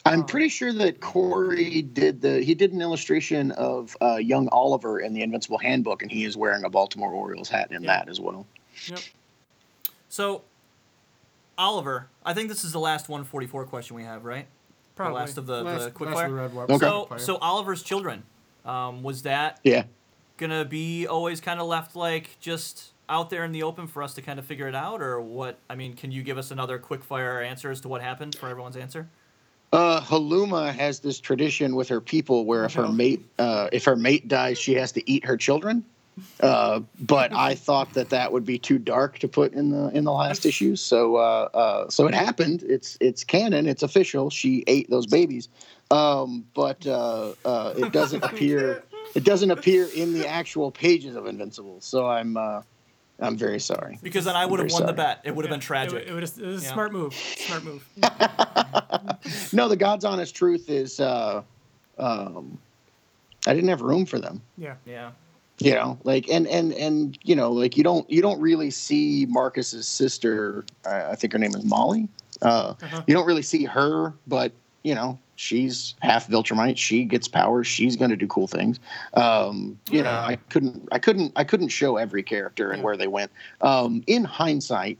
I'm pretty sure that Corey did the he did an illustration of uh, young Oliver in the Invincible Handbook, and he is wearing a Baltimore Orioles hat in yep. that as well. Yep. So, Oliver, I think this is the last one forty-four question we have, right? Probably. The last of the, last, the quick fire. The okay. So, so Oliver's children, um, was that yeah. going to be always kind of left like just out there in the open for us to kind of figure it out, or what? I mean, can you give us another quick fire answer as to what happened for everyone's answer? Uh, Haluma has this tradition with her people where if her mate, uh, if her mate dies, she has to eat her children. Uh, but I thought that that would be too dark to put in the in the last issue. So, uh, uh, so it happened. It's it's canon. It's official. She ate those babies. Um, but uh, uh, it doesn't appear it doesn't appear in the actual pages of Invincible. So I'm. Uh, I'm very sorry. Because then I would have won sorry. the bet. It would have yeah, been tragic. It, it, was, it was a yeah. smart move. Smart move. No, the God's honest truth is, uh, um, I didn't have room for them. Yeah, yeah. You know, like, and and and you know, like, you don't you don't really see Marcus's sister. I, I think her name is Molly. Uh, uh-huh. You don't really see her, but you know, she's half Viltrumite. She gets powers. She's going to do cool things. Um, you yeah. know, I couldn't, I couldn't, I couldn't show every character and yeah. where they went. Um, in hindsight,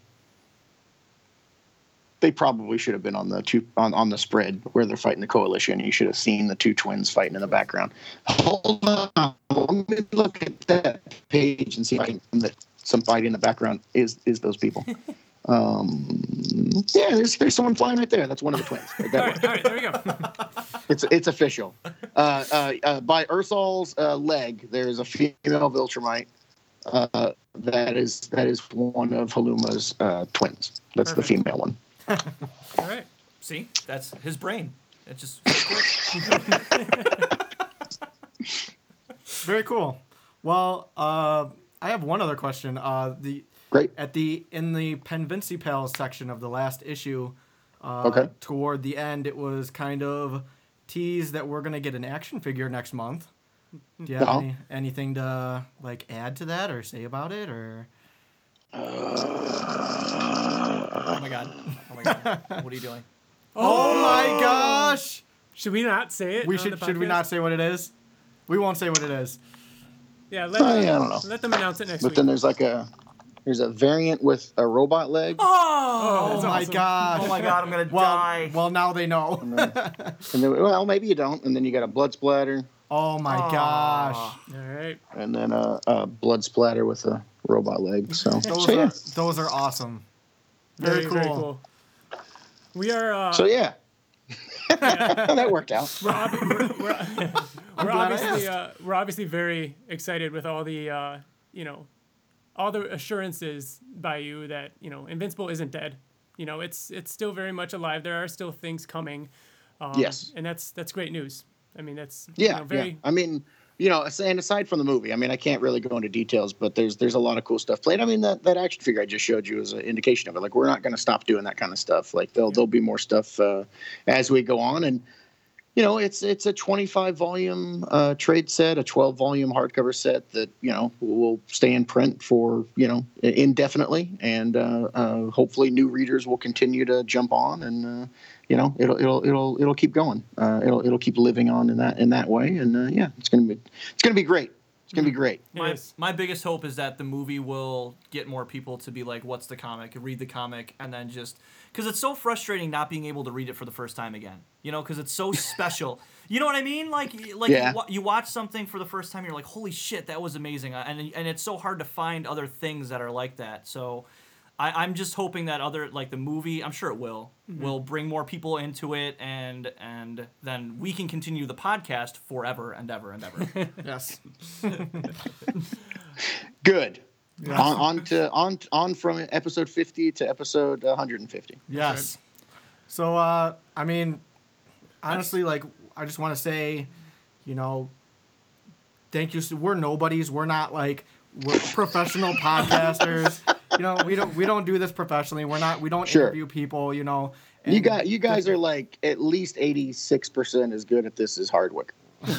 they probably should have been on the two on, on the spread where they're fighting the Coalition. You should have seen the two twins fighting in the background. Hold on, let me look at that page and see if I can that some fight in the background is is those people. Um, yeah, there's there's someone flying right there. That's one of the twins. Right, all, right, all right, there we go. It's it's official. Uh, uh, uh, by Ursal's uh, leg, there's a female Viltrumite. Uh, that is that is one of Haluma's uh, twins. That's Perfect. The female one. All right. See, that's his brain. It's just very cool. Well, uh, I have one other question. Uh, the Great. At the in the Penvinci Pals section of the last issue, uh, okay. toward the end, it was kind of teased that we're gonna get an action figure next month. Do you have no. any, anything to like add to that or say about it or? Uh, oh my god! Oh my god! What are you doing? Oh, oh my gosh! Should we not say it? We should. Should we not say what it is? We won't say what it is. Yeah, let them, I don't know. Let them announce it next but week. But then there's like a there's a variant with a robot leg. Oh, oh that's my awesome. Gosh! Oh my god! I'm gonna well, die. Well, now they know. and then, and then, well, maybe you don't. And then you got a blood splatter. Oh my oh. gosh! All right. And then a, a blood splatter with a robot leg. So those, so, yeah. are, those are awesome. Very, very cool. Very cool. We are. Uh, so yeah. yeah, that worked out. We're, ob- we're, we're, we're obviously uh, we're obviously very excited with all the uh, you know, all the assurances by you that you know Invincible isn't dead. You know it's it's still very much alive. There are still things coming. Um, yes. And that's that's great news. I mean that's yeah, you know, very. Yeah. I mean you know and aside from the movie, I mean I can't really go into details, but there's there's a lot of cool stuff played. I mean that, that action figure I just showed you is an indication of it. Like we're not going to stop doing that kind of stuff. Like there'll yeah. there'll be more stuff uh, as we go on, and you know it's it's a twenty-five volume uh, trade set, a twelve volume hardcover set that you know will stay in print for you know indefinitely, and uh, uh, hopefully new readers will continue to jump on and. Uh, You know, it'll it'll it'll it'll keep going. Uh, it'll it'll keep living on in that in that way. And uh, yeah, it's gonna be it's gonna be great. It's gonna be great. My my biggest hope is that the movie will get more people to be like, "What's the comic?" Read the comic, and then just because it's so frustrating not being able to read it for the first time again. You know, because it's so special. You know what I mean? Like like yeah. you, you watch something for the first time, you're like, "Holy shit, that was amazing!" And and it's so hard to find other things that are like that. So. I, I'm just hoping that other like the movie, I'm sure it will, mm-hmm. will bring more people into it, and and then we can continue the podcast forever and ever and ever. Yes. Good. Yes. On, on to on on from episode fifty to episode one hundred fifty. Yes. So uh, I mean, honestly, like I just want to say, you know, thank you. We're nobodies. We're not like we're professional podcasters. You know, we don't we don't do this professionally. We're not we don't sure. interview people, you know. And you got you guys are like at least eighty-six percent as good at this as Hardwick. Well,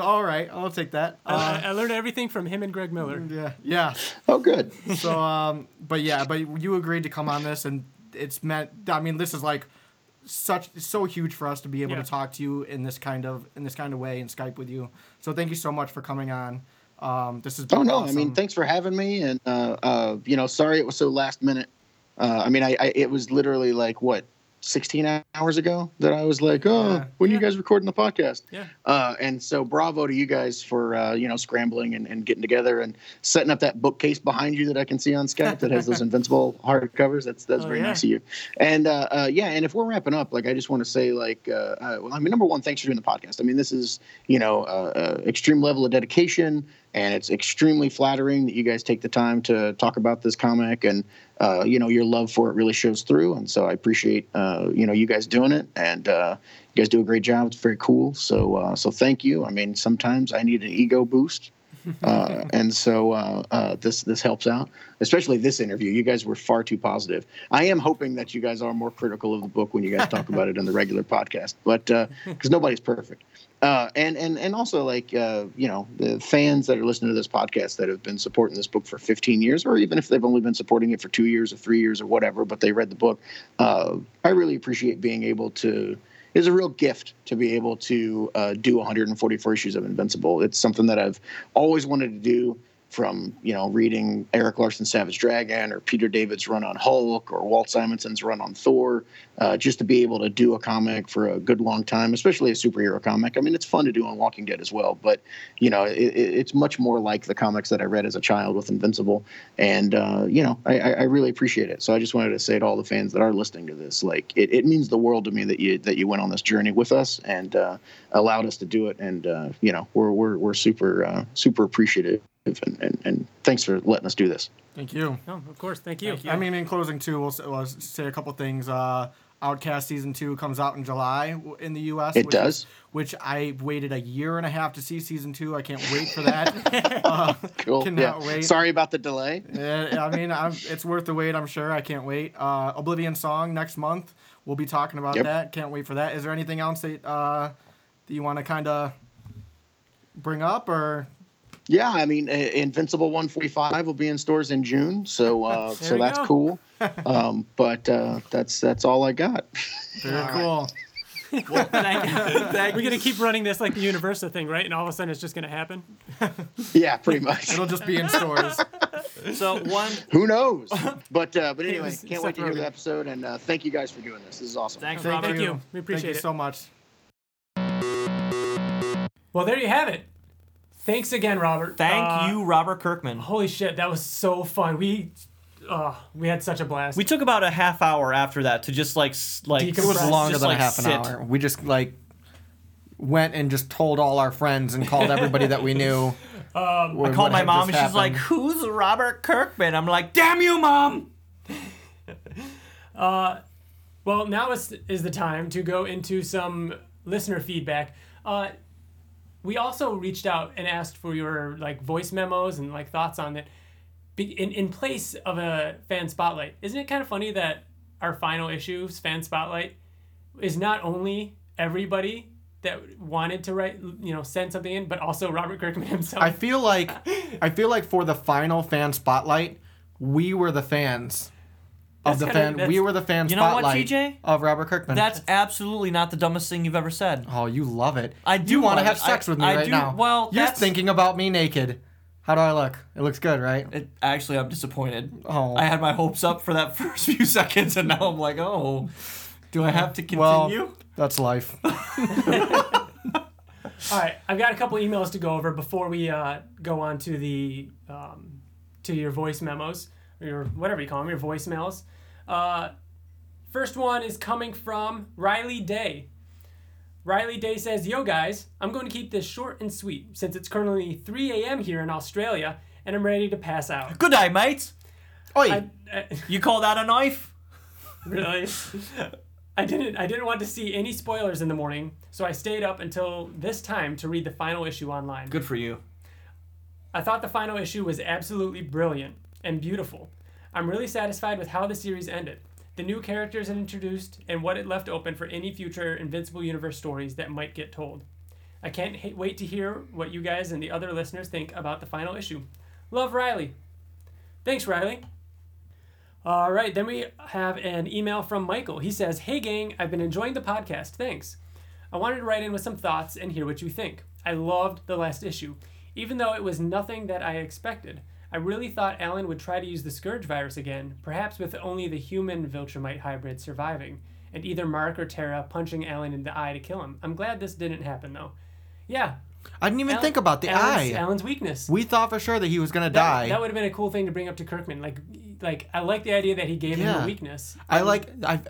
all right, I'll take that. Uh, I, I learned everything from him and Greg Miller. Yeah. Yeah. Oh good. So um but yeah, but you agreed to come on this, and it's meant I mean this is like such so huge for us to be able yeah. to talk to you in this kind of in this kind of way and Skype with you. So thank you so much for coming on. Um, this is oh no! Awesome. I mean, thanks for having me, and uh, uh, you know, sorry it was so last minute. Uh, I mean, I, I it was literally like what sixteen hours ago that I was like, oh, yeah. when yeah. are you guys recording the podcast? Yeah. Uh, and so, bravo to you guys for uh, you know scrambling and, and getting together and setting up that bookcase behind you that I can see on Skype that has those Invincible hardcovers. That's that's oh, very yeah. nice of you. And uh, uh, yeah, and if we're wrapping up, like I just want to say, like, uh, uh, well, I mean, number one, thanks for doing the podcast. I mean, this is you know uh, uh, extreme level of dedication. And it's extremely flattering that you guys take the time to talk about this comic, and uh, you know your love for it really shows through. And so I appreciate uh, you know you guys doing it, and uh, you guys do a great job. It's very cool. So uh, so thank you. I mean, sometimes I need an ego boost, uh, and so uh, uh, this this helps out. Especially this interview, you guys were far too positive. I am hoping that you guys are more critical of the book when you guys talk about it in the regular podcast, but because uh, nobody's perfect. Uh, and, and, and also, like, uh, you know, the fans that are listening to this podcast that have been supporting this book for fifteen years, or even if they've only been supporting it for two years or three years or whatever, but they read the book, uh, I really appreciate being able to – it's a real gift to be able to uh, do one hundred forty-four issues of Invincible. It's something that I've always wanted to do. From, you know, reading Eric Larson's Savage Dragon or Peter David's run on Hulk or Walt Simonson's run on Thor, uh, just to be able to do a comic for a good long time, especially a superhero comic. I mean, it's fun to do on Walking Dead as well, but, you know, it, it's much more like the comics that I read as a child with Invincible. And, uh, you know, I, I really appreciate it. So I just wanted to say to all the fans that are listening to this, like, it, it means the world to me that you that you went on this journey with us and uh, allowed us to do it. And, uh, you know, we're, we're, we're super, uh, super appreciative and, and, and thanks for letting us do this. Thank you. No, of course. Thank you. Thank you. I mean, in closing, too, we'll, we'll say a couple things. Uh, Outcast Season two comes out in July in the U S. It which does. Is, which I waited a year and a half to see Season two. I can't wait for that. uh, cool. Cannot yeah. wait. Sorry about the delay. Yeah, I mean, I'm, it's worth the wait, I'm sure. I can't wait. Uh, Oblivion Song next month. We'll be talking about yep. that. Can't wait for that. Is there anything else that, uh, that you want to kind of bring up or... Yeah, I mean, Invincible one forty-five will be in stores in June, so uh, so that's go. cool. Um, but uh, that's that's all I got. Very cool. Well, thank you. Thank We're going to keep running this like the Universa thing, right? And all of a sudden it's just going to happen? Yeah, pretty much. It'll just be in stores. So one. Who knows? But uh, but anyway, can't it's wait to hear the episode, and uh, thank you guys for doing this. This is awesome. Thanks, Robert. Thank you. We appreciate it. Thank you so much. Well, there you have it. Thanks again, Robert. Thank uh, you, Robert Kirkman. Holy shit, that was so fun. We uh, we had such a blast. We took about a half hour after that to just like... like it was longer just than like a half sit. an hour. We just like went and just told all our friends and called everybody that we knew. Um, I called my mom and happened. She's like, who's Robert Kirkman? I'm like, damn you, Mom! uh, well, now is, is the time to go into some listener feedback. Uh... We also reached out and asked for your like voice memos and like thoughts on it in, in place of a fan spotlight. Isn't it kind of funny that our final issue's fan spotlight is not only everybody that wanted to write, you know, send something in, but also Robert Kirkman himself. I feel like I feel like for the final fan spotlight, we were the fans. Of that's the fan, of, we were the fan you know spotlight what, of Robert Kirkman. That's absolutely not the dumbest thing you've ever said. Oh, you love it. I do. You want to have it. sex I, with me I right do, now? Well, you're that's... thinking about me naked. How do I look? It looks good, right? It, actually, I'm disappointed. Oh, I had my hopes up for that first few seconds, and now I'm like, oh, do I have to continue? Well, that's life. All right, I've got a couple emails to go over before we uh, go on to the um, to your voice memos. Your whatever you call them, your voicemails. Uh, first one is coming from Riley Day. Riley Day says, yo guys, I'm going to keep this short and sweet since it's currently three a.m. here in Australia and I'm ready to pass out. Good day, mate. Oi, I, I, you call that a knife? Really? I didn't, I didn't want to see any spoilers in the morning, so I stayed up until this time to read the final issue online. Good for you. I thought the final issue was absolutely brilliant and beautiful. I'm really satisfied with how the series ended, the new characters it introduced, and what it left open for any future Invincible Universe stories that might get told. I can't ha- wait to hear what you guys and the other listeners think about the final issue. Love, Riley. Thanks, Riley. All right, then we have an email from Michael. He says, hey gang, I've been enjoying the podcast. Thanks. I wanted to write in with some thoughts and hear what you think. I loved the last issue, even though it was nothing that I expected. I really thought Alan would try to use the Scourge virus again, perhaps with only the human Viltrumite hybrid surviving, and either Mark or Tara punching Alan in the eye to kill him. I'm glad this didn't happen, though. Yeah. I didn't even Alan, think about the Alan's, eye. Alan's weakness. We thought for sure that he was going to die. That would have been a cool thing to bring up to Kirkman. Like, like I like the idea that he gave yeah. him a weakness. I, I like I,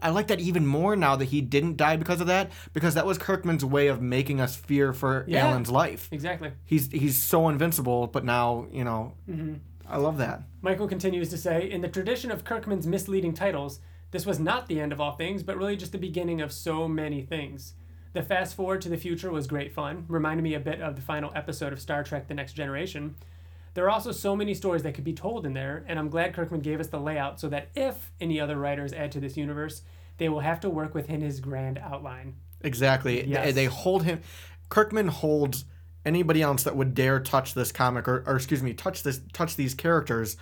I like that even more now that he didn't die because of that, because that was Kirkman's way of making us fear for yeah, Alan's life. Exactly. He's he's so invincible, but now, you know, mm-hmm. I love that. Michael continues to say, in the tradition of Kirkman's misleading titles, this was not the end of all things, but really just the beginning of so many things. The fast forward to the future was great fun, reminded me a bit of the final episode of Star Trek The Next Generation. There are also so many stories that could be told in there, and I'm glad Kirkman gave us the layout so that if any other writers add to this universe, they will have to work within his grand outline. Exactly. Yes. They, they hold him. Kirkman holds anybody else that would dare touch this comic, or, or excuse me, touch this, touch these characters,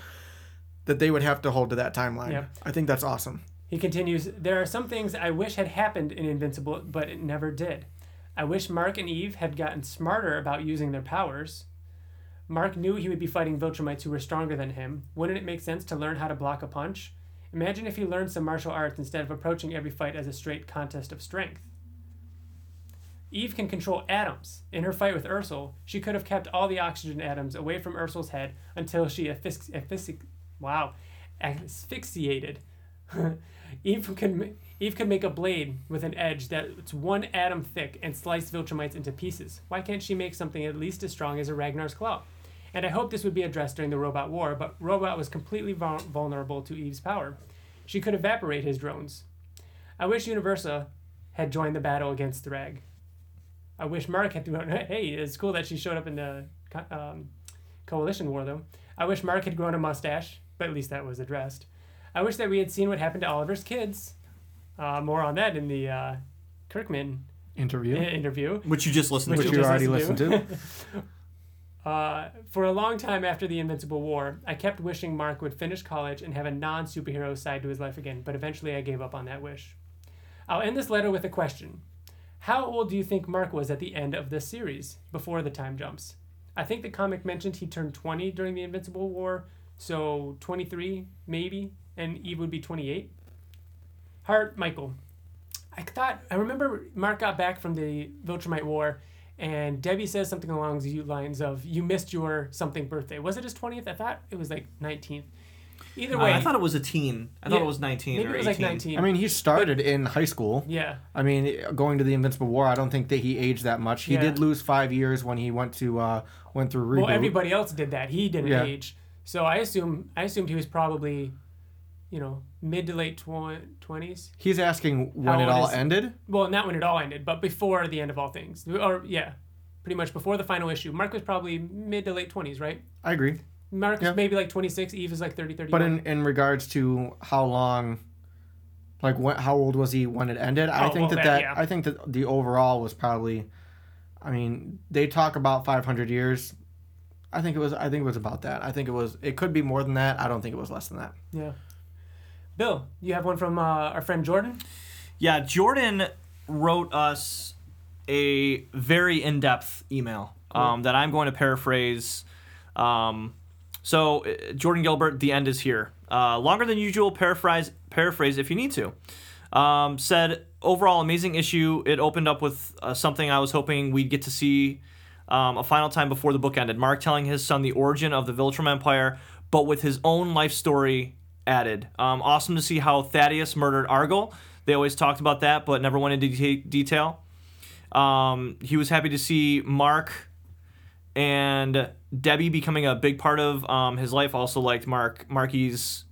that they would have to hold to that timeline. Yep. I think that's awesome. He continues, there are some things I wish had happened in Invincible, but it never did. I wish Mark and Eve had gotten smarter about using their powers. Mark knew he would be fighting Viltrumites who were stronger than him. Wouldn't it make sense to learn how to block a punch? Imagine if he learned some martial arts instead of approaching every fight as a straight contest of strength. Eve can control atoms. In her fight with Ursel, she could have kept all the oxygen atoms away from Ursel's head until she asphyx- asphyx- wow, asphyxiated. Eve could Eve could make a blade with an edge that's one atom thick and slice Viltrumites into pieces. Why can't she make something at least as strong as a Ragnar's Claw? and I hoped this would be addressed during the Robot War, but Robot was completely vul- vulnerable to Eve's power. She could evaporate his drones. I wish Universa had joined the battle against Thrag. I wish Mark had thrown... Hey, it's cool that she showed up in the um, Coalition War, though. I wish Mark had grown a mustache, but at least that was addressed. I wish that we had seen what happened to Oliver's kids. Uh, more on that in the uh, Kirkman interview. interview. Which you just listened which to. Which you already listened to. Listened to. uh, for a long time after the Invincible War, I kept wishing Mark would finish college and have a non-superhero side to his life again, but eventually I gave up on that wish. I'll end this letter with a question. How old do you think Mark was at the end of this series, before the time jumps? I think the comic mentioned he turned twenty during the Invincible War, so twenty-three, maybe, and Eve would be twenty-eight. Hart, Michael. I thought, I remember Mark got back from the Viltrumite War, and Debbie says something along the lines of, you missed your something birthday. Was it his twentieth? I thought it was like nineteenth. Either way, uh, I thought it was a teen. I yeah, thought it was nineteen maybe or it was eighteen. Like nineteen. I mean, he started but, in high school. Yeah. I mean, going to the Invincible War, I don't think that he aged that much. He yeah. did lose five years when he went to uh, went through reboot. Well, everybody else did that. He didn't yeah. age. So I assume I assumed he was probably, you know, mid to late twenties. He's asking when it all is, ended? Well, not when it all ended, but before the end of all things. Or yeah, pretty much before the final issue. Mark was probably mid to late twenties, right? I agree. Mark's yeah. maybe like twenty-six, Eve is like thirty, thirty-one. But in, in regards to how long, like what, how old was he when it ended? I oh, think well, that, that, that yeah. I think that the overall was probably, I mean, they talk about five hundred years. I think it was, I think it was about that. I think it was, it could be more than that. I don't think it was less than that. Yeah. Bill, you have one from uh, our friend Jordan? Yeah, Jordan wrote us a very in-depth email cool. um, that I'm going to paraphrase. Um, So, Jordan Gilbert, the end is here. Uh, longer than usual, paraphrase paraphrase if you need to. Um, said, overall, amazing issue. It opened up with uh, something I was hoping we'd get to see um, a final time before the book ended. Mark telling his son the origin of the Viltrum Empire, but with his own life story added. Um, awesome to see how Thaddeus murdered Argyle. They always talked about that, but never went into de- detail. Um, he was happy to see Mark and Debbie becoming a big part of um, his life. Also liked Mark Marky's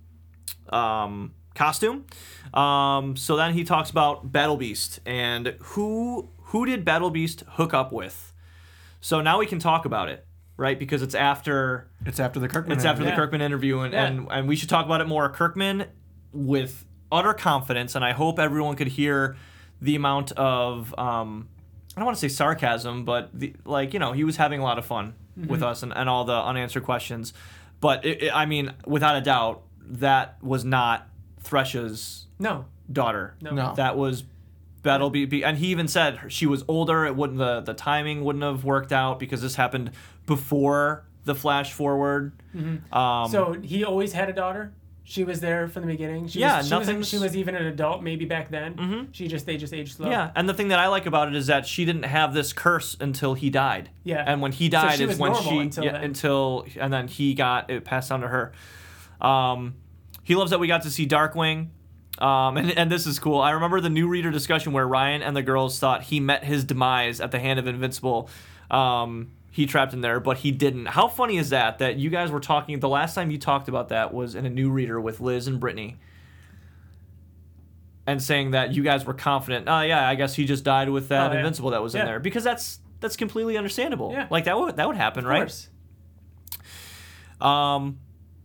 um, costume. Um, so then he talks about Battle Beast and who who did Battle Beast hook up with. So now we can talk about it, right? Because it's after it's after the Kirkman. It's after yeah. the Kirkman interview, and, yeah. and and we should talk about it more. Kirkman with utter confidence, and I hope everyone could hear the amount of um, I don't want to say sarcasm, but the, like you know he was having a lot of fun. Mm-hmm. With us and, and all the unanswered questions. But, it, it, I mean, without a doubt, that was not Thresha's no. daughter. No. no. That was Battle Beast. Be, and he even said she was older. It wouldn't the, the timing wouldn't have worked out because this happened before the flash forward. Mm-hmm. Um, so he always had a daughter? She was there from the beginning? She yeah. Was, she, was, she was even an adult maybe back then? Mm-hmm. She just They just aged slow? Yeah. And the thing that I like about it is that she didn't have this curse until he died. Yeah. And when he died so is when she until, yeah, until and then he got it passed on to her. Um, he loves that we got to see Darkwing. Um, and, and this is cool. I remember the new reader discussion where Ryan and the girls thought he met his demise at the hand of Invincible. Um, he trapped in there, but he didn't. How funny is that? That you guys were talking. The last time you talked about that was in a new reader with Liz and Brittany. And saying that you guys were confident. Oh, yeah, I guess he just died with that oh, yeah. Invincible that was yeah. in there. Because that's that's completely understandable. Yeah. Like, that would, that would happen, of right? Of course. Um,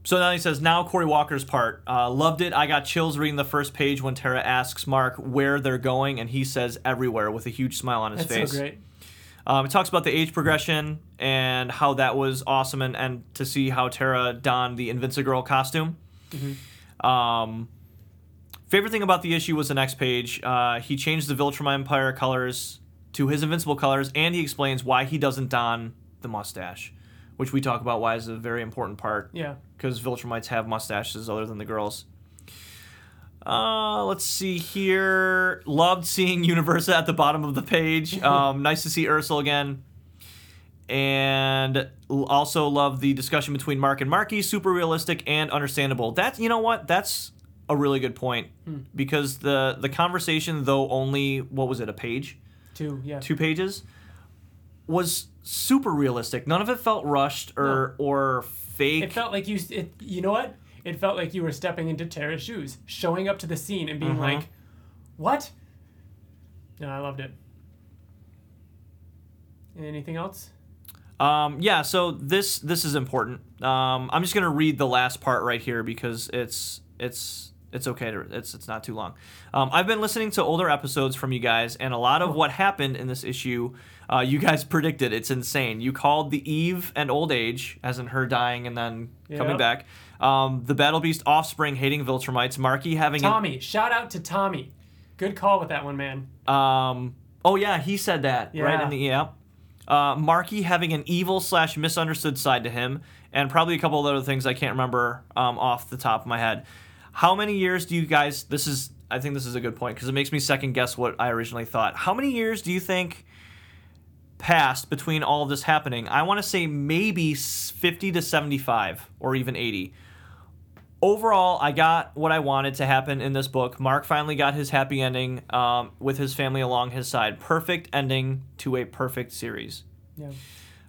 so now he says, now Cory Walker's part. Uh, loved it. I got chills reading the first page when Tara asks Mark where they're going, and he says everywhere with a huge smile on his that's face. That's so great. Um, it talks about the age progression and how that was awesome and, and to see how Tara donned the Invincigirl costume. Mm-hmm. Um... Favorite thing about the issue was the next page. Uh, he changed the Viltrum Empire colors to his Invincible colors, and he explains why he doesn't don the mustache, which we talk about why is a very important part. Yeah. Because Viltrumites have mustaches other than the girls. Uh, let's see here. Loved seeing Universa at the bottom of the page. Um, nice to see Ursula again. And also love the discussion between Mark and Marky. Super realistic and understandable. That's, you know what? That's... a really good point because the the conversation, though only, what was it, a page? Two, yeah. Two pages, was super realistic. None of it felt rushed or no. or fake. It felt like you. It, you know what? It felt like you were stepping into Tara's shoes, showing up to the scene and being mm-hmm. like, "What?" No, I loved it. Anything else? Um, yeah. So this this is important. Um, I'm just gonna read the last part right here because it's it's. It's okay. To, it's it's not too long. Um, I've been listening to older episodes from you guys, and a lot of what happened in this issue, uh, you guys predicted. It's insane. You called the Eve and old age, as in her dying and then yep. coming back. Um, the Battle Beast offspring hating Viltrumites. Marky having Tommy. An, shout out to Tommy. Good call with that one, man. Um. Oh yeah, he said that yeah. right in the yeah. Uh, Marky having an evil slash misunderstood side to him, and probably a couple of other things I can't remember um, off the top of my head. How many years do you guys... This is... I think this is a good point because it makes me second guess what I originally thought. How many years do you think passed between all of this happening? I want to say maybe fifty to seventy-five or even eighty. Overall, I got what I wanted to happen in this book. Mark finally got his happy ending um, with his family along his side. Perfect ending to a perfect series. Yeah.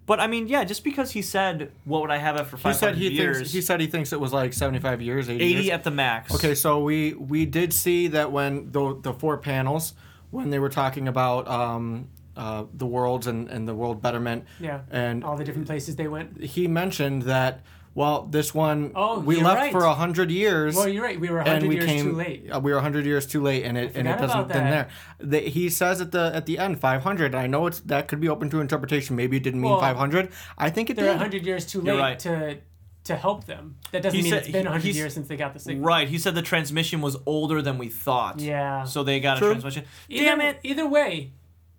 But, I mean, yeah, just because he said, what would I have after five hundred he said he years? Thinks, he said he thinks it was like seventy-five years, eighty, eighty years. eighty at the max. Okay, so we, we did see that when the, the four panels, when they were talking about um, uh, the worlds and, and the world betterment. Yeah, and all the different places they went. He mentioned that, well, this one, oh, we left right. for one hundred years. Well, you're right. We were one hundred we years came, too late. Uh, we were one hundred years too late, and it, and it doesn't end there. The, he says at the at the end, five hundred. I know it's that could be open to interpretation. Maybe it didn't well, mean five hundred. I think it did. They're one hundred years too late right. to... to help them. That doesn't he mean said, it's been one hundred years since they got the signal. Right. He said the transmission was older than we thought. Yeah. So they got True. a transmission. Either, Damn it. Either way,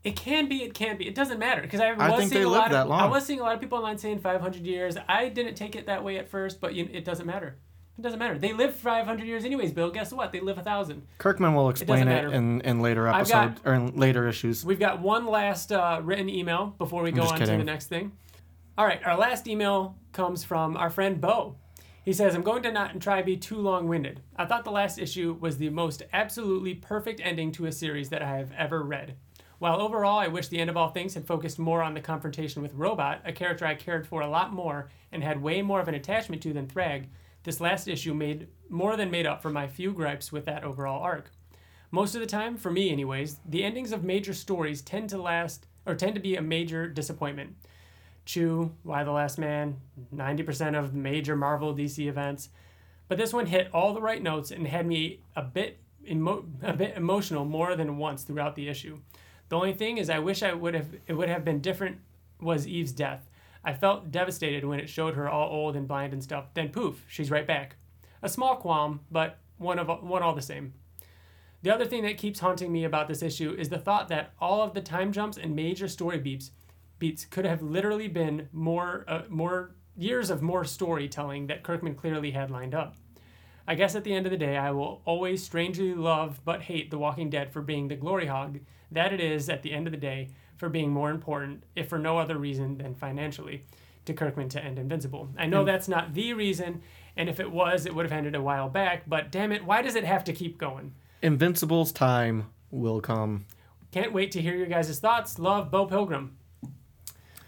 it can be, it can be. It doesn't matter. Because I, I think they lived that long. I was seeing a lot of people online saying five hundred years. I didn't take it that way at first, but you, it doesn't matter. It doesn't matter. They live five hundred years anyways, Bill. Guess what? They live one thousand. Kirkman will explain it, it in, in later episodes or in later issues. We've got one last uh, written email before we I'm go on kidding. to the next thing. All right, our last email comes from our friend Bo. He says, I'm going to not try to be too long-winded. I thought the last issue was the most absolutely perfect ending to a series that I have ever read. While overall, I wish the end of all things had focused more on the confrontation with Robot, a character I cared for a lot more and had way more of an attachment to than Thrag, this last issue made more than made up for my few gripes with that overall arc. Most of the time, for me anyways, the endings of major stories tend to last or tend to be a major disappointment. Chew, Why the Last Man, ninety percent of major Marvel D C events. But this one hit all the right notes and had me a bit emo- a bit emotional more than once throughout the issue. The only thing is I wish I would have it would have been different was Eve's death. I felt devastated when it showed her all old and blind and stuff. Then poof, she's right back. A small qualm, but one of one all the same. The other thing that keeps haunting me about this issue is the thought that all of the time jumps and major story beeps beats could have literally been more uh, more years of more storytelling that Kirkman clearly had lined up. I guess at the end of the day, I will always strangely love but hate The Walking Dead for being the glory hog that it is at the end of the day, for being more important, if for no other reason than financially, to Kirkman to end Invincible. I know mm. that's not the reason, and if it was, it would have ended a while back, but damn it, why does it have to keep going? Invincible's time will come. Can't wait to hear your guys' thoughts. Love, Bo Pilgrim.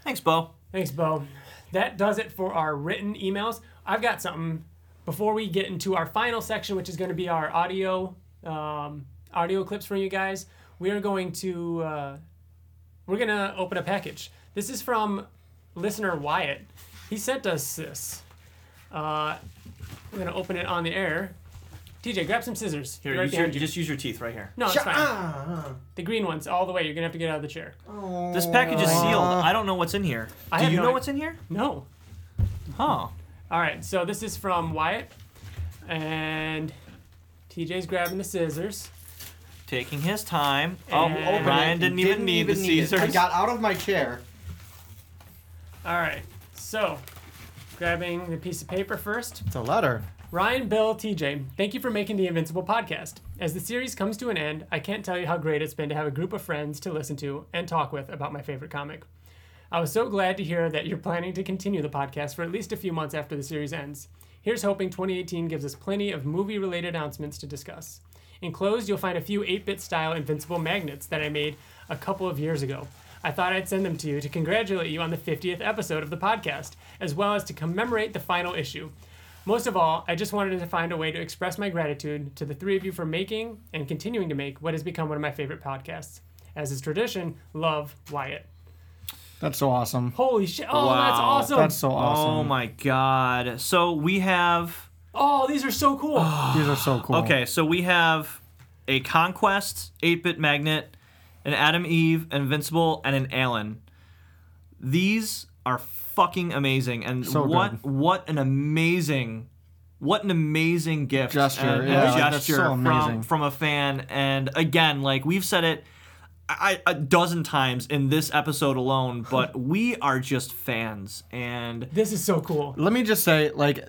Thanks, Bo. Thanks, Bo. That does it for our written emails. I've got something before we get into our final section, which is going to be our audio um, audio clips from you guys. We are going to uh, we're going to open a package. This is from listener Wyatt. He sent us this. Uh, we're going to open it on the air. T J, grab some scissors. Here, right use your, you. Just use your teeth right here. No, it's fine. Ah. The green one's all the way. You're going to have to get out of the chair. Oh. This package is sealed. I don't know what's in here. I Do you no know idea. what's in here? No. Huh. All right, so this is from Wyatt. And T J's grabbing the scissors. Taking his time. Oh, Ryan didn't, didn't even need even the need scissors. It. I got out of my chair. All right, so grabbing the piece of paper first. It's a letter. Ryan, Bill, T J, thank you for making the Invincible podcast. As the series comes to an end, I can't tell you how great it's been to have a group of friends to listen to and talk with about my favorite comic. I was so glad to hear that you're planning to continue the podcast for at least a few months after the series ends. Here's hoping twenty eighteen gives us plenty of movie-related announcements to discuss. Enclosed, you'll find a few eight-bit style Invincible magnets that I made a couple of years ago. I thought I'd send them to you to congratulate you on the fiftieth episode of the podcast, as well as to commemorate the final issue. Most of all, I just wanted to find a way to express my gratitude to the three of you for making and continuing to make what has become one of my favorite podcasts. As is tradition, love, Wyatt. That's so awesome. Holy shit. Oh, wow. That's awesome. That's so awesome. Oh, my God. So we have... Oh, these are so cool. These are so cool. Okay, so we have a Conquest, eight-bit Magnet, an Adam Eve, an Invincible, and an Alan. These are fucking amazing. And so what, what an amazing... What an amazing gift. Gesture. And, yeah, and gesture so from, from a fan. And again, like, we've said it I, a dozen times in this episode alone, but we are just fans, and this is so cool. Let me just say, like,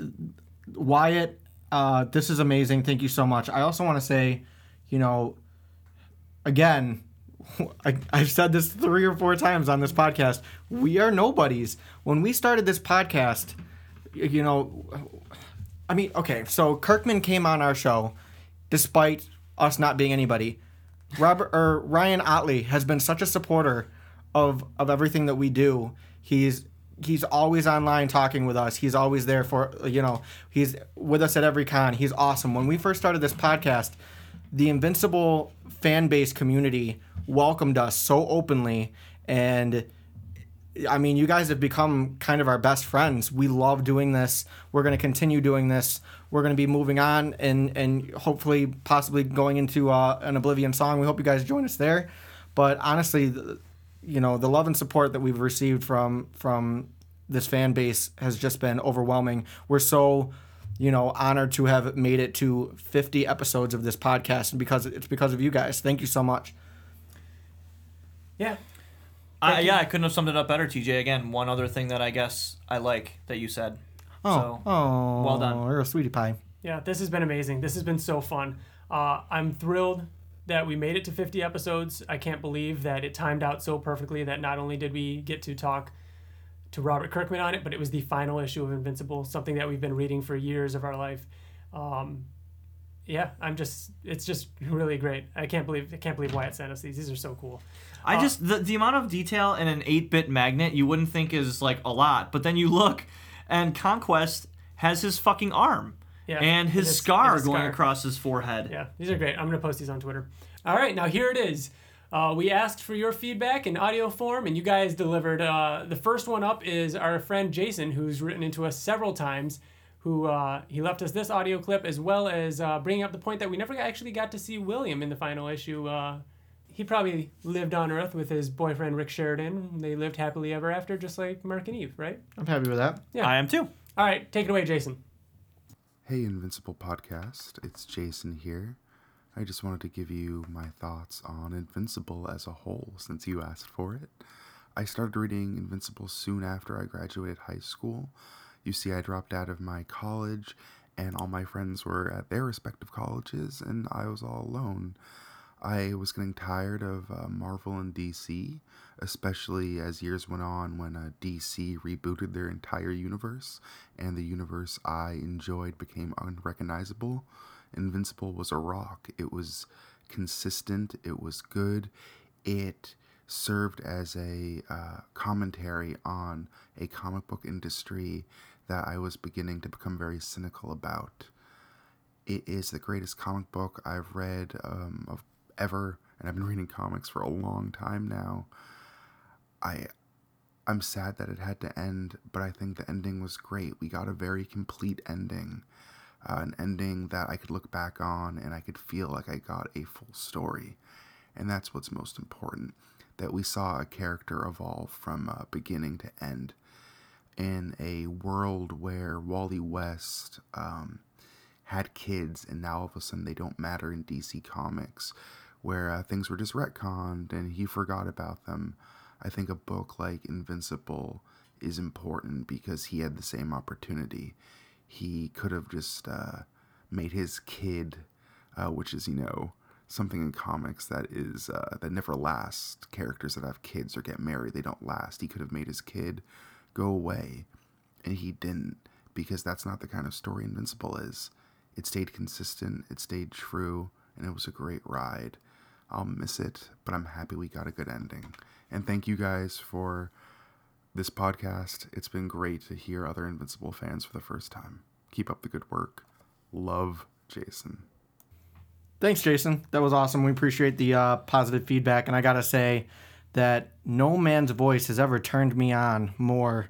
Wyatt, uh, this is amazing. Thank you so much. I also want to say, you know, again, I, I've said this three or four times on this podcast. We are nobodies. When we started this podcast, you know, I mean, okay, so Kirkman came on our show despite us not being anybody. Robert or Ryan Ottley has been such a supporter of of everything that we do. He's he's always online talking with us. He's always there for, you know, he's with us at every con. He's awesome. When we first started this podcast, the Invincible fan base community welcomed us so openly, and I mean, you guys have become kind of our best friends. We love doing this. We're going to continue doing this. We're going to be moving on and, and hopefully possibly going into uh, an Oblivion Song. We hope you guys join us there. But honestly, the, you know, the love and support that we've received from from this fan base has just been overwhelming. We're so, you know, honored to have made it to fifty episodes of this podcast, and because it's because of you guys. Thank you so much. Yeah. I, yeah, I couldn't have summed it up better, T J. Again, one other thing that I guess I like that you said. Oh, so, oh well done. You're a sweetie pie. Yeah, this has been amazing. This has been so fun. Uh, I'm thrilled that we made it to fifty episodes. I can't believe that it timed out so perfectly that not only did we get to talk to Robert Kirkman on it, but it was the final issue of Invincible, something that we've been reading for years of our life. Um, yeah, I'm just, it's just really great. I can't believe, I can't believe Wyatt sent us these. These are so cool. I just, the, the amount of detail in an eight-bit Magnet you wouldn't think is, like, a lot. But then you look, and Conquest has his fucking arm. Yeah, and his, his scar and his going scar. across his forehead. Yeah, these are great. I'm going to post these on Twitter. All right, now here it is. Uh, we asked for your feedback in audio form, and you guys delivered. Uh, the first one up is our friend Jason, who's written into us several times, who uh, he left us this audio clip, as well as uh, bringing up the point that we never actually got to see William in the final issue. Uh He probably lived on Earth with his boyfriend, Rick Sheridan. They lived happily ever after, just like Mark and Eve, right? I'm happy with that. Yeah, I am too. All right, take it away, Jason. Hey, Invincible Podcast. It's Jason here. I just wanted to give you my thoughts on Invincible as a whole, since you asked for it. I started reading Invincible soon after I graduated high school. You see, I dropped out of my college, and all my friends were at their respective colleges, and I was all alone. I was getting tired of uh, Marvel and D C, especially as years went on when uh, D C rebooted their entire universe, and the universe I enjoyed became unrecognizable. Invincible was a rock. It was consistent. It was good. It served as a uh, commentary on a comic book industry that I was beginning to become very cynical about. It is the greatest comic book I've read um, of ever, and I've been reading comics for a long time now. I, I'm sad that it had to end, but I think the ending was great. We got a very complete ending, uh, an ending that I could look back on and I could feel like I got a full story, and that's what's most important, that we saw a character evolve from uh, beginning to end in a world where Wally West um, had kids, and now all of a sudden they don't matter in D C Comics, where uh, things were just retconned and he forgot about them. I think a book like Invincible is important because he had the same opportunity. He could have just uh, made his kid, uh, which is, you know, something in comics that is uh, that never lasts. Characters that have kids or get married, they don't last. He could have made his kid go away, and he didn't, because that's not the kind of story Invincible is. It stayed consistent, it stayed true, and it was a great ride. I'll miss it, but I'm happy we got a good ending. And thank you guys for this podcast. It's been great to hear other Invincible fans for the first time. Keep up the good work. Love, Jason. Thanks, Jason. That was awesome. We appreciate the uh, positive feedback. And I got to say that no man's voice has ever turned me on more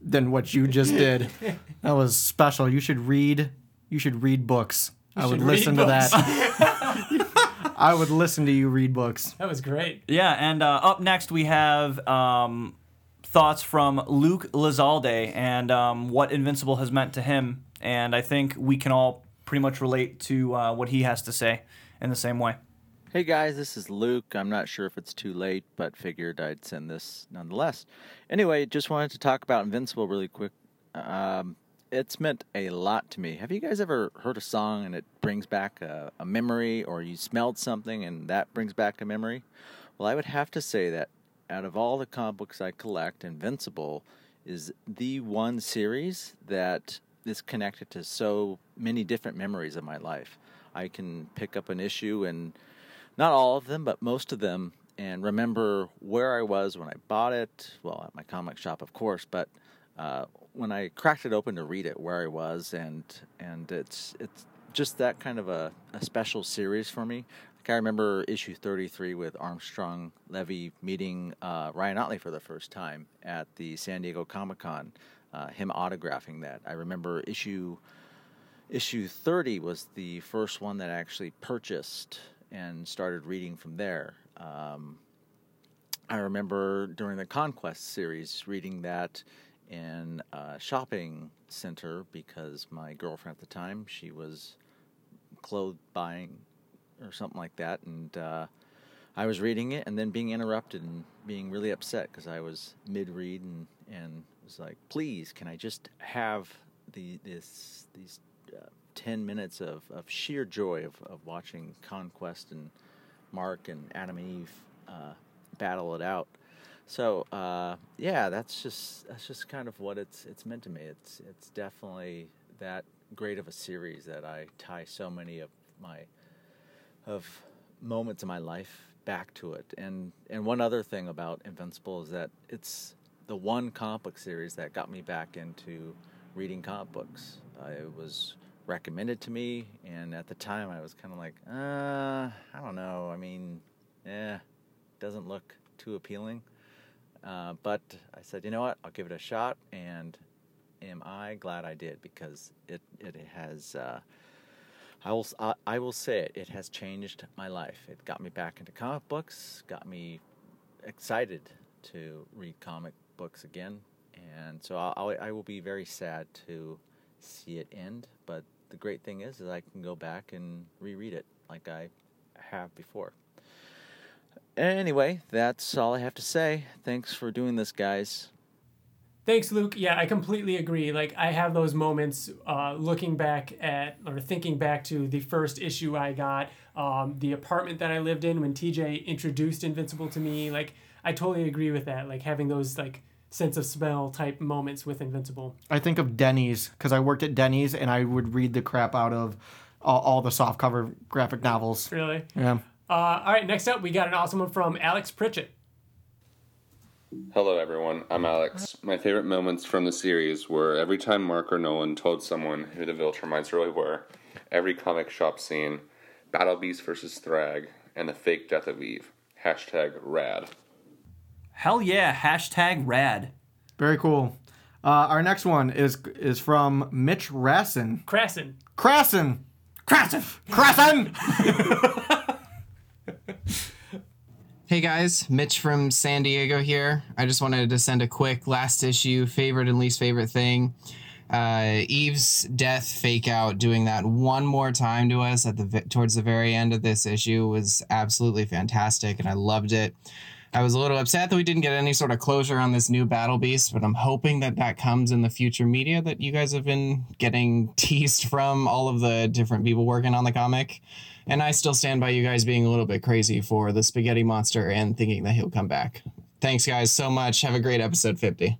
than what you just did. That was special. You should read. You should read books. You I would listen to books. that. I would listen to you read books. That was great. Yeah. And uh, up next we have um, thoughts from Luke Lizalde and um, what Invincible has meant to him. And I think we can all pretty much relate to uh, what he has to say in the same way. Hey guys, this is Luke. I'm not sure if it's too late, but figured I'd send this nonetheless. Anyway, just wanted to talk about Invincible really quick. Um, it's meant a lot to me. Have you guys ever heard a song and it brings back a, a memory, or you smelled something and that brings back a memory? Well, I would have to say that out of all the comic books I collect, Invincible is the one series that is connected to so many different memories of my life. I can pick up an issue and not all of them, but most of them, and remember where I was when I bought it, well, at my comic shop, of course, but uh, when I cracked it open to read it, where I was, and and it's it's just that kind of a, a special series for me. Like I remember issue thirty-three with Angstrom Levy meeting uh, Ryan Ottley for the first time at the San Diego Comic-Con, uh, him autographing that. I remember issue issue thirty was the first one that I actually purchased and started reading from there. Um, I remember during the Conquest series reading that in a shopping center because my girlfriend at the time, she was clothes buying or something like that, and uh, I was reading it and then being interrupted and being really upset because I was mid-read and, and was like, please, can I just have the this these... Uh, ten minutes of, of sheer joy of, of watching Conquest and Mark and Adam and Eve uh, battle it out. So uh, yeah, that's just that's just kind of what it's it's meant to me. It's it's definitely that great of a series that I tie so many of my of moments in my life back to it. And and one other thing about Invincible is that it's the one comic book series that got me back into reading comic books. Uh, it was recommended to me, and at the time I was kind of like, uh, I don't know, I mean, eh, doesn't look too appealing, uh, but I said, you know what, I'll give it a shot, and am I glad I did, because it, it has, uh, I will, I, I will say it, it has changed my life. It got me back into comic books, got me excited to read comic books again, and so I'll, I will be very sad to see it end, but the great thing is is I can go back and reread it like I have before. Anyway, that's all I have to say. Thanks for doing this, guys. Thanks, Luke. Yeah, I completely agree. Like, I have those moments uh, looking back at or thinking back to the first issue I got, um, the apartment that I lived in when T J introduced Invincible to me. Like, I totally agree with that. Like, having those, like, sense of smell type moments with Invincible. I think of Denny's because I worked at Denny's and I would read the crap out of uh, all the softcover graphic novels. Really? Yeah. Uh, all right, next up we got an awesome one from Alex Pritchett. Hello everyone, I'm Alex. My favorite moments from the series were every time Mark or Nolan told someone who the Viltrumites really were, every comic shop scene, Battle Beast versus Thrag, and the fake death of Eve. Hashtag rad. Hell yeah, hashtag rad. Very cool. Uh, our next one is is from Mitch Rasson. Crasson. Crasson. Crasson. Crasson. Hey guys, Mitch from San Diego here. I just wanted to send a quick last issue favorite and least favorite thing. Uh, Eve's death fake out, doing that one more time to us at the towards the very end of this issue was absolutely fantastic, and I loved it. I was a little upset that we didn't get any sort of closure on this new Battle Beast, but I'm hoping that that comes in the future media that you guys have been getting teased from all of the different people working on the comic. And I still stand by you guys being a little bit crazy for the spaghetti monster and thinking that he'll come back. Thanks, guys, so much. Have a great episode fifty.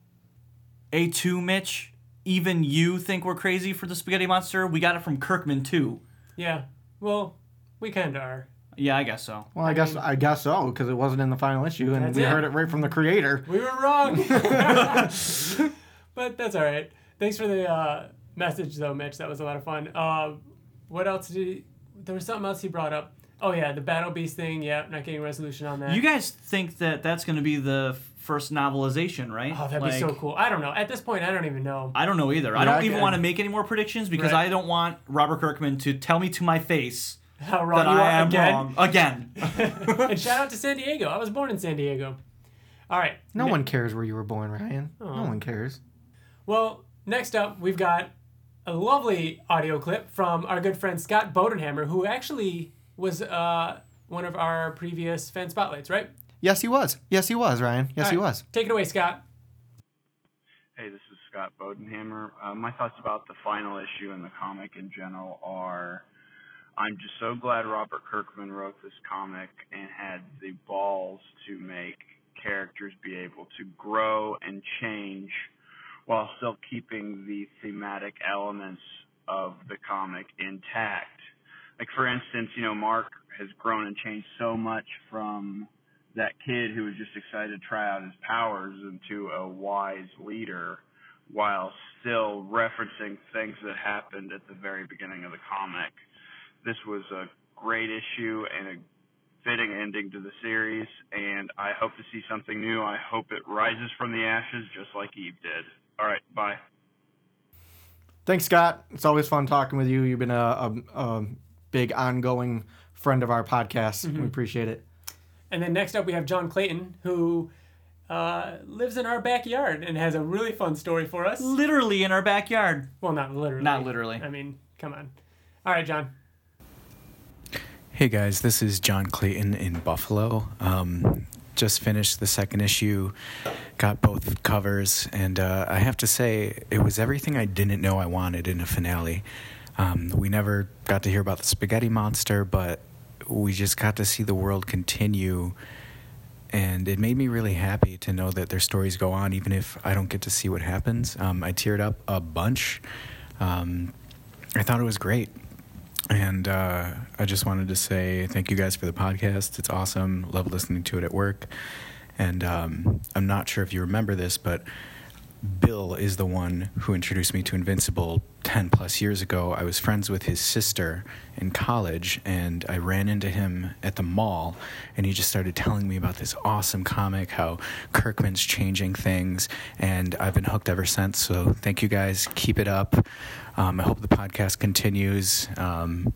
A two, Mitch. Even you think we're crazy for the spaghetti monster? We got it from Kirkman, too. Yeah, well, we kind of are. Yeah, I guess so. Well, I, I guess mean, I guess so, because it wasn't in the final issue, and we it. heard it right from the creator. We were wrong. But that's all right. Thanks for the uh, message, though, Mitch. That was a lot of fun. Uh, what else did he... There was something else he brought up. Oh, yeah, the Battle Beast thing. Yeah, not getting resolution on that. You guys think that that's going to be the first novelization, right? Oh, that'd like, be so cool. I don't know. At this point, I don't even know. I don't know either. Yeah, I don't I even want to make any more predictions, because right. I don't want Robert Kirkman to tell me to my face... How wrong that you I are am again. Wrong. Again. And shout out to San Diego. I was born in San Diego. All right. No ne- one cares where you were born, Ryan. Aww. No one cares. Well, next up, we've got a lovely audio clip from our good friend Scott Bodenhammer, who actually was uh, one of our previous fan spotlights, right? Yes, he was. Yes, he was, Ryan. Yes, right. he was. Take it away, Scott. Hey, this is Scott Bodenhammer. Uh, my thoughts about the final issue and the comic in general are... I'm just so glad Robert Kirkman wrote this comic and had the balls to make characters be able to grow and change while still keeping the thematic elements of the comic intact. Like, for instance, you know, Mark has grown and changed so much from that kid who was just excited to try out his powers into a wise leader, while still referencing things that happened at the very beginning of the comic. This was a great issue and a fitting ending to the series, and I hope to see something new. I hope it rises from the ashes just like Eve did. All right, bye. Thanks, Scott. It's always fun talking with you. You've been a, a, a big ongoing friend of our podcast. Mm-hmm. We appreciate it. And then next up we have John Clayton, who... Uh, lives in our backyard and has a really fun story for us. Literally in our backyard. Well, not literally. Not literally. I mean, come on. All right, John. Hey, guys. This is John Clayton in Buffalo. Um, just finished the second issue, got both covers, and uh, I have to say it was everything I didn't know I wanted in a finale. Um, we never got to hear about the spaghetti monster, but we just got to see the world continue. And it made me really happy to know that their stories go on, even if I don't get to see what happens. Um, I teared up a bunch. Um, I thought it was great. And uh, I just wanted to say thank you guys for the podcast. It's awesome. Love listening to it at work. And um, I'm not sure if you remember this, but Bill is the one who introduced me to Invincible ten plus years ago. I was friends with his sister in college, and I ran into him at the mall, and he just started telling me about this awesome comic, how Kirkman's changing things, and I've been hooked ever since. So thank you guys. Keep it up. Um, I hope the podcast continues. Um,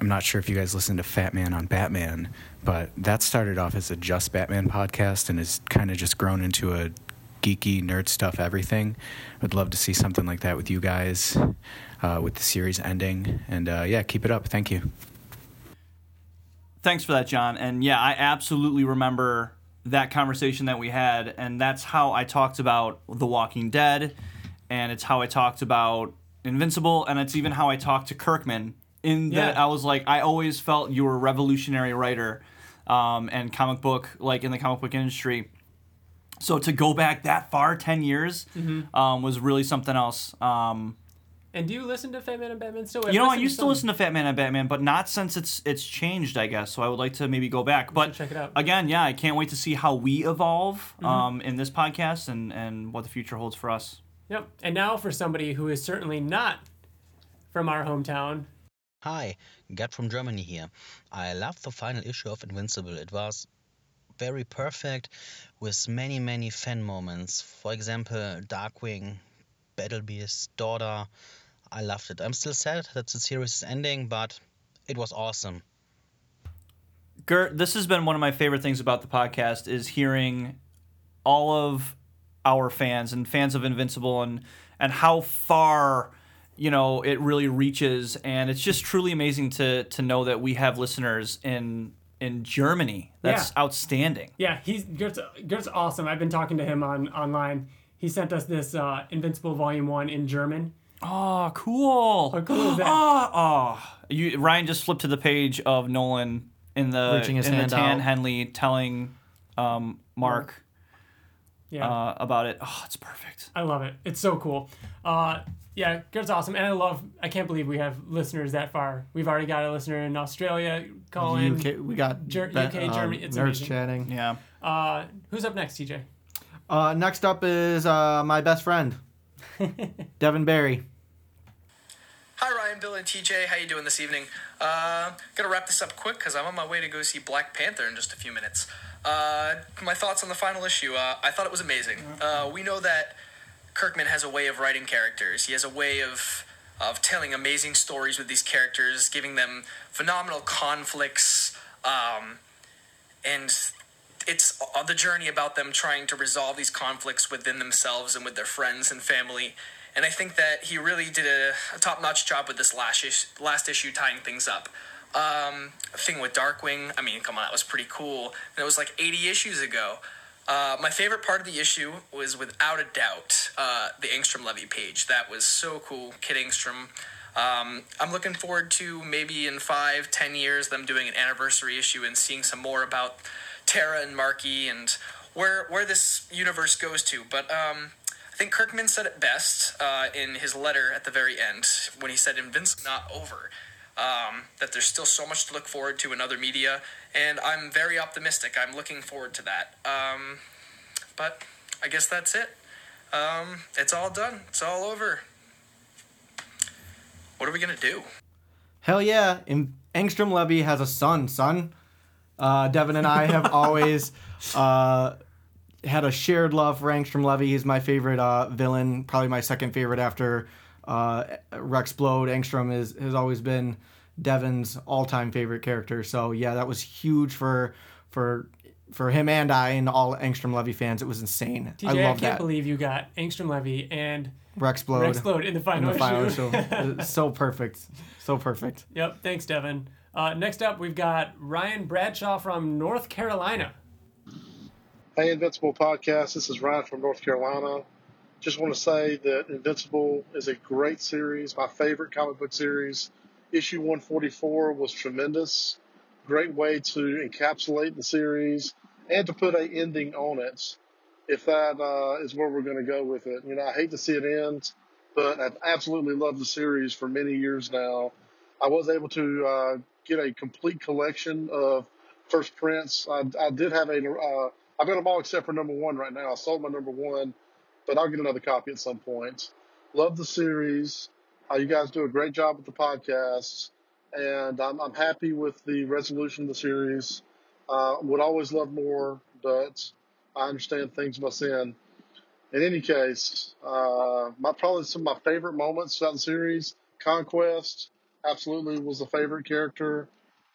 I'm not sure if you guys listen to Fat Man on Batman, but that started off as a Just Batman podcast and has kind of just grown into a geeky nerd stuff everything. I'd love to see something like that with you guys, uh, with the series ending, and uh, yeah, keep it up. Thank you. Thanks for that, John. And yeah, I absolutely remember that conversation that we had, and that's how I talked about The Walking Dead, and it's how I talked about Invincible, and it's even how I talked to Kirkman, in that yeah. I was like, I always felt you were a revolutionary writer, um, and comic book, like in the comic book industry. So to go back that far, ten years, mm-hmm. um, was really something else. Um, and do you listen to Fat Man and Batman still? I've you know, I used to, to listen to Fat Man and Batman, but not since it's it's changed, I guess. So I would like to maybe go back. But check it out. Again, yeah, I can't wait to see how we evolve mm-hmm. um, in this podcast and, and what the future holds for us. Yep. And now for somebody who is certainly not from our hometown. Hi, Gerd from Germany here. I loved the final issue of Invincible. It was... very perfect, with many many fan moments. For example, Darkwing, Battle Beast, daughter. I loved it. I'm still sad that the series is ending, but it was awesome. Gert, this has been one of my favorite things about the podcast, is hearing all of our fans and fans of Invincible and and how far, you know, it really reaches. And it's just truly amazing to to know that we have listeners in in Germany. That's yeah. outstanding. Yeah, he's Gert's, Gert's awesome. I've been talking to him on online. He sent us this uh, Invincible Volume One in German. Oh, cool! How cool is that? Oh, oh. You, Ryan just flipped to the page of Nolan in the reaching his in hand the Tan out. Henley telling um, Mark, yeah. uh, about it. Oh, it's perfect. I love it. It's so cool. Uh, yeah, it's awesome. And I love, I can't believe we have listeners that far. We've already got a listener in Australia calling. U K, we got Ger- that, U K, uh, Germany. It's Nerds Chatting. Yeah. Uh, who's up next, T J? Uh, next up is uh, my best friend, Devin Barry. Hi, Ryan, Bill, and T J. How you doing this evening? Uh, gonna wrap this up quick because I'm on my way to go see Black Panther in just a few minutes. Uh, my thoughts on the final issue. Uh, I thought it was amazing. Uh, we know that Kirkman has a way of writing characters. He has a way of of telling amazing stories with these characters, giving them phenomenal conflicts, um, and it's the journey about them trying to resolve these conflicts within themselves and with their friends and family. And I think that he really did a, a top-notch job with this last issue, last issue tying things up. Um, thing with Darkwing, I mean, come on, that was pretty cool. And it was like eighty issues ago. Uh, my favorite part of the issue was, without a doubt, uh, the Angstrom Levy page. That was so cool, Kid Angstrom. Um, I'm looking forward to maybe in five, ten years, them doing an anniversary issue and seeing some more about Tara and Marky and where where this universe goes to. But, um... I think Kirkman said it best uh, in his letter at the very end when he said Invincible's not over, um, that there's still so much to look forward to in other media, and I'm very optimistic. I'm looking forward to that. Um, but I guess that's it. Um, it's all done. It's all over. What are we going to do? Hell yeah. In- Angstrom Levy has a son, son. Uh, Devin and I have always... Uh, had a shared love for Angstrom Levy. He's my favorite uh, villain, probably my second favorite after uh, Rexplode. Angstrom is, has always been Devin's all-time favorite character. So, yeah, that was huge for for for him and I and all Angstrom Levy fans. It was insane. T J, I love that. I can't that. believe you got Angstrom Levy and Rexplode, Rexplode in the final in the issue. Final issue. So perfect. So perfect. Yep. Thanks, Devin. Uh, next up, we've got Ryan Bradshaw from North Carolina. Hey, Invincible Podcast. This is Ryan from North Carolina. Just want to say that Invincible is a great series, my favorite comic book series. Issue one forty-four was tremendous. Great way to encapsulate the series and to put an ending on it, if that uh, is where we're going to go with it. You know, I hate to see it end, but I've absolutely loved the series for many years now. I was able to uh, get a complete collection of first prints. I, I did have a... Uh, I've got them all except for number one right now. I sold my number one, but I'll get another copy at some point. Love the series. Uh, you guys do a great job with the podcasts, and I'm, I'm happy with the resolution of the series. Uh, would always love more, but I understand things must end. In any case, uh, my probably some of my favorite moments throughout the series. Conquest absolutely was a favorite character.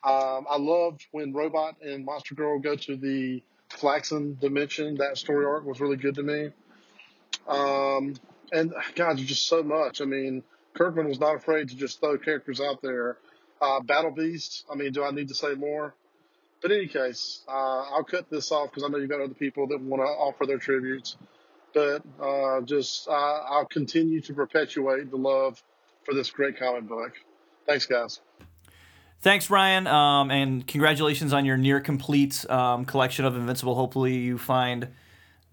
Um, I loved when Robot and Monster Girl go to the Flaxen dimension. That story arc was really good to me. Um, and God, just so much. I mean, Kirkman was not afraid to just throw characters out there. Uh, Battle Beast. I mean, do I need to say more? But in any case, uh, I'll cut this off because I know you've got other people that want to offer their tributes. But uh, just uh, I'll continue to perpetuate the love for this great comic book. Thanks, guys. Thanks, Ryan, um, and congratulations on your near-complete um, collection of Invincible. Hopefully you find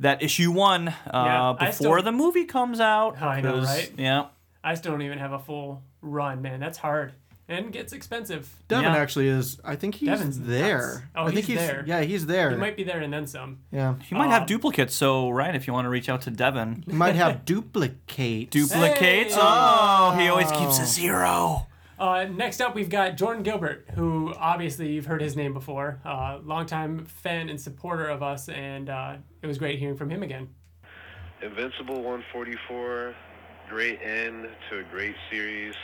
that issue one uh, yeah, before still, the movie comes out. I know, right? Yeah. I still don't even have a full run, man. That's hard. And it gets expensive. Devin yeah. actually is. I think he's Devin's there. Oh, I he's, think he's there. Yeah, he's there. He might be there and then some. Yeah. He might um, have duplicates, so, Ryan, if you want to reach out to Devin. He might have duplicates. Duplicates? Hey! Oh, he always keeps a zero. Uh, next up, we've got Jordan Gilbert, who obviously you've heard his name before. Uh, longtime fan and supporter of us, and uh, it was great hearing from him again. Invincible one forty-four, great end to a great series.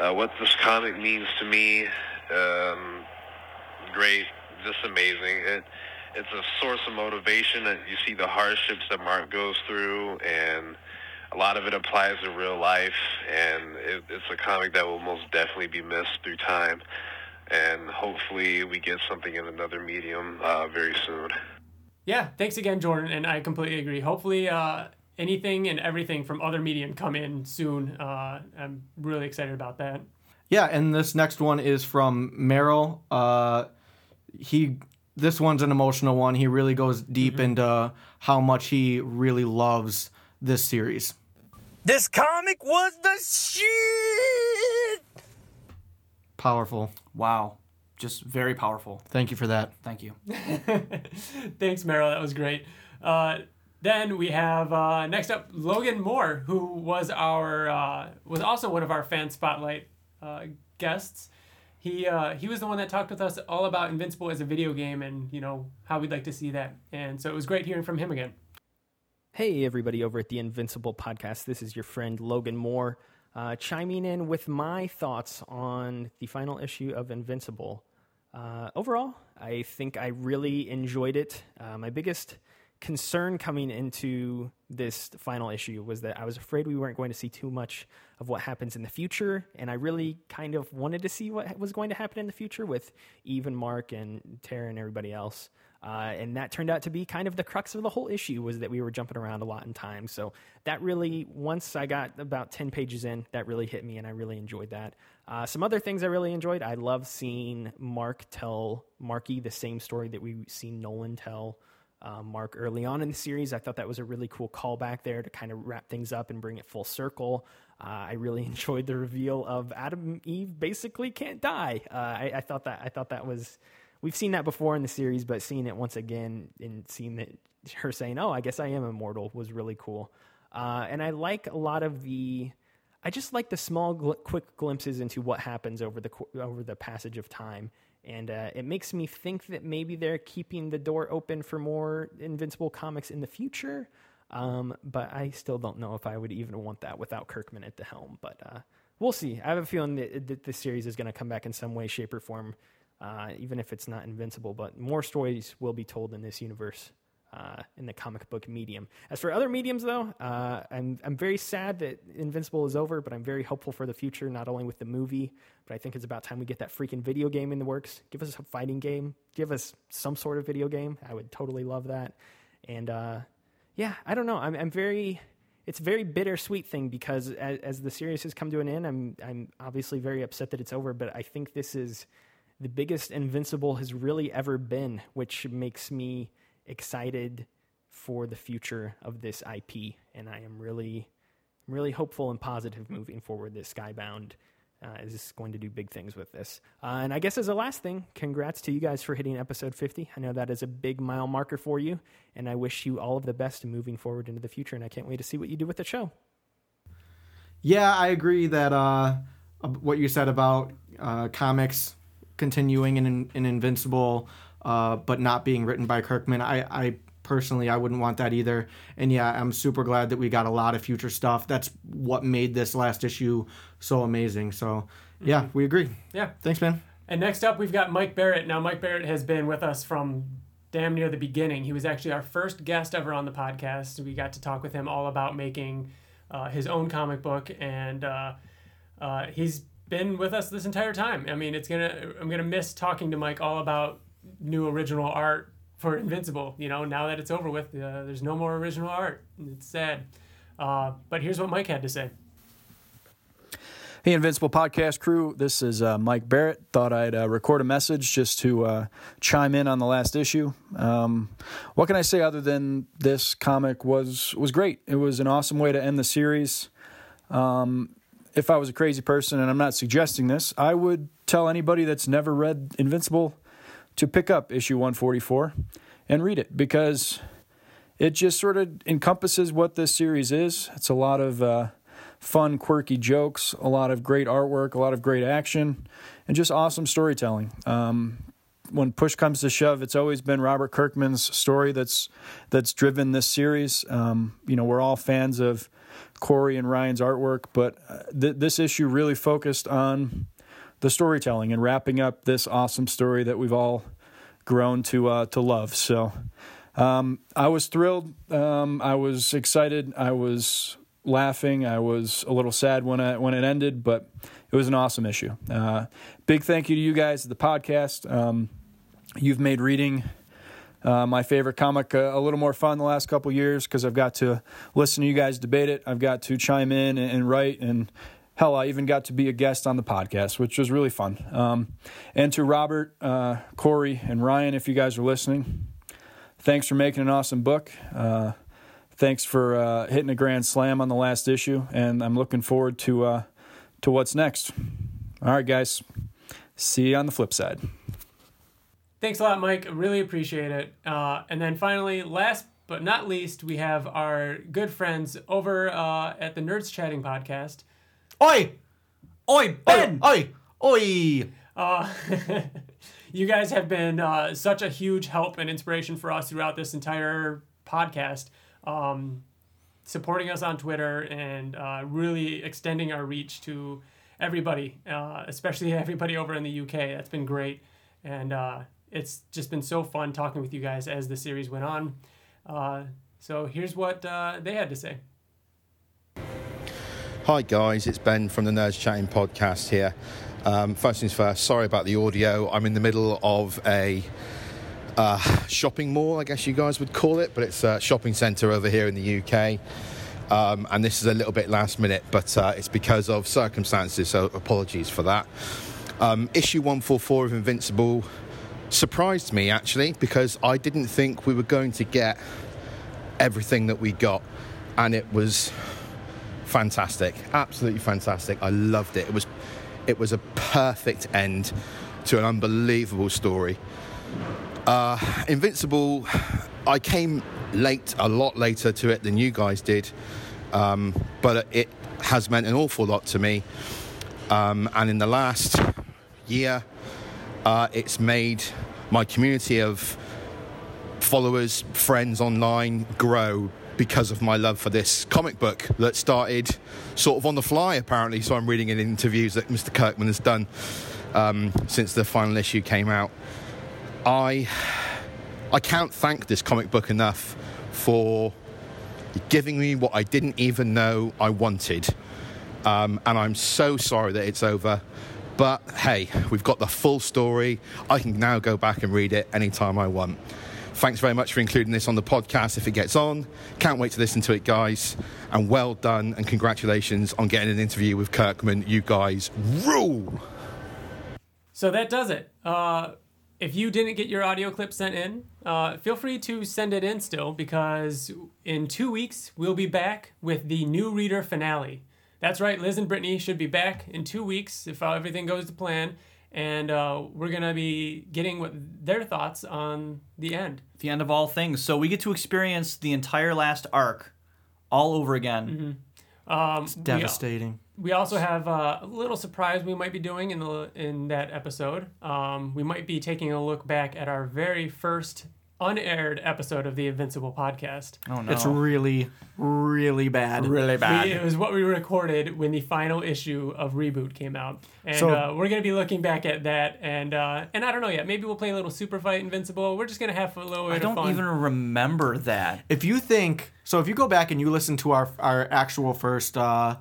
Uh, what this comic means to me, um, great, just amazing. It, it's a source of motivation. That you see the hardships that Mark goes through, and a lot of it applies to real life, and it, it's a comic that will most definitely be missed through time. And hopefully we get something in another medium uh, very soon. Yeah, thanks again, Jordan, and I completely agree. Hopefully uh, anything and everything from other medium come in soon. Uh, I'm really excited about that. Yeah, and this next one is from Merrill. Uh, he this one's an emotional one. He really goes deep mm-hmm. into how much he really loves this series. This comic was the shit! Powerful. Wow. Just very powerful. Thank you for that. Thank you. Thanks, Merrill. That was great. Uh, then we have, uh, next up, Logan Moore, who was our uh, was also one of our Fan Spotlight uh, guests. He uh, he was the one that talked with us all about Invincible as a video game and, you know, how we'd like to see that. And so it was great hearing from him again. Hey, everybody over at the Invincible podcast. This is your friend Logan Moore uh, chiming in with my thoughts on the final issue of Invincible. Uh, overall, I think I really enjoyed it. Uh, my biggest concern coming into this final issue was that I was afraid we weren't going to see too much of what happens in the future, and I really kind of wanted to see what was going to happen in the future with Eve and Mark and Tara and everybody else, uh, and that turned out to be kind of the crux of the whole issue, was that we were jumping around a lot in time. So that really, once I got about ten pages in, that really hit me, and I really enjoyed that. Uh, some other things I really enjoyed: I love seeing Mark tell Marky the same story that we've seen Nolan tell Uh, Mark early on in the series. I thought that was a really cool callback there to kind of wrap things up and bring it full circle. Uh, I really enjoyed the reveal of Adam and Eve basically can't die. Uh, I, I thought that I thought that was, we've seen that before in the series, but seeing it once again and seeing that her saying, "Oh, I guess I am immortal," was really cool. Uh, and I like a lot of the, I just like the small gl- quick glimpses into what happens over the over the passage of time. And uh, it makes me think that maybe they're keeping the door open for more Invincible comics in the future. Um, but I still don't know if I would even want that without Kirkman at the helm. But uh, we'll see. I have a feeling that, that this series is going to come back in some way, shape, or form, uh, even if it's not Invincible. But more stories will be told in this universe, uh, in the comic book medium. As for other mediums, though, uh, I'm, I'm very sad that Invincible is over, but I'm very hopeful for the future, not only with the movie, but I think it's about time we get that freaking video game in the works. Give us a fighting game. Give us some sort of video game. I would totally love that. And, uh, yeah, I don't know. I'm, I'm very, it's a very bittersweet thing, because as, as the series has come to an end, I'm, I'm obviously very upset that it's over, but I think this is the biggest Invincible has really ever been, which makes me excited for the future of this I P. And I am really, really hopeful and positive moving forward that Skybound Uh, is going to do big things with this. Uh, and I guess as a last thing, congrats to you guys for hitting episode fifty. I know that is a big mile marker for you, and I wish you all of the best moving forward into the future, and I can't wait to see what you do with the show. Yeah, I agree that uh, what you said about uh, comics continuing in, in Invincible, uh, but not being written by Kirkman, I, I personally, I wouldn't want that either. And yeah, I'm super glad that we got a lot of future stuff. That's what made this last issue so amazing. So yeah, mm-hmm. we agree. Yeah. Thanks, man. And next up, we've got Mike Barrett. Now, Mike Barrett has been with us from damn near the beginning. He was actually our first guest ever on the podcast. We got to talk with him all about making uh, his own comic book. And uh, uh, he's been with us this entire time. I mean, it's gonna, I'm going to miss talking to Mike all about new original art for Invincible. You know, now that it's over with, uh, there's no more original art. It's sad. Uh, but here's what Mike had to say. Hey, Invincible podcast crew. This is uh, Mike Barrett. Thought I'd uh, record a message just to uh, chime in on the last issue. Um, what can I say other than this comic was was great? It was an awesome way to end the series. Um, if I was a crazy person, and I'm not suggesting this, I would tell anybody that's never read Invincible to pick up issue one forty-four and read it, because it just sort of encompasses what this series is. It's a lot of uh, fun, quirky jokes, a lot of great artwork, a lot of great action, and just awesome storytelling. Um, when push comes to shove, it's always been Robert Kirkman's story that's that's driven this series. Um, you know, we're all fans of Cory and Ryan's artwork, but th- this issue really focused on the storytelling and wrapping up this awesome story that we've all grown to uh, to love. So um, I was thrilled. Um, I was excited. I was laughing. I was a little sad when I, when it ended, but it was an awesome issue. Uh, big thank you to you guys at the podcast. Um, you've made reading uh, my favorite comic a, a little more fun the last couple years, because I've got to listen to you guys debate it. I've got to chime in and, and write and Hell, I even got to be a guest on the podcast, which was really fun. Um, and to Robert, uh, Cory, and Ryan, if you guys are listening, thanks for making an awesome book. Uh, thanks for uh, hitting a grand slam on the last issue, and I'm looking forward to uh, to what's next. All right, guys. See you on the flip side. Thanks a lot, Mike. Really appreciate it. Uh, and then finally, last but not least, we have our good friends over uh, at the Nerds Chatting Podcast. Oi! Oi, Ben! Oi! Oi! Uh, you guys have been uh, such a huge help and inspiration for us throughout this entire podcast, um, supporting us on Twitter and uh, really extending our reach to everybody, uh, especially everybody over in the U K. That's been great. And uh, it's just been so fun talking with you guys as the series went on. Uh, so here's what uh, they had to say. Hi guys, it's Ben from the Nerds Chatting Podcast here. Um, first things first, sorry about the audio. I'm in the middle of a uh, shopping mall, I guess you guys would call it, but it's a shopping centre over here in the U K. Um, and this is a little bit last minute, but uh, it's because of circumstances, so apologies for that. Um, issue one forty-four of Invincible surprised me, actually, because I didn't think we were going to get everything that we got, and it was fantastic, absolutely fantastic. I loved it. It was, it was a perfect end to an unbelievable story. Uh, Invincible, I came late, a lot later to it than you guys did, um, but it has meant an awful lot to me. Um, and in the last year, uh, it's made my community of followers, friends online grow because of my love for this comic book that started sort of on the fly, apparently. So I'm reading in interviews that Mister Kirkman has done um, since the final issue came out. I I can't thank this comic book enough for giving me what I didn't even know I wanted. Um, and I'm so sorry that it's over. But hey, we've got the full story. I can now go back and read it anytime I want. Thanks very much for including this on the podcast if it gets on. Can't wait to listen to it, guys. And well done, and congratulations on getting an interview with Kirkman. You guys rule! So that does it. Uh, if you didn't get your audio clip sent in, uh, feel free to send it in still, because in two weeks, we'll be back with the New Reader finale. That's right, Liz and Brittany should be back in two weeks if everything goes to plan. And uh, we're going to be getting what their thoughts on the end. The end of all things. So we get to experience the entire last arc all over again. Mm-hmm. Um, it's devastating. We, we also have uh, a little surprise we might be doing in the in that episode. Um, we might be taking a look back at our very first unaired episode of the Invincible podcast. Oh, no. It's really, really bad. Really bad. We, it was what we recorded when the final issue of Reboot came out. And so, uh, we're going to be looking back at that. And uh, and I don't know yet. Maybe we'll play a little Super Fight Invincible. We're just going to have a little bit of fun. I don't even remember that. If you think... So if you go back and you listen to our, our actual first, uh,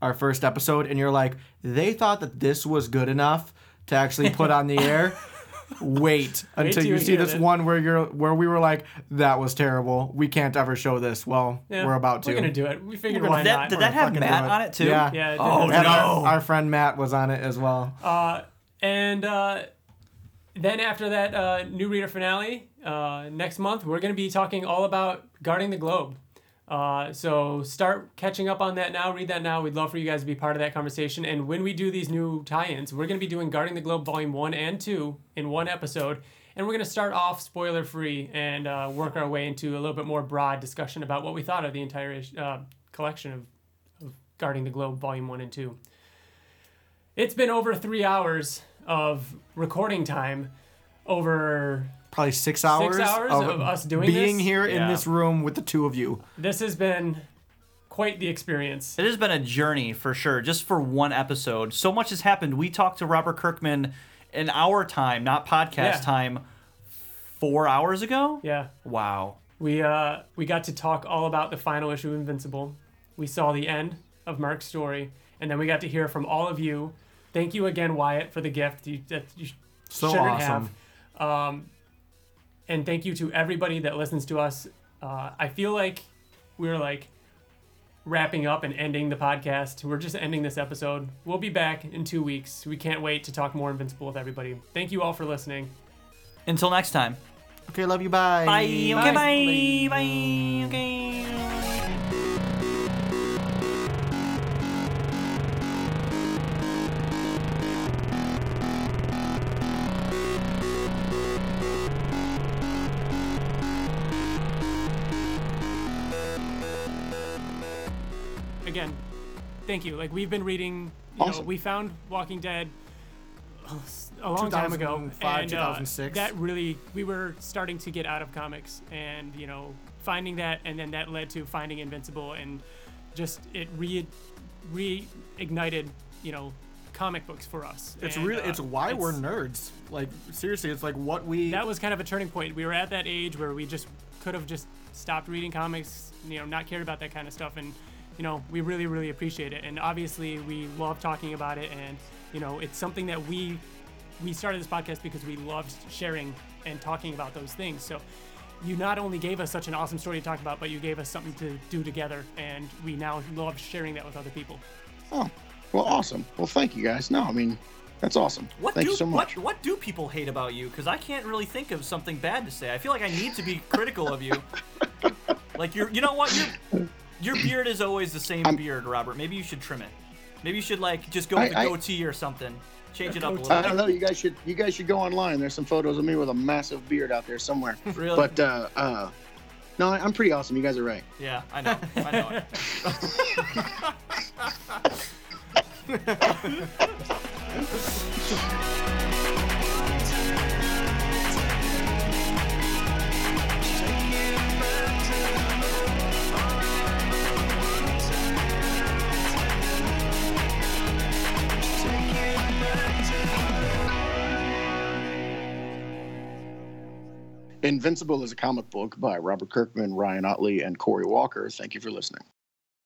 our first episode, and you're like, they thought that this was good enough to actually put on the air... Wait until you see this it. one where you're where we were like, that was terrible. We can't ever show this. Well, yeah, we're about to. We're gonna do it. We figured why that, not. Did we're that have Matt it. on it too? Yeah. yeah it oh no! Our, our friend Matt was on it as well. Uh, and uh, then after that uh, New Reader finale, uh, next month we're gonna be talking all about Guarding the Globe. Uh, so start catching up on that now. Read that now. We'd love for you guys to be part of that conversation. And when we do these new tie-ins, we're going to be doing Guarding the Globe Volume one and two in one episode. And we're going to start off spoiler-free and uh, work our way into a little bit more broad discussion about what we thought of the entire uh, collection of, of Guarding the Globe Volume one and two. It's been over three hours of recording time over... Probably six hours, six hours of, of us doing being this. Being here yeah. in this room with the two of you. This has been quite the experience. It has been a journey for sure, just for one episode. So much has happened. We talked to Robert Kirkman in our time, not podcast yeah. time, four hours ago? Yeah. Wow. We uh we got to talk all about the final issue of Invincible. We saw the end of Mark's story, and then we got to hear from all of you. Thank you again, Wyatt, for the gift. You, that you so shouldn't awesome. have. Um, And thank you to everybody that listens to us. Uh, I feel like we're like wrapping up and ending the podcast. We're just ending this episode. We'll be back in two weeks. We can't wait to talk more Invincible with everybody. Thank you all for listening. Until next time. Okay, love you. Bye. Bye. Okay, bye. Bye. Bye. Bye. Okay. Again, thank you. Like, we've been reading, you awesome. know, we found Walking Dead a long time ago, and uh, that really, we were starting to get out of comics, and you know, finding that, and then that led to finding Invincible, and just it re reignited, you know, comic books for us. It's and, really, uh, it's why it's, we're nerds. Like, seriously, it's like what we. That was kind of a turning point. We were at that age where we just could have just stopped reading comics, you know, not cared about that kind of stuff, and you know, we really, really appreciate it, and obviously, we love talking about it, and. You know, it's something that we we started this podcast because we loved sharing and talking about those things. So you not only gave us such an awesome story to talk about, but you gave us something to do together, and we now love sharing that with other people. Oh, well, awesome. Well, thank you guys. No, I mean, that's awesome. What thank do, you so much. What, what do people hate about you? Because I can't really think of something bad to say. I feel like I need to be critical of you. Like, you're, you know what? You're, your beard is always the same I'm, beard, Robert. Maybe you should trim it. Maybe you should like just go with I, a goatee I, or something. Change it up a little. I don't know. You guys should. You guys should go online. There's some photos of me with a massive beard out there somewhere. Really? But uh, uh, no, I'm pretty awesome. You guys are right. Yeah, I know. I know. Invincible is a comic book by Robert Kirkman, Ryan Ottley, and Cory Walker. Thank you for listening.